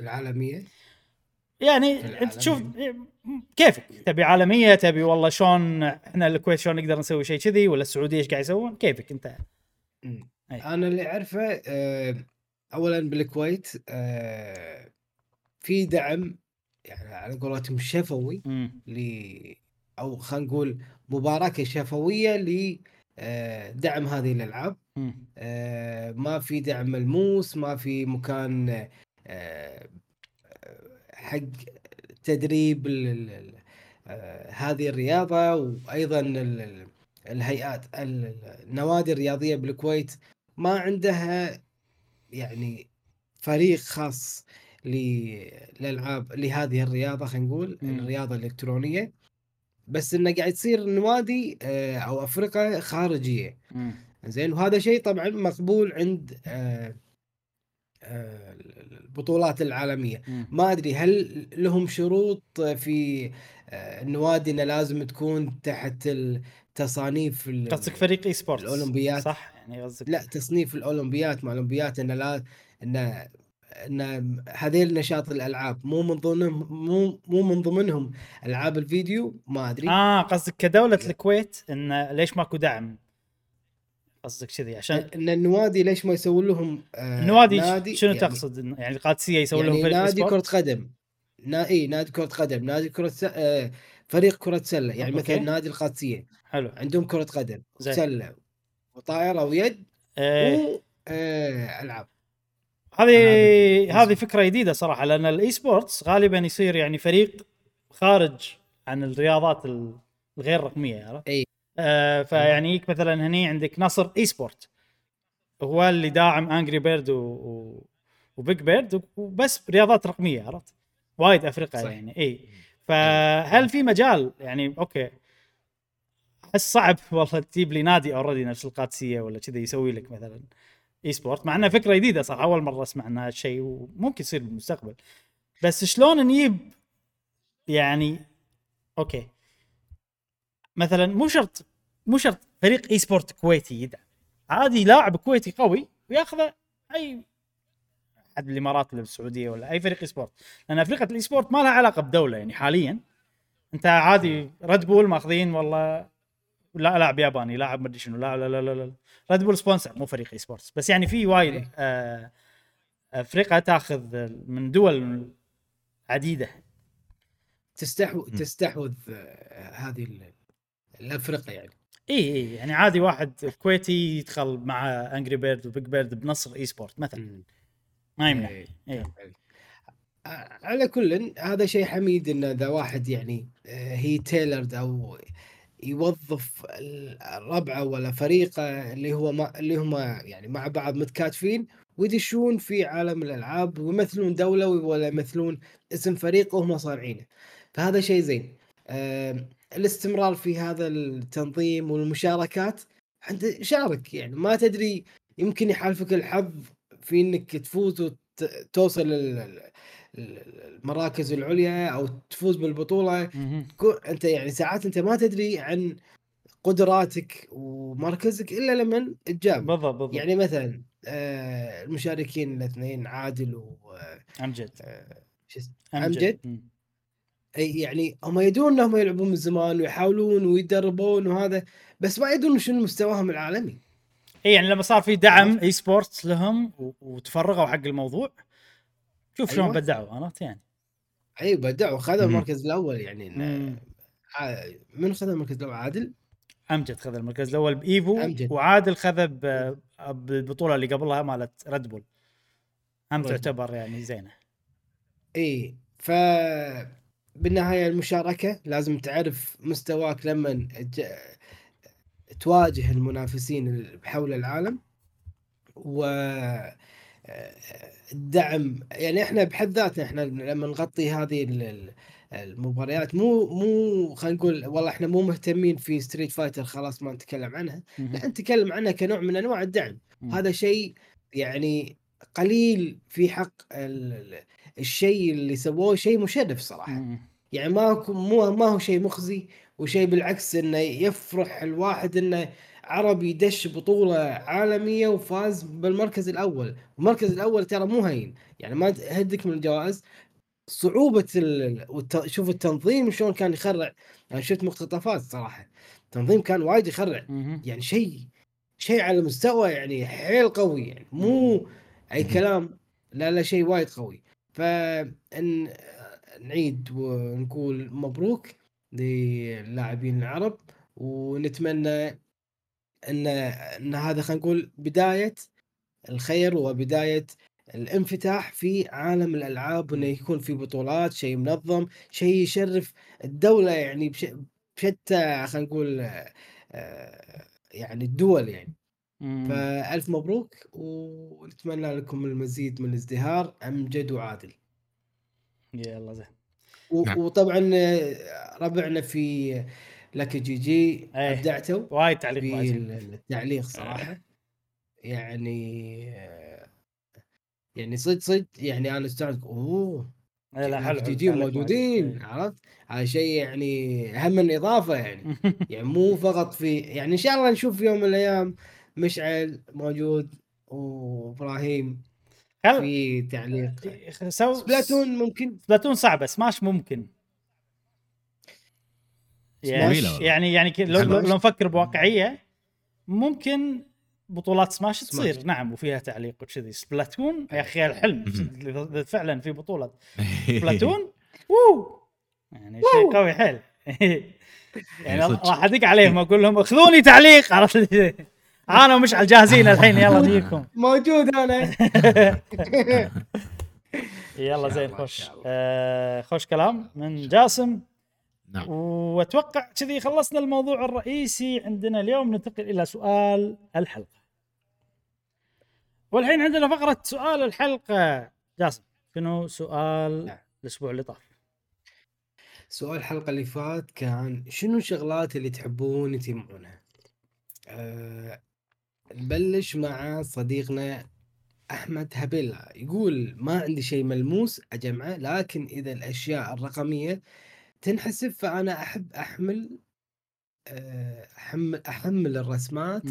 العالميه يعني. انت تشوف كيفك، تبي عالميه، تبي والله شلون احنا الكويت شلون نقدر نسوي شيء كذي، ولا السعوديه ايش قاعد يسوون، كيفك انت. انا اللي اعرفه اولا بالكويت في دعم يعني على قولتهم شفوي او خلينا نقول مباركه شفويه لدعم هذه الالعاب. ما في دعم ملموس، ما في مكان حق تدريب هذه الرياضه. وايضا الهيئات النوادي الرياضيه بالكويت ما عندها يعني فريق خاص للألعاب لهذه الرياضة، خلينا نقول الرياضة الإلكترونية. بس إنه قاعد يصير نوادي أو أفرقة خارجية زين. وهذا شيء طبعا مقبول عند البطولات العالمية. ما أدري هل لهم شروط في النوادي إنه لازم تكون تحت التصانيف قصدك فريق إي سبورت الأولمبيات صح يعني؟ لا تصنيف الأولمبيات مع الأولمبيات إن لا إن هذيل نشاط الألعاب مو من ضمنهم ألعاب الفيديو. ما أدري قصدك كدولة الكويت إن ليش ماكو دعم قصدك كذي؟ عشان إن النوادي ليش ما يسوون لهم نادي شنو يعني تقصد يعني القادسية يسوون لهم يعني نادي كرة قدم نادي كرة قدم، نادي كرة فريق كرة سلة يعني. مثلا نادي القادسية حلو عندهم كرة قدم سلة وطائرة ويد والعاب. هذه فكرة جديدة صراحة، لأن الإي سبورتس غالبا يصير يعني فريق خارج عن الرياضات الغير رقمية عرفت. فيعني مثلا هني عندك نصر إي سبورت هو اللي داعم أنجري بيرد وبيج بيرد وبس رياضات رقميه، عرفت وايد افريقيا يعني اي. فهل في مجال يعني اوكي احس صعب والله تجيب لي نادي اوريدي نفس القادسيه ولا كذا يسوي لك مثلا اي سبورت، مع انها فكره جديده صراحه اول مره اسمع عنها شيء وممكن يصير بالمستقبل، بس شلون نجيب يعني اوكي مثلا مو شرط فريق اي سبورت كويتي يدعم، عادي لاعب كويتي قوي وياخذه اي حد الامارات ولا السعوديه ولا اي فريق اي سبورت، لان افريقيا الاي سبورت ما لها علاقه بدوله يعني حاليا. انت عادي راد بول ماخذين والله لا لاعب ياباني لاعب ما ادري شنو، لا لا لا لا راد بول سبونسر مو فريق اي سبورت، بس يعني في وايد افريقيا تاخذ من دول عديده تستحوذ هذه الافريقيا يعني اي يعني عادي واحد كويتي يدخل مع انجري بيرد وبيج بيرد بنصر اي سبورت مثلا ما يمنع. على كل هذا شيء حميد ان ذا واحد يعني هي تيلرد او يوظف الربعه ولا فريقه اللي هم يعني مع بعض متكاتفين ويدشون في عالم الالعاب ويمثلون دوله ولا يمثلون اسم فريق وهم صارعينه، فهذا شيء زين. الاستمرار في هذا التنظيم والمشاركات، انت شارك يعني ما تدري يمكن يحالفك الحظ في انك تفوز وتوصل المراكز العليا او تفوز بالبطوله. انت يعني ساعات انت ما تدري عن قدراتك ومركزك الا لمن تجاب. يعني مثلا المشاركين الاثنين عادل وامجد امجد يعني هم يدون انهم يلعبون من زمان ويحاولون ويدربون وهذا، بس ما يدون شنو مستواهم العالمي. اي يعني لما صار في دعم اي سبورتس لهم وتفرغوا حق الموضوع شوف شلون بدعوا انا يعني اي بدعوا خذوا المركز الاول يعني من خذ المركز الاول عادل امجد خذ المركز الاول بايفو أمجد. وعادل خذ بالبطوله اللي قبلها مالت ريد بول هم تعتبر يعني زينه اي. ف بالنهايه المشاركه لازم تعرف مستواك لما تواجه المنافسين حول العالم، والدعم يعني احنا بحد ذاتنا احنا لما نغطي هذه المباريات مو خلينا نقول والله احنا مو مهتمين في ستريت فايتر خلاص ما نتكلم عنها، لا نتكلم عنها كنوع من انواع الدعم. هذا شيء يعني قليل في حق الشيء اللي سووه، شيء مشرف صراحه يعني ما هو شيء مخزي، وشيء بالعكس انه يفرح الواحد انه عربي دش بطولة عالمية وفاز بالمركز الاول، والمركز الاول ترى مو هين يعني ما تهدك من الجوائز. صعوبة شوف التنظيم شلون كان يخرع، انا شفت مقتطفات صراحة التنظيم كان وايد يخرع يعني شيء على مستوى يعني حيل قوي يعني مو اي كلام، لا شيء وايد قوي. فان نعيد ونقول مبروك للاعبين العرب، ونتمنى ان هذا خلينا نقول بداية الخير وبداية الانفتاح في عالم الألعاب، وأن يكون في بطولات شيء منظم شيء يشرف الدولة يعني بشتى خلينا نقول يعني الدول يعني. فألف مبروك ونتمنى لكم المزيد من الازدهار أمجد وعادل. يلا زين. وطبعا ربعنا في لك جي جي ابدعتوا وايد تعليق التعليق صراحه يعني صدق يعني انا استغربت لا جي جي موجودين عرفت هذا شيء يعني اهم من اضافه يعني يعني مو فقط في يعني ان شاء الله نشوف يوم من الايام مشعل موجود وابراهيم في تعليق سبلاتون ممكن سبلاتون صعبه سماش ممكن يعني لو نفكر بواقعيه ممكن بطولات سماش تصير نعم وفيها تعليق وكذي. سبلاتون يا اخي الحلم فعلا في بطوله سبلاتون يعني شيء قوي حيل يعني راح ادق عليهم اقول لهم اخذوني تعليق عرفت انا ومش على جاهزين الحين يلا بيكم موجود انا يلا زين خوش كلام من جاسم. نعم واتوقع كذي خلصنا الموضوع الرئيسي عندنا اليوم، ننتقل الى سؤال الحلقة. والحين عندنا فقرة سؤال الحلقة. جاسم شنو سؤال الأسبوع اللي طاف؟ سؤال الحلقة اللي فات كان شنو الشغلات اللي تحبون يتمونها؟ نبلش مع صديقنا أحمد هبيلا، يقول ما عندي شيء ملموس أجمعه، لكن إذا الأشياء الرقمية تنحسب فأنا أحب أحمل الرسمات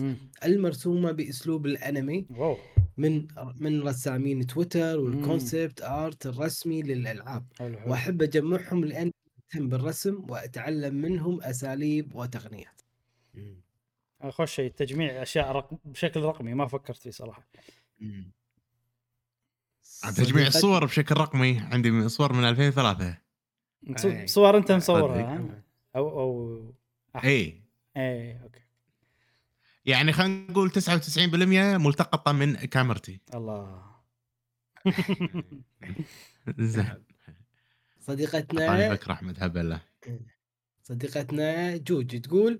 المرسومة بأسلوب الأنمي من رسامين تويتر والكونسبت آرت الرسمي للألعاب، وأحب أجمعهم لأن أهتم بالرسم وأتعلم منهم أساليب وتقنيات. خوش شيء تجميع أشياء بشكل رقمي، ما فكرت فيه صراحة. تجميع الصور بشكل رقمي، عندي صور من 2003. صور أنت مصورها أو اي اوكي، يعني خلينا نقول 99% ملتقطه من كاميرتي. الله زين. صديقتنا جوج تقول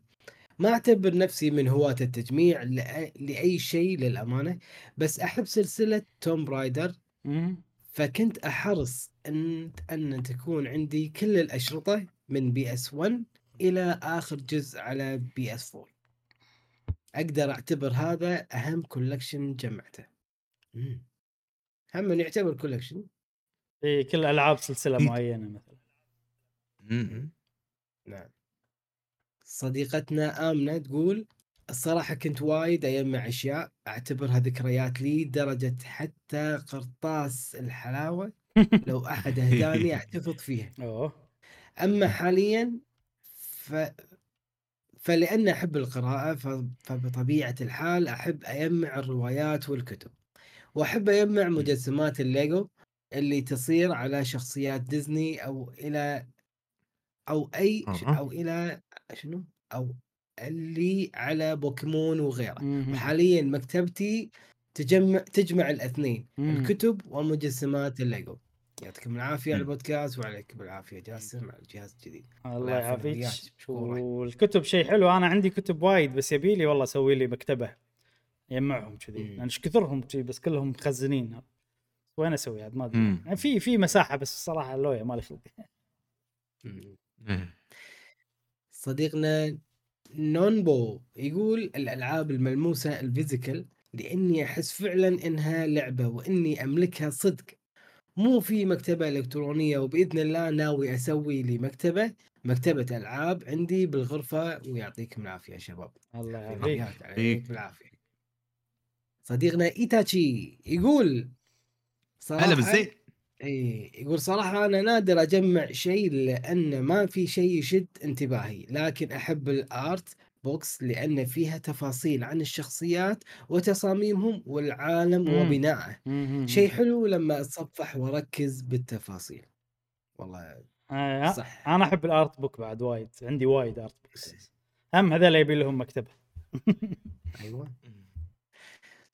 ما اعتبر نفسي من هواة التجميع لاي شيء للامانه، بس احب سلسله توم رايدر، فكنت احرص ان تكون عندي كل الاشرطه من PS1 إلى آخر جزء على PS4. أقدر أعتبر هذا أهم كولكشن جمعته. هم يعتبر كولكشن إيه، كل ألعاب سلسلة معينة مثلا. نعم. صديقتنا آمنة تقول الصراحة كنت وايد أجمع أشياء أعتبرها ذكريات لي، درجة حتى قرطاس الحلاوة لو أحد أهداني أحتفظ فيها. أما حالياً فلأن أحب القراءة فبطبيعة الحال أحب أجمع الروايات والكتب، وأحب أجمع مجسمات الليجو اللي تصير على شخصيات ديزني أو اللي على بوكيمون وغيره. وحاليا مكتبتي تجمع الاثنين، الكتب ومجسمات الليجو. يعطيكم العافية على البودكاست، وعليكم العافية جاسم على الجهاز الجديد. الله يعافيك. والكتب شيء حلو، أنا عندي كتب وايد بس يبيلي والله سوي لي مكتبة يجمعهم كذي، لأن كثرهم كذي بس كلهم مخزنين، وين أسوي عاد ما أدري يعني في مساحة، بس الصراحة اللوية ما لي خلق. صديقنا نونبو يقول الألعاب الملموسة الفيزيكال، لأني أحس فعلا إنها لعبة وإني أملكها صدق، مو في مكتبة إلكترونية. وبإذن الله ناوي أسوي لي مكتبة ألعاب عندي بالغرفة. ويعطيكم العافية يا شباب. الله يعطيك العافية. صديقنا إيتاتشي يقول صراحة أنا نادر أجمع شيء لأن ما في شيء يشد انتباهي، لكن أحب الآرت بوكس لأن فيها تفاصيل عن الشخصيات وتصاميمهم والعالم وبناءه. شيء حلو لما أتصفح وأركز بالتفاصيل. والله صح، أنا أحب الآرت بوك بعد وايد، عندي وايد آرت بوكس. هم هذا اللي يبي لهم مكتبة. أيوة.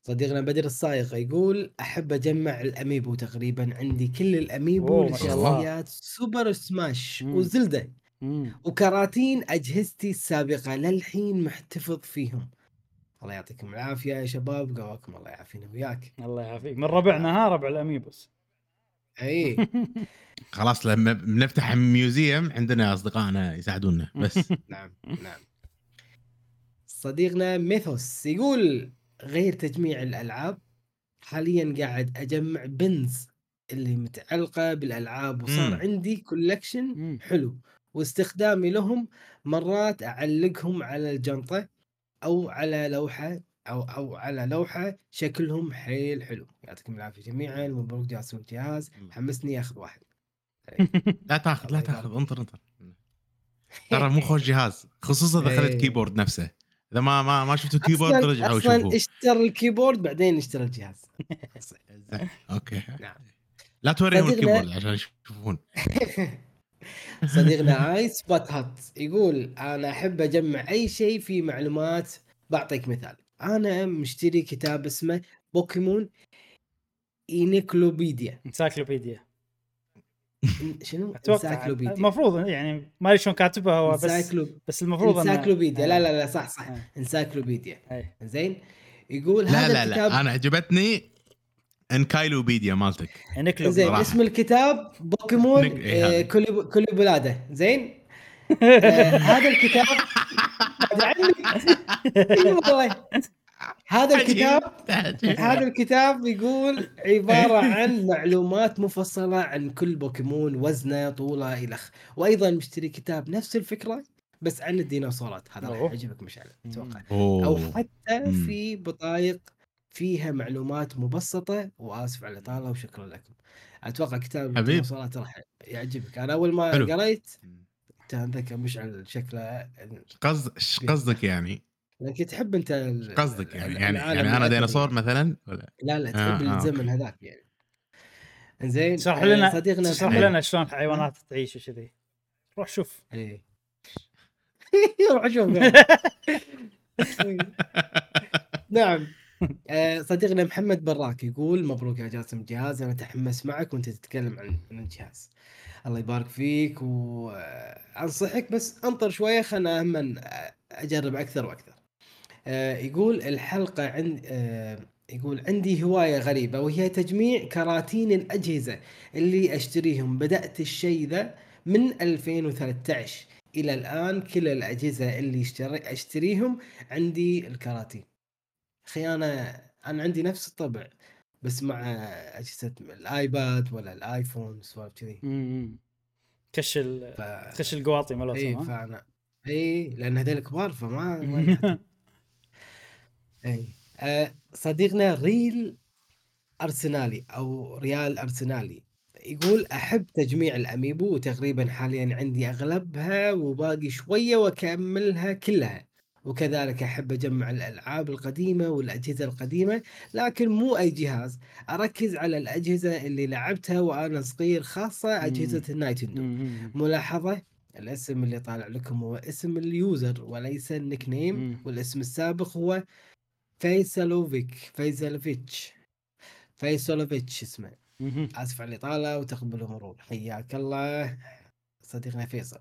صديقنا بدر الصايغ يقول أحب أجمع الأميبو، تقريبا عندي كل الأميبو لشخصيات سوبر سماش وزلدة وكراتين أجهزتي السابقة للحين محتفظ فيهم. الله يعطيكم العافية يا شباب، قواكم الله يعافينا وياك. الله يعافيك. من ربعنا ها، ربع الأميبوس. أي خلاص لما بنفتح ميوزيوم عندنا أصدقائنا يساعدونا بس. نعم. صديقنا ميثوس يقول غير تجميع الألعاب حاليا قاعد أجمع بنز اللي متعلقة بالألعاب، وصار عندي كولكشن حلو، واستخدامي لهم مرات أعلقهم على الجنطة أو على لوحة أو على لوحة، شكلهم حيل حلو. يعطيكم العافية جميعا. مبروك جاسم الجهاز، حمسني أخذ واحد. لا تأخذ انطر ترى مو خوش جهاز، خصوصا إذا خلت كيبورد نفسه. إذا ما شفتوا كيبورد رجعوا وشوفوه. أصلا اشتري الكيبورد بعدين اشتري الجهاز. أوكي نعم. لا توريهم الكيبورد عشان يشوفون. صديقنا عايز باتهات يقول أنا أحب أجمع أي شيء فيه معلومات. بعطيك مثال، أنا مشتري كتاب اسمه بوكيمون إنسايكلوبيديا. شنو إنسايكلوبيديا؟ المفروض يعني ما ليش شلون كاتبها هو بس المفروض إنسايكلوبيديا. لا صح إنسايكلوبيديا. زين يقول هذا الكتاب. أنا عجبتني انكايلوبيديا مالتك. زين اسم الكتاب بوكيمون كل بلاده. زين هذا الكتاب هذا الكتاب يقول عبارة عن معلومات مفصلة عن كل بوكيمون، وزنه، طوله، إلخ. وأيضا مشتري كتاب نفس الفكرة بس عن الديناصورات. هذا راح يعجبك مشعل أتوقع. أو حتى في بطايق فيها معلومات مبسطة. وآسف على الإطالة وشكرا لكم. أتوقع كتاب الديناصورات راح يعجبك. أنا أول ما قريت تذكر مشعل شكله قصدك يعني لكن تحب انت قصدك يعني انا ديناصور مثلا ولا لا تحب الزمن هذاك يعني. انزين صح لنا صديقنا صح لنا شلون حيوانات تعيش وكذي. روح شوف ايه روح شوف نعم صديقنا محمد براك يقول مبروك يا جاسم جهاز، انا تحمس معك وانت تتكلم عن الجهاز. الله يبارك فيك وانصحك بس انطر شويه خلنا هم اجرب اكثر واكثر. يقول الحلقه عند يقول عندي هوايه غريبه وهي تجميع كراتين الاجهزه اللي اشتريهم. بدات الشيء ذا من 2013 الى الان كل الاجهزه اللي اشتريهم عندي الكراتين. خيانه انا عندي نفس الطبع بس مع اجهزه الايباد ولا الايفون سوالف كذي كشل كشل القواطي مالته. اي فانا اي لان هذول كبار فما اي صديقنا ريل ارسنالي او ريال ارسنالي يقول احب تجميع الاميبو وتقريبا حاليا عندي اغلبها وباقي شويه واكملها كلها. وكذلك أحب أجمع الألعاب القديمة والأجهزة القديمة لكن مو أي جهاز، أركز على الأجهزة اللي لعبتها وأنا صغير خاصة أجهزة النايتندو. ملاحظة الاسم اللي طالع لكم هو اسم اليوزر وليس النيك نيم، والاسم السابق هو فيصلوفيتش اسمه. آسف على الإطالة وتقبلوا مرور. حياك الله صديقنا فيصل.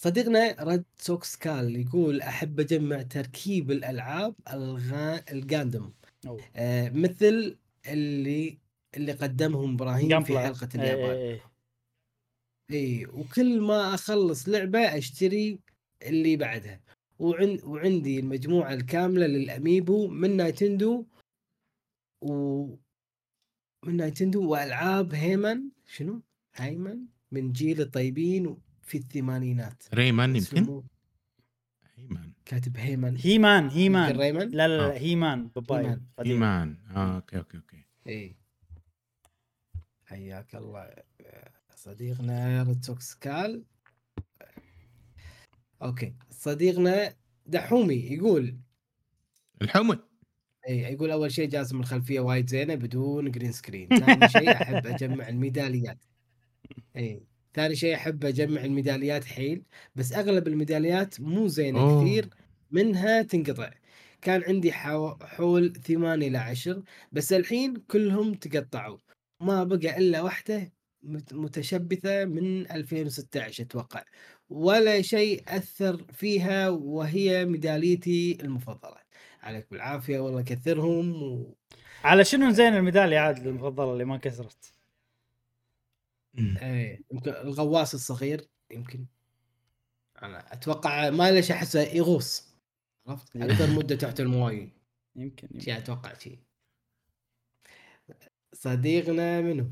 صديقنا راد سوكس كال يقول أحب أجمع تركيب الألعاب الغاندم مثل اللي قدمهم إبراهيم في حلقة اليابان. أي وكل ما أخلص لعبة أشتري اللي بعدها. وعندي المجموعة الكاملة للأميبو من نايتندو وألعاب هيمن من جيل الطيبين في الثمانينات. ريمان يمكن هيمان كاتب هيمان لا هيمان باباي هيمان اوكي اي حياك الله صديقنا رتوكسكال. اوكي صديقنا دحومي يقول يقول اول شيء جاسم الخلفيه وايد زينه بدون جرين سكرين. ثاني شيء احب اجمع الميداليات. ثاني شيء أحب أجمع الميداليات حيل بس أغلب الميداليات مو زينة كثير منها تنقطع. كان عندي حول 8 إلى 10 بس الحين كلهم تقطعوا ما بقى إلا واحدة متشبثة من 2016 أتوقع ولا شيء أثر فيها وهي ميداليتي المفضلة. عليك بالعافية والله كثرهم على شنو زين الميدالية عاد المفضلة اللي ما كسرت. ايه يمكن الغواص الصغير يمكن انا اتوقع ما ليش احسه يغوص عرفت اكثر مده تحت المويه يمكن شيء اتوقع شيء. صديقنا من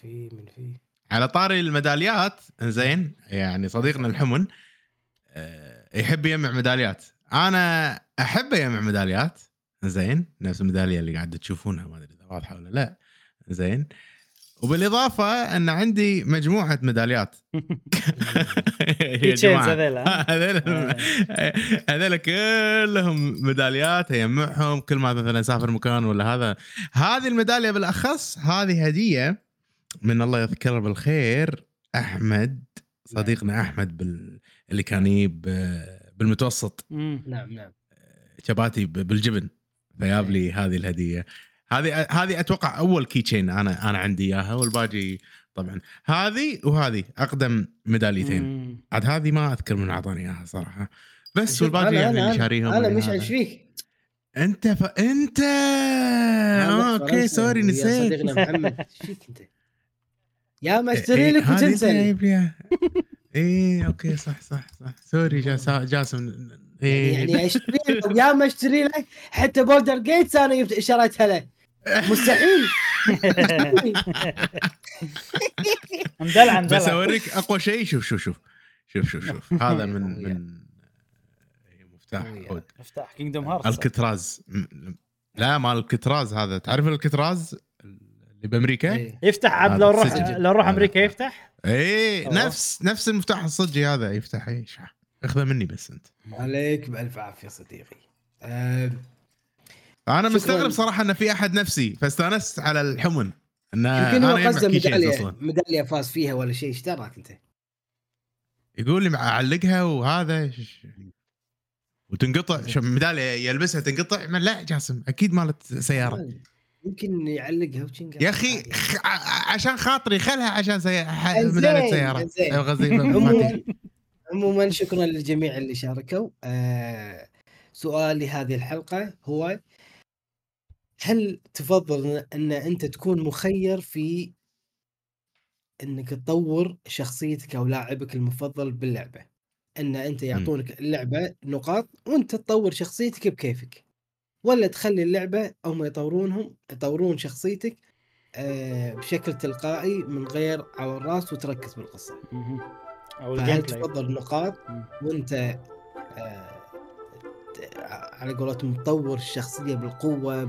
في على طاري الميداليات زين يعني صديقنا الحمن يحب يجمع ميداليات. انا احب يجمع ميداليات زين نفس الميداليه اللي قاعد تشوفونها ما ادري اذا واضحه ولا لا زين. وبالاضافه ان عندي مجموعه ميداليات يا جماعه هذول كلهم ميداليات يجمعهم كل ما مثلا اسافر مكان ولا هذا. هذه الميداليه بالاخص هذه هديه من الله يذكره بالخير احمد صديقنا احمد اللي كان بالمتوسط نعم شباتي بالجبن فياب لي هذه الهديه. هذه أتوقع أول كيتشين أنا عندي إياها والباقي طبعًا هذه وهذه أقدم ميداليتين عاد هذه ما أذكر من عطاني إياها صراحة بس والباقي يعني شاريهم. أنا مش عشريك انت انت اوكي سوري نسيت صديقنا محمد شفت انت يا ما اشتري لك وتنسى ايه اوكي صح صح صح سوري جاسم يعني اشتري لك يا ما اشتري لك حتى بولدر جيتس انا جبت اشارتها له مستحيل بس اوريك اقوى شيء شوف شوف شوف شوف شوف شوف هذا من مفتاح حوت مفتاح كينغدم هارت الكتراز لا مال الكتراز هذا تعرف الكتراز اللي بامريكا يفتح لو نروح امريكا يفتح ايه نفس المفتاح الصجي هذا يفتح ايش اخذه مني بس انت عليك بالف عافيه صديقي انا مستغرب صراحه ان في احد نفسي فاستانست على الحمن ان انا ميداليه فاز فيها ولا شيء اشتراك انت يقول لي اعلقها وهذا وتنقطع شوف ميداليه يلبسها تنقطع لا جاسم اكيد مالت سياره يمكن يعلقها وتنقطع يا اخي عشان خاطري خلها عشان ميداليه سياره عموما شكرا للجميع اللي شاركوا سؤالي هذه الحلقه هو هل تفضل ان انت تكون مخير في انك تطور شخصيتك او لاعبك المفضل باللعبه ان انت يعطونك اللعبه نقاط وانت تطور شخصيتك بكيفك ولا تخلي اللعبه او ما يطورونهم يطورون شخصيتك بشكل تلقائي من غير على الراس وتركز بالقصه او الجيم بلاي تفضل النقاط وانت على قولتهم تطور الشخصيه بالقوه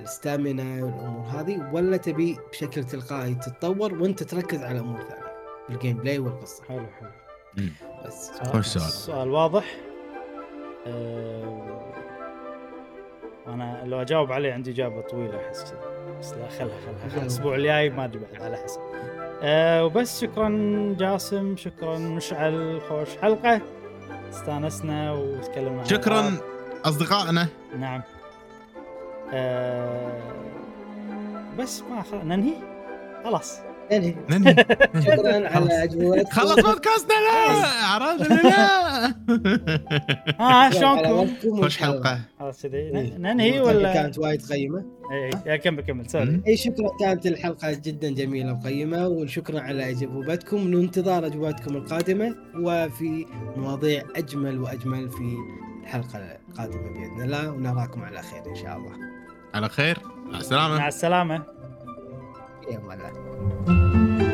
بالستامينا والامور هذه ولا تبي بشكل تلقائي تتطور وانت تركز على امور ثانيه بالجيم بلاي والقصه حلو حلو بس السؤال واضح انا لو اجاوب عليه عندي اجابه طويله احس بس لا خلها الاسبوع الجاي ما ادري بعد على حسب وبس شكرا جاسم شكرا مشعل خوش حلقه استانسنا وتكلمنا شكرا اصدقائنا نعم بس ما ننهي خلاص ننهي شكرا على اجوبتكم خلص بودكاستنا لا عرفنا لا شلونكم خوش حلقه خلاص ننهي ولا كانت وايد قيمه اي كمل سوري اي شكرا كانت الحلقه جدا جميله وقيمه وشكرا على اجوبتكم وانتظار اجوبتكم القادمه وفي مواضيع اجمل واجمل في الحلقه القادمه باذن الله ونراكم على خير ان شاء الله على خير مع السلامه مع السلامه يا ولد